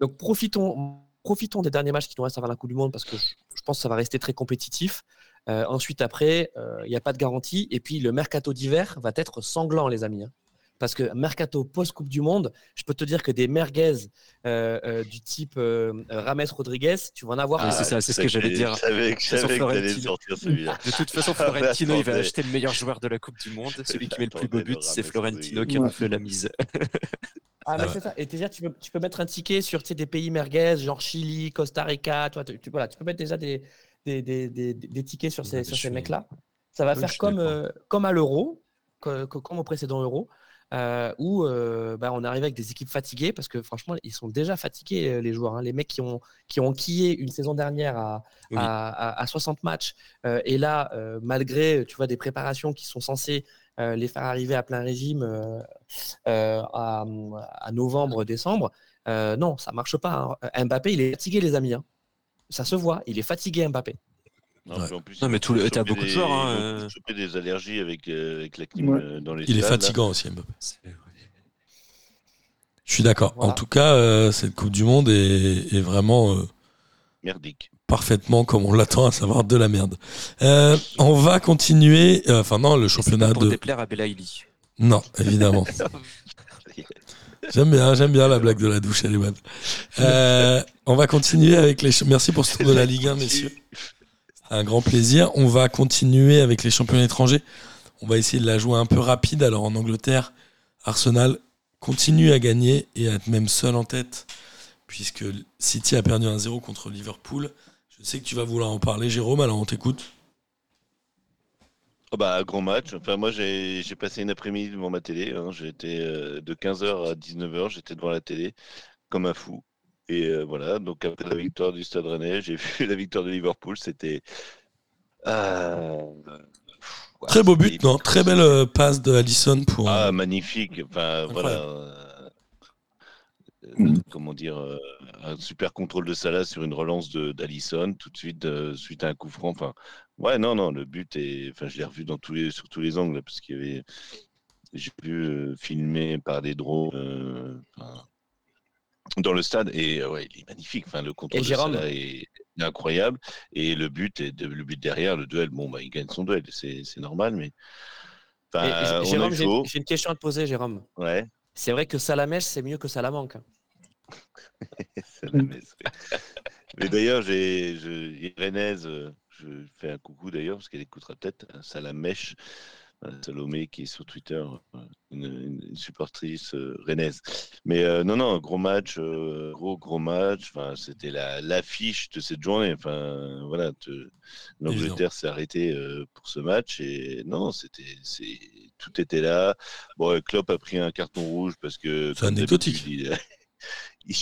donc profitons profitons des derniers matchs qui nous restent avant la Coupe du Monde, parce que je, je pense que ça va rester très compétitif. Euh, ensuite, après, il euh, n'y a pas de garantie. Et puis, le mercato d'hiver va être sanglant, les amis. Hein. Parce que mercato post-Coupe du Monde, je peux te dire que des merguez euh, euh, du type euh, Rames Rodriguez, tu vas en avoir. Ah, c'est ça, c'est ce que j'allais dire. Je savais que j'allais sortir celui-là. De toute façon, Florentino, il va acheter le meilleur joueur de la Coupe du Monde. Celui qui met le plus beau but, c'est Florentino qui rafle la mise. Ah, mais c'est ça. Et déjà, tu peux, tu peux mettre un ticket sur des pays merguez, genre Chili, Costa Rica. Toi, tu, tu, voilà, tu peux mettre déjà des, des, des, des, des tickets sur ces, sur ces mecs-là. Ça va faire comme, euh, comme à l'Euro, que, que, comme au précédent Euro. Euh, où euh, bah, on arrive avec des équipes fatiguées, parce que franchement ils sont déjà fatigués, les joueurs, hein. Les mecs qui ont qui ont quillé une saison dernière à, oui. à, à, à soixante matchs euh, et là euh, malgré, tu vois, des préparations qui sont censées euh, les faire arriver à plein régime euh, euh, à, à novembre, décembre, euh, non, ça marche pas, hein. Mbappé, il est fatigué, les amis, hein. Ça se voit, il est fatigué, Mbappé. Non, ouais. En plus, non, mais tout le, t'as beaucoup des, de joueurs. Hein, il euh... des allergies avec, euh, avec la clim, ouais. euh, dans les. Il stades, est fatigant là. Aussi, Mbappé. Je suis d'accord. Voilà. En tout cas, euh, cette Coupe du Monde est, est vraiment euh, merdique. Parfaitement comme on l'attend, à savoir de la merde. Euh, on va continuer. Enfin euh, non, le championnat. C'est pas pour de. Déplaire à Belaïli. Non, évidemment. J'aime bien, j'aime bien la blague de la douche, elle est bonne. Euh, on va continuer avec les. Merci pour ce tour de la Ligue un, messieurs. Un grand plaisir. On va continuer avec les championnats étrangers. On va essayer de la jouer un peu rapide. Alors en Angleterre, Arsenal continue à gagner et à être même seul en tête, puisque City a perdu un zéro contre Liverpool. Je sais que tu vas vouloir en parler, Jérôme, alors on t'écoute. Oh bah, gros match. Enfin, moi, j'ai, j'ai passé une après-midi devant ma télé. Hein. J'étais euh, de quinze heures à dix-neuf heures, j'étais devant la télé comme un fou. Et euh, voilà, donc après la victoire du Stade Rennais, j'ai vu la victoire de Liverpool, c'était... Euh... Ouais, très beau but, non ? Très belle euh, passe de Alisson pour... Ah, magnifique, enfin, voilà. Euh, mmh. Comment dire, euh, un super contrôle de Salah sur une relance de, d'Alisson, tout de suite, euh, suite à un coup franc, enfin... Ouais, non, non, le but est... Enfin, je l'ai revu dans tous les, sur tous les angles, parce qu'il y avait... J'ai pu euh, filmer par des drones... Euh, dans le stade, et ouais, il est magnifique, enfin, le contrôle de Salah est incroyable, et le but, est de, le but derrière, le duel, bon bah il gagne son duel, c'est, c'est normal, mais enfin, et, et, Jérôme, j'ai, j'ai une question à te poser, Jérôme. Ouais. C'est vrai que Salamèche, c'est mieux que Salamanque. Salamèche, oui. Mais d'ailleurs, j'ai je, Irénaise, je fais un coucou d'ailleurs, parce qu'elle écoutera peut-être, Salamèche, Salomé, qui est sur Twitter, une, une supportrice euh, rennaise. Mais euh, non, non, gros match, euh, gros, gros match. Enfin, c'était la, l'affiche de cette journée. Enfin, voilà, te, l'Angleterre s'est arrêtée euh, pour ce match. Et non, c'était, c'est, tout était là. Bon, Klopp a pris un carton rouge parce que... C'est anecdotique. Il, il,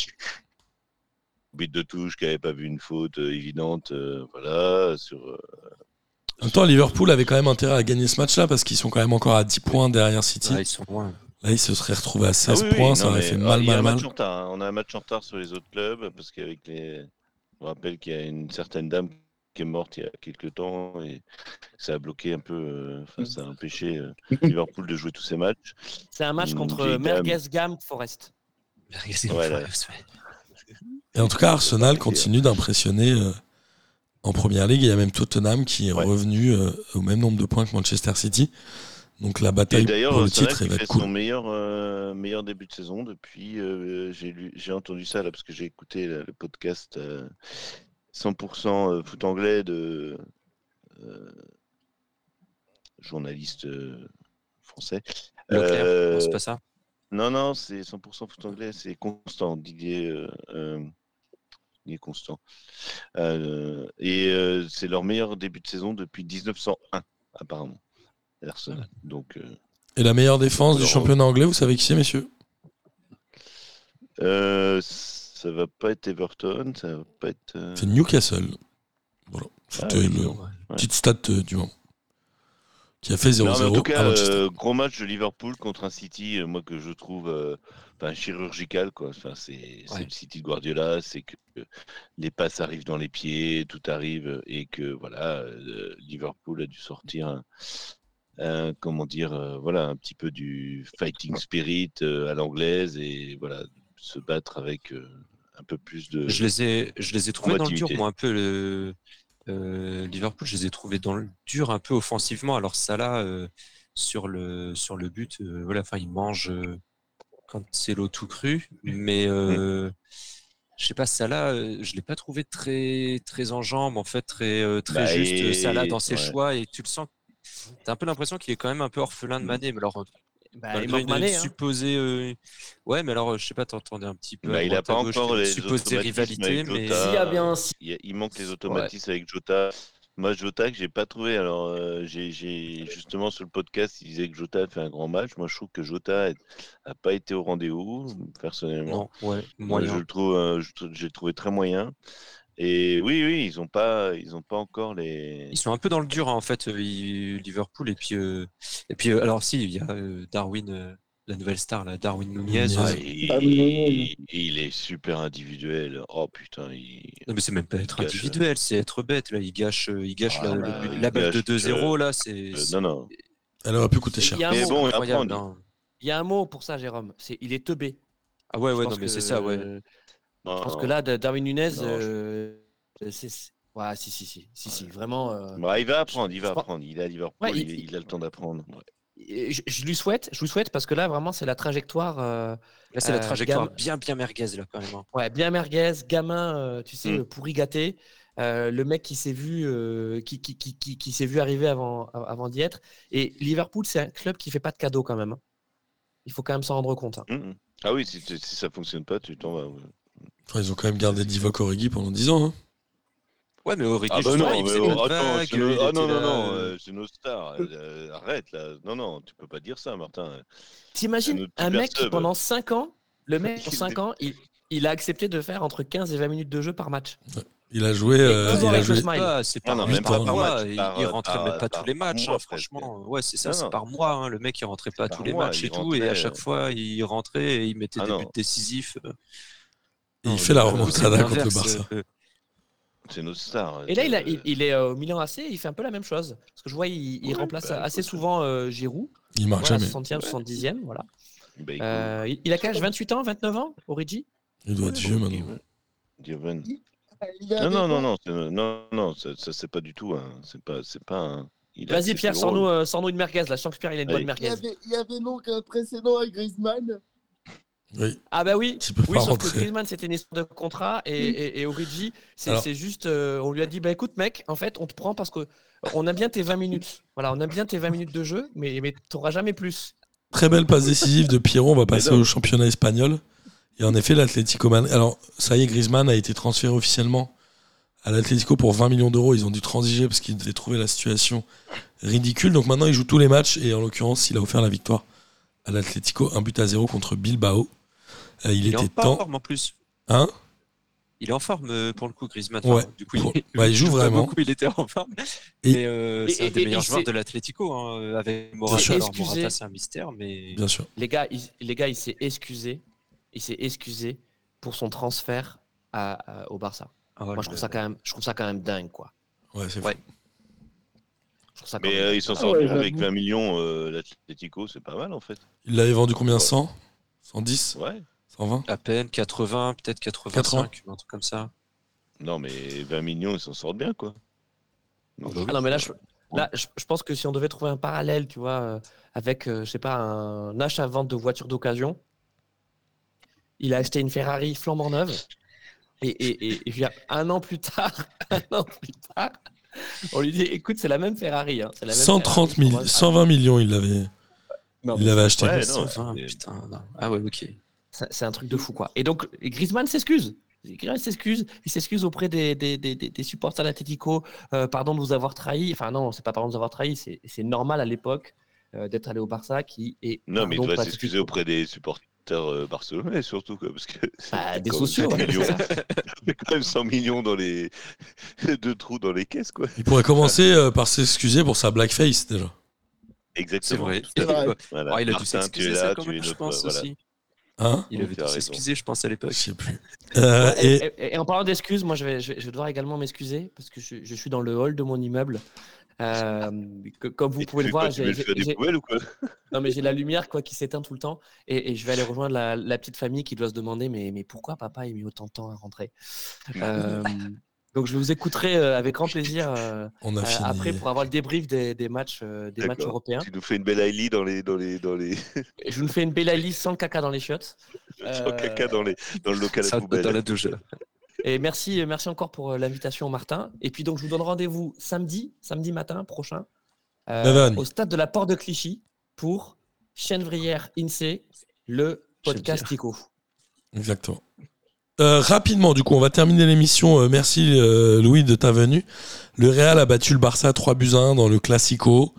but de touche, qui n'avait pas vu une faute euh, évidente. Euh, voilà, sur... Euh, En même temps, Liverpool avait quand même intérêt à gagner ce match-là, parce qu'ils sont quand même encore à dix points derrière City. Ah, ils sont loin. Là, ils se seraient retrouvés à seize ah, oui, points, oui, ça aurait fait mal, mal, mal. Retard, hein. On a un match en retard sur les autres clubs, parce qu'avec les... On rappelle qu'il y a une certaine dame qui est morte il y a quelques temps, et ça a bloqué un peu, euh, enfin, ça a empêché euh, Liverpool de jouer tous ces matchs. C'est un match contre euh, Merguez Gam Forest. Merguez Gam Forest, ouais. Et en tout cas, Arsenal continue d'impressionner... Euh... En première ligue, il y a même Tottenham qui est ouais. revenu euh, au même nombre de points que Manchester City. Donc la bataille pour le titre, elle va être cool. Son meilleur, euh, meilleur début de saison depuis. Euh, j'ai, lu, j'ai entendu ça là, parce que j'ai écouté là, le podcast euh, cent pour cent foot anglais de euh, journaliste euh, français. Leclerc, euh, non, c'est pas ça. Non, non, c'est cent pour cent foot anglais, c'est Constant Didier. Euh, euh, Il est constant. Euh, et euh, c'est leur meilleur début de saison depuis dix-neuf cent un, apparemment. Arsenal. Donc, euh, et la meilleure défense du championnat anglais, vous savez qui c'est, messieurs ? euh, Ça va pas être Everton, ça va pas être... Euh... C'est Newcastle. Voilà. C'était ah, oui, une ouais. petite stat euh, du moment. Qui a fait zéro zéro. Non, en tout cas, euh, gros match de Liverpool contre un City, euh, moi que je trouve euh, enfin, chirurgical, quoi. Enfin, c'est, c'est ouais. le City de Guardiola, c'est que euh, les passes arrivent dans les pieds, tout arrive, et que voilà, euh, Liverpool a dû sortir un, un, comment dire, euh, voilà, un petit peu du fighting spirit euh, à l'anglaise, et voilà, se battre avec euh, un peu plus de... Je les ai, je les ai trouvés dans le dur, moi, un peu. Le, euh, Liverpool, je les ai trouvés dans le dur, un peu offensivement. Alors Salah, euh, sur, le, sur le but, euh, voilà, enfin, il mange euh, quand c'est l'eau tout crue. Mais euh, mmh. je sais pas, Salah, euh, je l'ai pas trouvé très, très en jambes, en fait, très, euh, très bah juste, et... Salah, dans ses ouais. choix. Et tu le sens, tu as un peu l'impression qu'il est quand même un peu orphelin de Mané. Mais alors... Bah, bah, il manque Mané, hein. supposé, euh... ouais, mais alors je sais pas, t'entendais un petit peu. Bah, il a pas gauche, encore les supposées rivalités, mais s'il y a bien, il manque les automatismes ouais. avec Jota. Moi, Jota que j'ai pas trouvé. Alors, euh, j'ai, j'ai justement sur le podcast, il disait que Jota a fait un grand match. Moi, je trouve que Jota a pas été au rendez-vous personnellement. Non, ouais, moi, je le trouve, euh, j'ai trouvé très moyen. Et oui, oui, ils n'ont pas, ils ont pas encore les. Ils sont un peu dans le dur, hein, en fait, Liverpool. Et puis, euh, et puis, euh, alors si, il y a euh, Darwin, euh, la nouvelle star, là, Darwin Nunez. Ah, il, il, il est super individuel. Oh putain, il. Non mais c'est même pas être gâche, individuel, c'est être bête. Là, il gâche, il gâche ah, la, bah, le, il la balle de deux zéro. Euh, là, c'est. Euh, c'est... Non, non. Elle aurait pu coûter cher. Mais bon, il y a un mot pour ça, Jérôme. C'est, il est teubé. Ah ouais, ouais, non, mais que... c'est ça, ouais. Non, je pense que là, Darwin Nunez, non, euh, je... c'est... Ouais, si, si, si, si, si, vraiment. Euh... Bah, il va apprendre, il va apprendre, il est à Liverpool, ouais, il... Il, il a le temps d'apprendre. Ouais. Je, je lui souhaite, je lui souhaite parce que là, vraiment, c'est la trajectoire. Euh, là, c'est euh, la trajectoire gamme... bien, bien merguez là, quand même. Ouais, bien merguez, gamin, euh, tu sais, mm. pourri gâté, euh, le mec qui s'est vu, euh, qui, qui, qui, qui, qui s'est vu arriver avant, avant d'y être. Et Liverpool, c'est un club qui fait pas de cadeaux quand même. Hein. Il faut quand même s'en rendre compte. Hein. Mm. Ah oui, si, si ça fonctionne pas, tu t'en vas. Ouais. Ils ont quand même gardé Divock Origi pendant dix ans. Hein. Ouais, mais Origi, ah bah non, il faisait oh, notre attends, vague, nos... Ah non, non, non, euh, c'est nos stars. Euh, arrête, là. Non, non, tu peux pas dire ça, Martin. T'imagines un mec qui, pendant cinq ans, le mec, pour cinq ans, il, il a accepté de faire entre quinze et vingt minutes de jeu par match. Ouais. Il a joué... Euh, il a joué... Pas, c'est pas, non, non, même par, pas par mois. Match, par, il rentrait par, même pas tous les matchs, mois, hein, franchement. Ouais, c'est ça, non, c'est non. par mois. Hein. Le mec, il rentrait pas tous les matchs et tout. Et à chaque fois, il rentrait et il mettait des buts décisifs. Non, il fait la remontada contre le Barça. Euh... C'est notre star. Et là, il, a, il, il est au Milan A C, il fait un peu la même chose. Parce que je vois, il, il ouais, remplace bah, assez souvent euh, Giroud. Il marque voilà, jamais. soixantième, soixante-dixième, voilà. Bah, il, euh, il, il a quel âge, vingt-huit ans, vingt-neuf ans, Origi. Il doit être vieux maintenant. Non, non, non, non, non, non, non, ça, ça c'est pas du tout. Hein. C'est pas, c'est pas. Hein. Vas-y, Pierre, sors nous, euh, sors nous une merguez. Là, je sens que Pierre, il a une Allez. bonne merguez. Il y avait, il y avait donc un précédent à Griezmann. Oui. Ah bah oui, oui sauf rentrer. que Griezmann c'était une histoire de contrat et, et, et Origi c'est, Alors, c'est juste, euh, on lui a dit bah écoute mec, en fait on te prend parce que on aime bien tes vingt minutes, voilà on aime bien tes vingt minutes de jeu mais, mais t'auras jamais plus. Très belle passe décisive de Pierrot, on va passer au championnat espagnol et en effet l'Atlético Man... Alors ça y est, Griezmann a été transféré officiellement à l'Atlético pour vingt millions d'euros, ils ont dû transiger parce qu'ils avaient trouvé la situation ridicule, donc maintenant il joue tous les matchs et en l'occurrence il a offert la victoire à l'Atlético, un but à zéro contre Bilbao. Euh, il, il était temps. Il est en forme en plus. Hein Il est en forme euh, pour le coup, Griezmann. Ouais. Du coup, il, bah, il joue vraiment. Beaucoup, il était en forme. Et, mais, euh, et, c'est et, un des et, meilleurs et joueurs c'est... de l'Atlético hein, avec Morata. Alors, Morata, c'est un mystère, mais bien sûr. Les gars, il, les gars, il s'est excusé. Il s'est excusé pour son transfert à, à, au Barça. Ah, ouais, Moi, je trouve ça quand même, je trouve ça quand même dingue, quoi. Ouais, c'est vrai. Ouais. Mais euh, ils s'en sortent ah ouais, avec vingt millions, euh, l'Atlético, c'est pas mal en fait. Il l'avait vendu combien, cent, cent dix Ouais. cent vingt À peine, quatre-vingts, peut-être quatre-vingt-cinq, un truc comme ça. Non, mais vingt millions, ils s'en sortent bien, quoi. Non, ah oui, non mais là, je, là je, je pense que si on devait trouver un parallèle, tu vois, euh, avec, euh, je sais pas, un achat-vente de voitures d'occasion, il a acheté une Ferrari flambant neuve, et, et, et, et puis, un an plus tard, un an plus tard, on lui dit, écoute, c'est la même Ferrari. Hein, c'est la même cent trente Ferrari, mille, cent vingt millions, il l'avait, non, il l'avait acheté. Ouais, non, enfin, putain, non. Ah ouais, ok. C'est un truc de fou, quoi. Et donc, Griezmann s'excuse. Griezmann s'excuse. Il s'excuse auprès des, des, des, des supporters d'Atlético. Euh, pardon de vous avoir trahi. Enfin, non, c'est pas pardon de vous avoir trahi. C'est, c'est normal à l'époque euh, d'être allé au Barça qui est. Non, mais il doit s'excuser auprès des supporters euh, barcelonais, surtout, quoi. Parce que. Ah, des sociaux. Ouais, il quand même cent millions dans les. Deux trous dans les caisses, quoi. Il pourrait commencer euh, par s'excuser pour sa blackface, déjà. Exactement. C'est vrai. Vrai. Voilà. Ah, il a dû s'excuser, ça, quand même, je pense voilà. aussi. Hein il avait dû s'excuser, je pense, à l'époque. Je sais plus. Euh, et... Et, et, et en parlant d'excuses, moi, je vais, je vais devoir également m'excuser parce que je, je suis dans le hall de mon immeuble Euh, que, comme vous et pouvez le voir, quoi, j'ai, j'ai, j'ai... Ou quoi non mais j'ai la lumière quoi qui s'éteint tout le temps et, et je vais aller rejoindre la, la petite famille qui doit se demander mais mais pourquoi papa il met autant de temps à rentrer. Euh, donc je vous écouterai avec grand plaisir euh, On a euh, fini. Après pour avoir le débrief des, des matchs euh, des D'accord. matchs européens. Tu nous fais une belle Ailey dans les dans les dans les. Je vous fais une belle Ailey sans caca dans les chiottes. Euh... Sans caca dans les dans le local à poubelle. Dans la douche. Et merci, merci encore pour l'invitation, Martin. Et puis donc, je vous donne rendez-vous samedi, samedi matin prochain, euh, au stade de la Porte de Clichy pour Chenevrière I N S E E, le podcast Tico. Exactement. Euh, rapidement, du coup, on va terminer l'émission. Euh, merci euh, Louis de ta venue. Le Real a battu le Barça trois buts à un dans le Classico,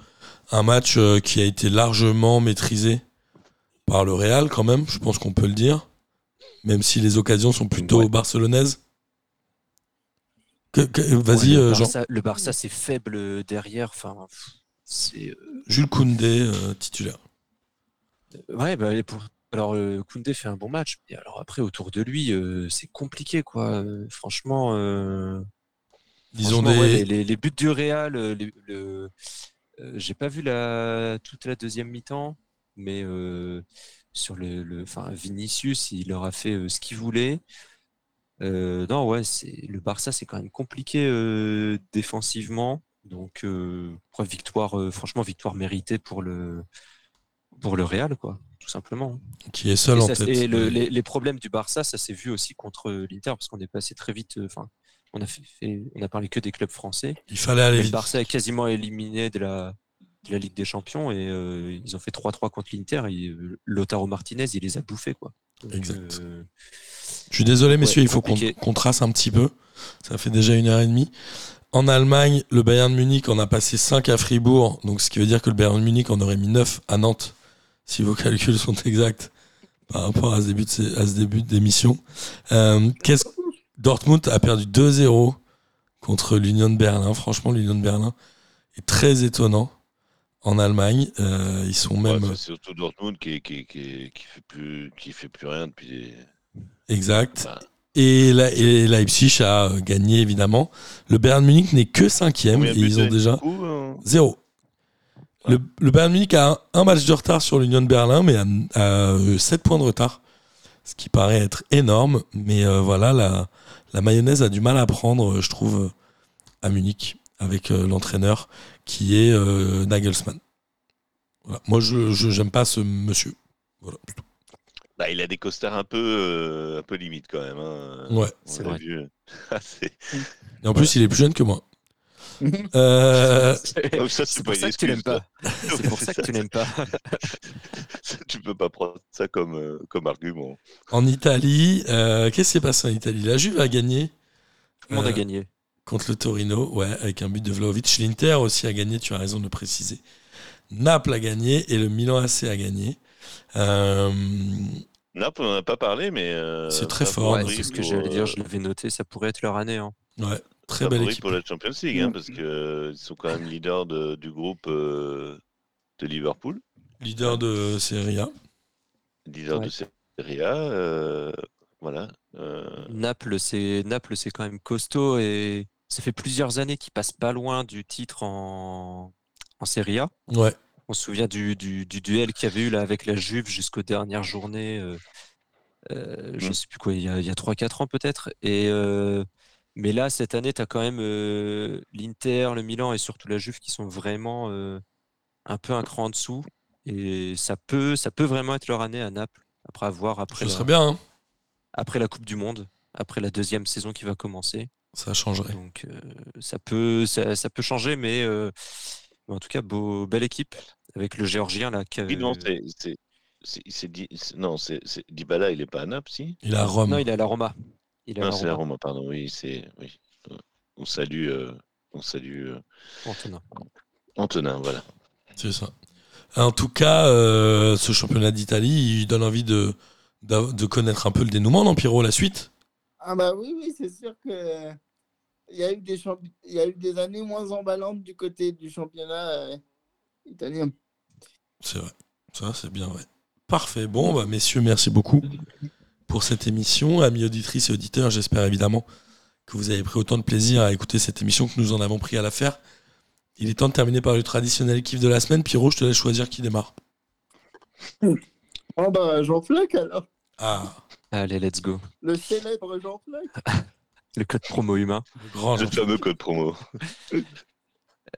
un match euh, qui a été largement maîtrisé par le Real quand même. Je pense qu'on peut le dire, même si les occasions sont plutôt ouais. barcelonaises. Que, que, vas-y, ouais, le, Barça, Jean. Le Barça, c'est faible derrière. Enfin, c'est euh... Jules Koundé, euh, titulaire. Ouais, bah, pour... alors euh, Koundé fait un bon match. Mais alors après, autour de lui, euh, c'est compliqué, quoi. Euh, franchement, euh... franchement des... ouais, les, les, les buts du Real, les, le... euh, j'ai pas vu la... toute la deuxième mi-temps, mais euh, sur le, le... Enfin, Vinicius, il leur a fait euh, ce qu'il voulait. Euh, non, ouais, c'est, le Barça, c'est quand même compliqué euh, défensivement. Donc, euh, victoire, euh, franchement, victoire méritée pour le, pour le Real, quoi, tout simplement. Qui est seul et en ça, tête. Et le, les, les problèmes du Barça, ça s'est vu aussi contre l'Inter, parce qu'on est passé très vite. Enfin, euh, on a fait, fait, on a parlé que des clubs français. Il fallait aller vite. Le Barça est quasiment éliminé de la, de la Ligue des Champions et euh, ils ont fait trois trois contre l'Inter. Et, euh, Lautaro Martinez, il les a bouffés, quoi. Donc, exact. Euh, Je suis désolé, messieurs, ouais, il faut qu'on, qu'on trace un petit peu. Ça fait déjà une heure et demie. En Allemagne, le Bayern de Munich en a passé cinq à Fribourg. Donc, ce qui veut dire que le Bayern de Munich en aurait mis neuf à Nantes, si vos calculs sont exacts par rapport à ce début, de, à ce début d'émission. Euh, qu'est-ce... Dortmund a perdu deux zéro contre l'Union de Berlin. Franchement, l'Union de Berlin est très étonnant. En Allemagne, euh, ils sont même... Ouais, c'est surtout Dortmund qui, qui, qui, qui fait plus, qui fait plus rien depuis... Exact. Et, la, et Leipzig a gagné, évidemment. Le Bayern Munich n'est que cinquième et ils ont déjà zéro. Le, le Bayern Munich a un, un match de retard sur l'Union de Berlin, mais a, a sept points de retard, ce qui paraît être énorme. Mais euh, voilà, la, la mayonnaise a du mal à prendre, je trouve, à Munich, avec euh, l'entraîneur qui est euh, Nagelsmann. Voilà. Moi, je n'aime pas ce monsieur. Voilà, plutôt. Bah, il a des costards un peu, euh, un peu limite quand même. Hein. Ouais, on c'est vrai. ah, c'est... Et en ouais. plus, il est plus jeune que moi. euh... Donc ça, c'est, c'est pour ça que tu l'aimes pas. C'est pour ça que tu l'aimes pas. Tu peux pas prendre ça comme, euh, comme argument. En Italie, euh, qu'est-ce qui s'est passé en Italie ? La Juve a gagné. Tout le monde euh, a gagné. Contre le Torino, ouais, avec un but de Vlahovic. L'Inter aussi a gagné, tu as raison de le préciser. Naples a gagné et le Milan A C a gagné. Euh... Naples, on n'en a pas parlé, mais euh, c'est très fort. Ouais, c'est ce que pour... j'allais dire. Je l'avais noté. Ça pourrait être leur année. Hein. Ouais, très ça belle équipe pour la Champions League, hein, mmh. parce que ils sont quand même leaders de, du groupe euh, de Liverpool. Leader de Serie A. Leader ouais. de Serie A. Euh, voilà. Euh... Naples, c'est Naples, c'est quand même costaud et ça fait plusieurs années qu'ils passent pas loin du titre en en Serie A. Ouais. On se souvient du, du, du duel qu'il y avait eu là avec la Juve jusqu'aux dernières journées, euh, euh, je ne sais plus quoi, il y a, il y a trois quatre ans peut-être. Et, euh, mais là, cette année, tu as quand même euh, l'Inter, le Milan et surtout la Juve qui sont vraiment euh, un peu un cran en dessous. Et ça peut, ça peut vraiment être leur année à Naples, après avoir après, la, bien, hein. après la Coupe du Monde, après la deuxième saison qui va commencer. Ça changerait. Donc euh, ça, peut, ça, ça peut changer, mais... Euh, en tout cas, beau, belle équipe avec le Géorgien là. Oui, non, c'est, c'est, c'est, c'est, c'est, non, c'est, c'est Dybala, il est pas à Naples, si ? Il est à Rome. Non, il est à la Roma. Il est non, à la c'est Roma. la Roma, pardon. Oui, c'est oui. On salue, euh, on salue. Euh... Antonin. Antonin, voilà. C'est ça. En tout cas, euh, ce championnat d'Italie, il donne envie de, de de connaître un peu le dénouement, non, Pierrot, la suite ? Ah bah oui, oui, c'est sûr que. Il y a eu des champi- il y a eu des années moins emballantes du côté du championnat euh, italien. C'est vrai. Ça, c'est bien vrai. Parfait. Bon, bah, messieurs, merci beaucoup pour cette émission. Amis auditrices et auditeurs, j'espère évidemment que vous avez pris autant de plaisir à écouter cette émission que nous en avons pris à la faire. Il est temps de terminer par le traditionnel kiff de la semaine. Pierrot, je te laisse choisir qui démarre. Oh bah Jean Floc alors. Ah. Allez, let's go. Le célèbre Jean Floc. Le code promo humain. Le grand le fameux code promo.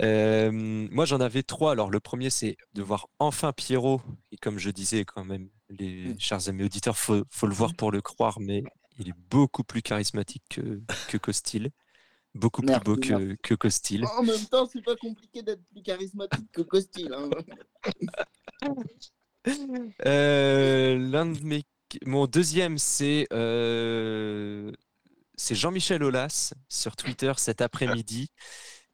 euh, moi, j'en avais trois. Alors, le premier, c'est de voir enfin Pierrot. Et comme je disais, quand même, les mmh. chers amis auditeurs, faut, faut le voir pour le croire, mais il est beaucoup plus charismatique que, que Costil. Beaucoup merci, plus beau que, que Costil. En même temps, c'est pas compliqué d'être plus charismatique que Costil. Hein. euh, l'un de mes... Mon deuxième, c'est... Euh... C'est Jean-Michel Aulas sur Twitter cet après-midi.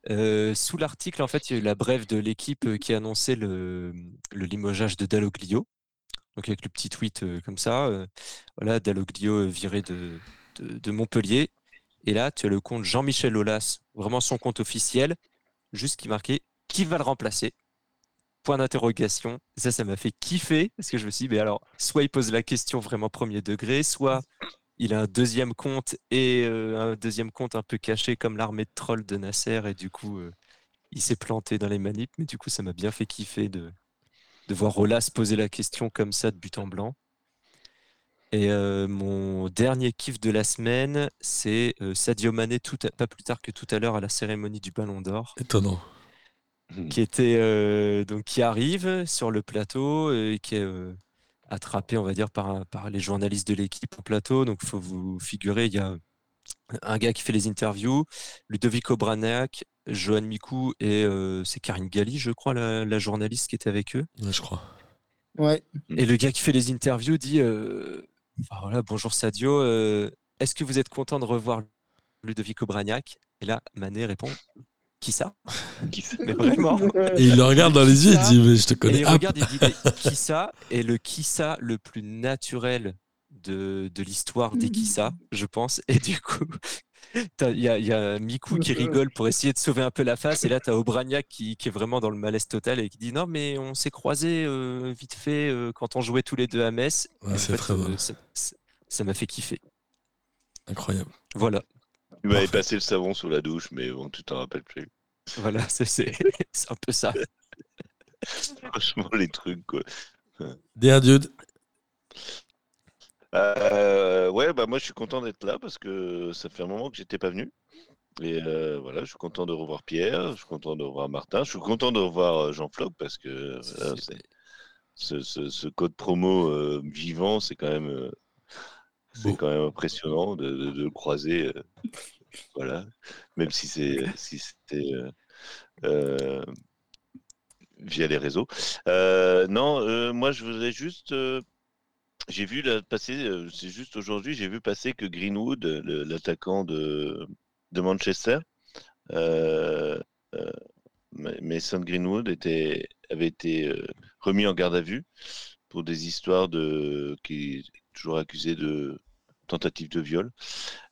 Euh, sous l'article, en fait, il y a eu la brève de l'équipe qui annonçait le, le limogeage de Dalloglio. Donc avec le petit tweet euh, comme ça, euh, voilà, Dalloglio viré de, de, de Montpellier. Et là, tu as le compte Jean-Michel Aulas, vraiment son compte officiel, juste qui marquait « Qui va le remplacer ?» Point d'interrogation. Ça, ça m'a fait kiffer parce que je me suis dit, mais alors, soit il pose la question vraiment premier degré, soit... Il a un deuxième compte et euh, un deuxième compte un peu caché comme l'armée de trolls de Nasser et du coup euh, il s'est planté dans les manips, mais du coup ça m'a bien fait kiffer de, de voir Aulas poser la question comme ça de but en blanc. Et euh, mon dernier kiff de la semaine, c'est euh, Sadio Mané tout à, pas plus tard que tout à l'heure à la cérémonie du Ballon d'Or. Étonnant. Qui était euh, donc qui arrive sur le plateau et qui est euh, attrapé, on va dire, par, par les journalistes de l'équipe au plateau. Donc, il faut vous figurer, il y a un gars qui fait les interviews, Ludovic Obraniak, Johan Mikou et euh, c'est Karine Galli, je crois, la, la journaliste qui était avec eux. Ouais, je crois. Ouais. Et le gars qui fait les interviews dit euh, ah, voilà, bonjour Sadio, euh, est-ce que vous êtes content de revoir Ludovic Obraniak ? Et là, Mané répond qui ça ? Qui ça ? Mais vraiment. Et il le regarde dans les yeux et dit mais je te connais. Et il regarde et dit mais qui ça ? Et le qui ça le plus naturel de, de l'histoire des qui ça, je pense. Et du coup, il y, y a Mikou qui rigole pour essayer de sauver un peu la face. Et là, tu as Obraniak qui, qui est vraiment dans le malaise total et qui dit non, mais on s'est croisés euh, vite fait euh, quand on jouait tous les deux à Metz. Ouais, c'est fait, très bon. Ça, ça, ça m'a fait kiffer. Incroyable. Voilà. Il m'avait passé le savon sous la douche, mais bon, tu t'en rappelles plus. Voilà, c'est, c'est, c'est un peu ça. Franchement, les trucs, quoi. Derdude. Euh, ouais, bah moi, je suis content d'être là parce que ça fait un moment que j'étais pas venu. Et euh, voilà, je suis content de revoir Pierre, je suis content de revoir Martin, je suis content de revoir Jean Floc parce que voilà, c'est, ce, ce, ce code promo euh, vivant, c'est quand même... Euh, C'est quand même impressionnant de, de, de le croiser, euh, voilà. Même si c'est si c'était euh, euh, via les réseaux. Euh, non, euh, moi je voulais juste, euh, j'ai vu la, passer, euh, c'est juste aujourd'hui, j'ai vu passer que Greenwood, le, l'attaquant de de Manchester, euh, euh, Mason Greenwood était avait été euh, remis en garde à vue pour des histoires de qui toujours accusé de tentative de viol.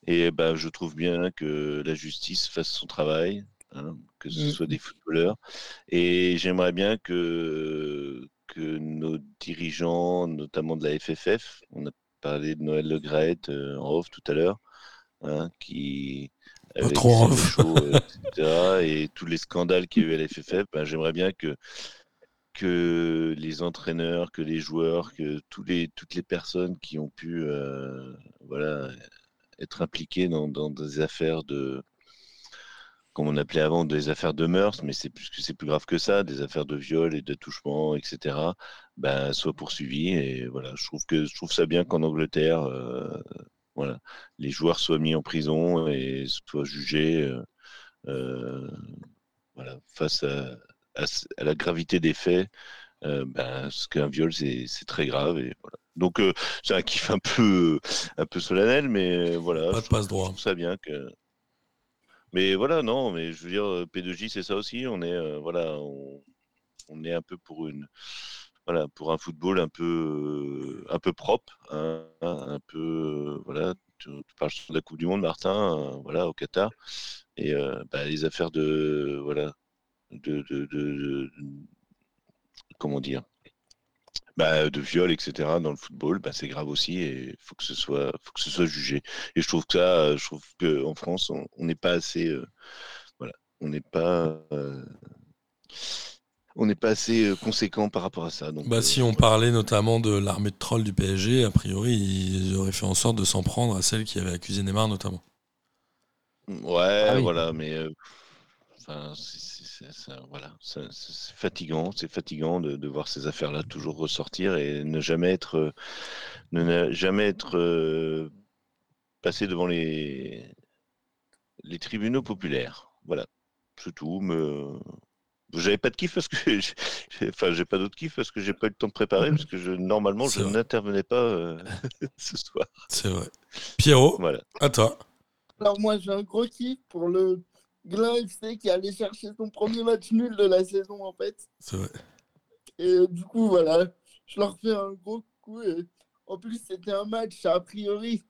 Et ben, je trouve bien que la justice fasse son travail, hein, que ce mmh. soit des footballeurs. Et j'aimerais bien que, que nos dirigeants, notamment de la F F F, on a parlé de Noël Le Graët euh, en off tout à l'heure, hein, qui... Avec trop shows, et cetera, et tous les scandales qu'il y a eu à la F F F, ben, j'aimerais bien que... que les entraîneurs, que les joueurs, que tous les, toutes les personnes qui ont pu euh, voilà, être impliquées dans, dans des affaires de, comme on appelait avant, des affaires de mœurs, mais c'est plus, c'est plus grave que ça, des affaires de viol et d'attouchement, et cetera, ben, soient poursuivies. Et voilà, je trouve que je trouve ça bien qu'en Angleterre, euh, voilà, les joueurs soient mis en prison et soient jugés euh, euh, voilà, face à à la gravité des faits, euh, ben, ce qu'un viol, c'est, c'est très grave. Et voilà. Donc, euh, c'est un kiff un peu, un peu solennel, mais voilà. Pas de passe-droit. Je trouve ça bien que... Mais voilà, non, mais je veux dire, P deux J, c'est ça aussi. On est, euh, voilà, on, on est un peu pour une... Voilà, pour un football un peu, un peu propre, hein, un peu... Voilà, tu, tu parles de la Coupe du Monde, Martin, euh, voilà, au Qatar. Et euh, ben, les affaires de... Voilà, De, de, de, de comment dire bah, de viol etc dans le football, bah, c'est grave aussi et faut que ce soit faut que ce soit jugé. Et je trouve que ça je trouve qu'en France on n'est pas assez euh, voilà on n'est pas euh, on n'est pas assez conséquent par rapport à ça. Donc, bah, euh, si on parlait notamment de l'armée de trolls du P S G, a priori, ils auraient fait en sorte de s'en prendre à celle qui avait accusé Neymar, notamment. Ouais, ah oui. voilà, mais euh, enfin, c'est, c'est, c'est, voilà, c'est, c'est fatigant, c'est fatigant de, de voir ces affaires-là toujours ressortir et ne jamais être, ne jamais être euh, passé devant les, les tribunaux populaires. Voilà, c'est tout, mais... J'avais pas de kiff parce que, j'ai... enfin, j'ai pas d'autre kiff parce que j'ai pas eu le temps de préparer parce que je, normalement, c'est je vrai. n'intervenais pas euh, ce soir. C'est vrai. Pierrot, voilà. À toi. Alors moi, j'ai un gros kiff pour le Glin F C qui est allé chercher son premier match nul de la saison en fait. C'est vrai. Et euh, du coup, voilà, je leur fais un gros coup. Et... En plus, c'était un match a priori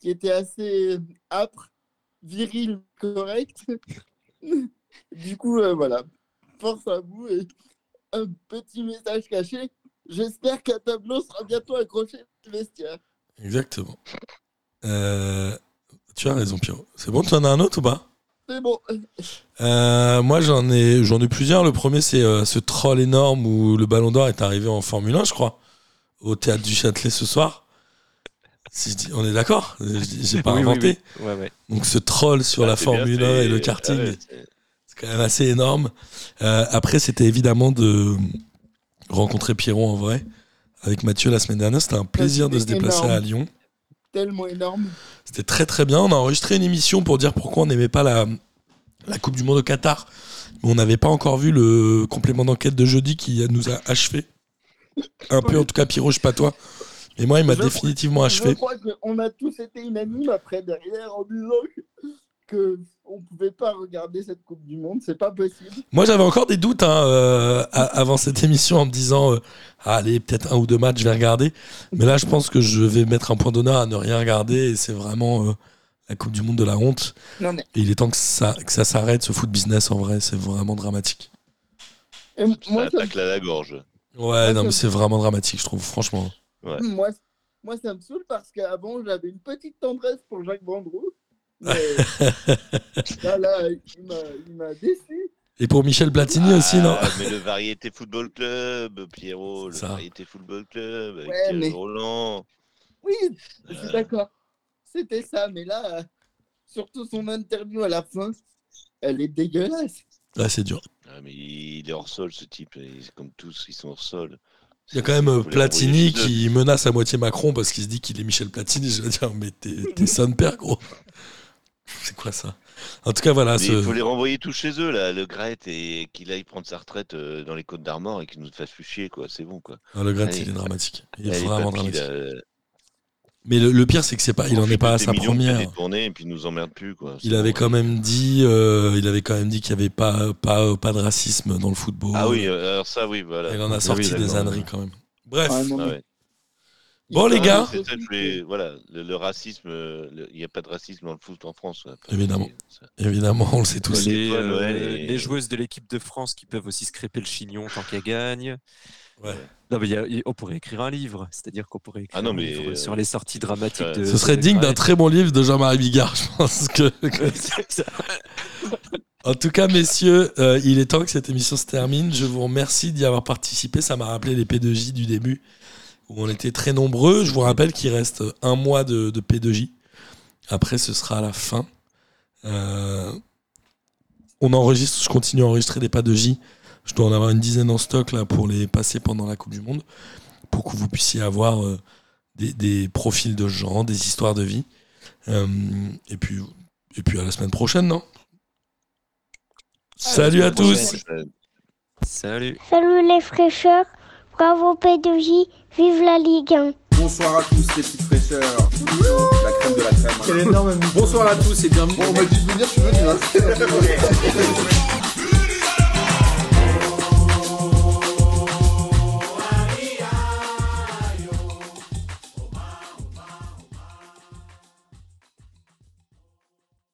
qui était assez âpre, viril, correct. Du coup, euh, voilà. Force à vous et un petit message caché. J'espère qu'un tableau sera bientôt accroché au vestiaire. Exactement. Euh, tu as raison, Pierrot. C'est bon, tu en as un autre ou pas ? C'est bon. Euh, moi, j'en ai, j'en ai plusieurs. Le premier, c'est euh, ce troll énorme où le Ballon d'Or est arrivé en Formule un, je crois, au Théâtre du Châtelet ce soir. Si je dis, on est d'accord ? Je dis, j'ai pas oui, inventé. Oui, oui. Ouais, ouais. Donc, ce troll sur ah, la Formule un et le karting. Ah, ouais, quand même assez énorme. Euh, après, c'était évidemment de rencontrer Pierrot en vrai avec Mathieu la semaine dernière. C'était un plaisir c'était de se déplacer énorme. à Lyon. Tellement énorme. C'était très très bien. On a enregistré une émission pour dire pourquoi on n'aimait pas la, la Coupe du Monde au Qatar. On n'avait pas encore vu le complément d'enquête de jeudi qui nous a achevé. Un peu, en tout cas, Pierrot, je sais pas toi. Mais moi, il m'a je définitivement crois, achevé. Je crois qu'on a tous été unanimes après derrière en disant que... que on pouvait pas regarder cette Coupe du Monde, c'est pas possible. Moi j'avais encore des doutes hein, euh, avant cette émission en me disant euh, allez peut-être un ou deux matchs je vais regarder, mais là je pense que je vais mettre un point d'honneur à ne rien regarder et c'est vraiment euh, la Coupe du Monde de la honte. Non, mais... et il est temps que ça, que ça s'arrête ce foot business en vrai, c'est vraiment dramatique. Et moi, ça attaque ça... à la gorge. Ouais, moi, non mais me... c'est vraiment dramatique je trouve, franchement. Ouais. Moi, moi ça me saoule parce qu'avant j'avais une petite tendresse pour Jacques Vendroux. Mais là, là, il, m'a, il m'a déçu. Et pour Michel Platini ah, aussi, non ? Mais le Variété Football Club, Pierrot, c'est le ça. Variété Football Club, avec ouais, mais... Roland. Oui, je suis euh... d'accord. C'était ça, mais là, surtout son interview à la fin, elle est dégueulasse. Là, c'est dur. Ah, mais il est hors sol, ce type. Comme tous, ils sont hors sol. Il y a quand même Platini qui menace à moitié Macron parce qu'il se dit qu'il est Michel Platini. Je veux dire, mais t'es, t'es son père, gros. C'est quoi ça ? En tout cas, voilà. Ce... Il faut les renvoyer tous chez eux, là, Le Graët, et qu'il aille prendre sa retraite euh, dans les Côtes d'Armor et qu'il nous fasse fichier, quoi. C'est bon, quoi. Non, Le Graët, allez, il est dramatique. Il est vraiment papilles, dramatique. Là... Mais le, le pire, c'est que c'est pas, il n'en est pas à sa première. Et puis nous emmerde plus, quoi. Il avait quand même dit, euh, il avait quand même dit qu'il n'y avait pas, pas, pas de racisme dans le football. Ah oui, alors ça, oui, voilà. Il en a sorti oui, des âneries quand même. Bref. Ah, non, mais... ah, ouais. Bon, les gars. C'est ça, les, voilà, le, le racisme, il n'y a pas de racisme dans le foot en France. Quoi. Évidemment. Évidemment, on le sait tous. Les, euh, les, les joueuses de l'équipe de France qui peuvent aussi scraper le chignon tant qu'elles gagnent. Ouais. Non mais y a, y, on pourrait écrire un livre, c'est-à-dire qu'on pourrait écrire ah non, mais un livre euh, sur les sorties dramatiques ouais. de. Ce serait de digne d'un très bon livre de Jean-Marie Bigard, je pense que. En tout cas, messieurs, euh, il est temps que cette émission se termine. Je vous remercie d'y avoir participé. Ça m'a rappelé les P deux J du début, où on était très nombreux. Je vous rappelle qu'il reste un mois de, de P deux J. Après, ce sera à la fin. Euh, on enregistre, je continue à enregistrer des P deux J. Je dois en avoir une dizaine en stock là, pour les passer pendant la Coupe du Monde, pour que vous puissiez avoir euh, des, des profils de gens, des histoires de vie. Euh, et, puis, et puis à la semaine prochaine, non ? Salut à tous ! Salut ! Salut les fraîcheurs, bravo P deux J, vive la Ligue un ! Bonsoir à tous les petites fraîcheurs, la crème de la crème. Hein. Quel énorme... Bonsoir à tous et bienvenue. Bon, on va juste venir, tu veux, tu vas.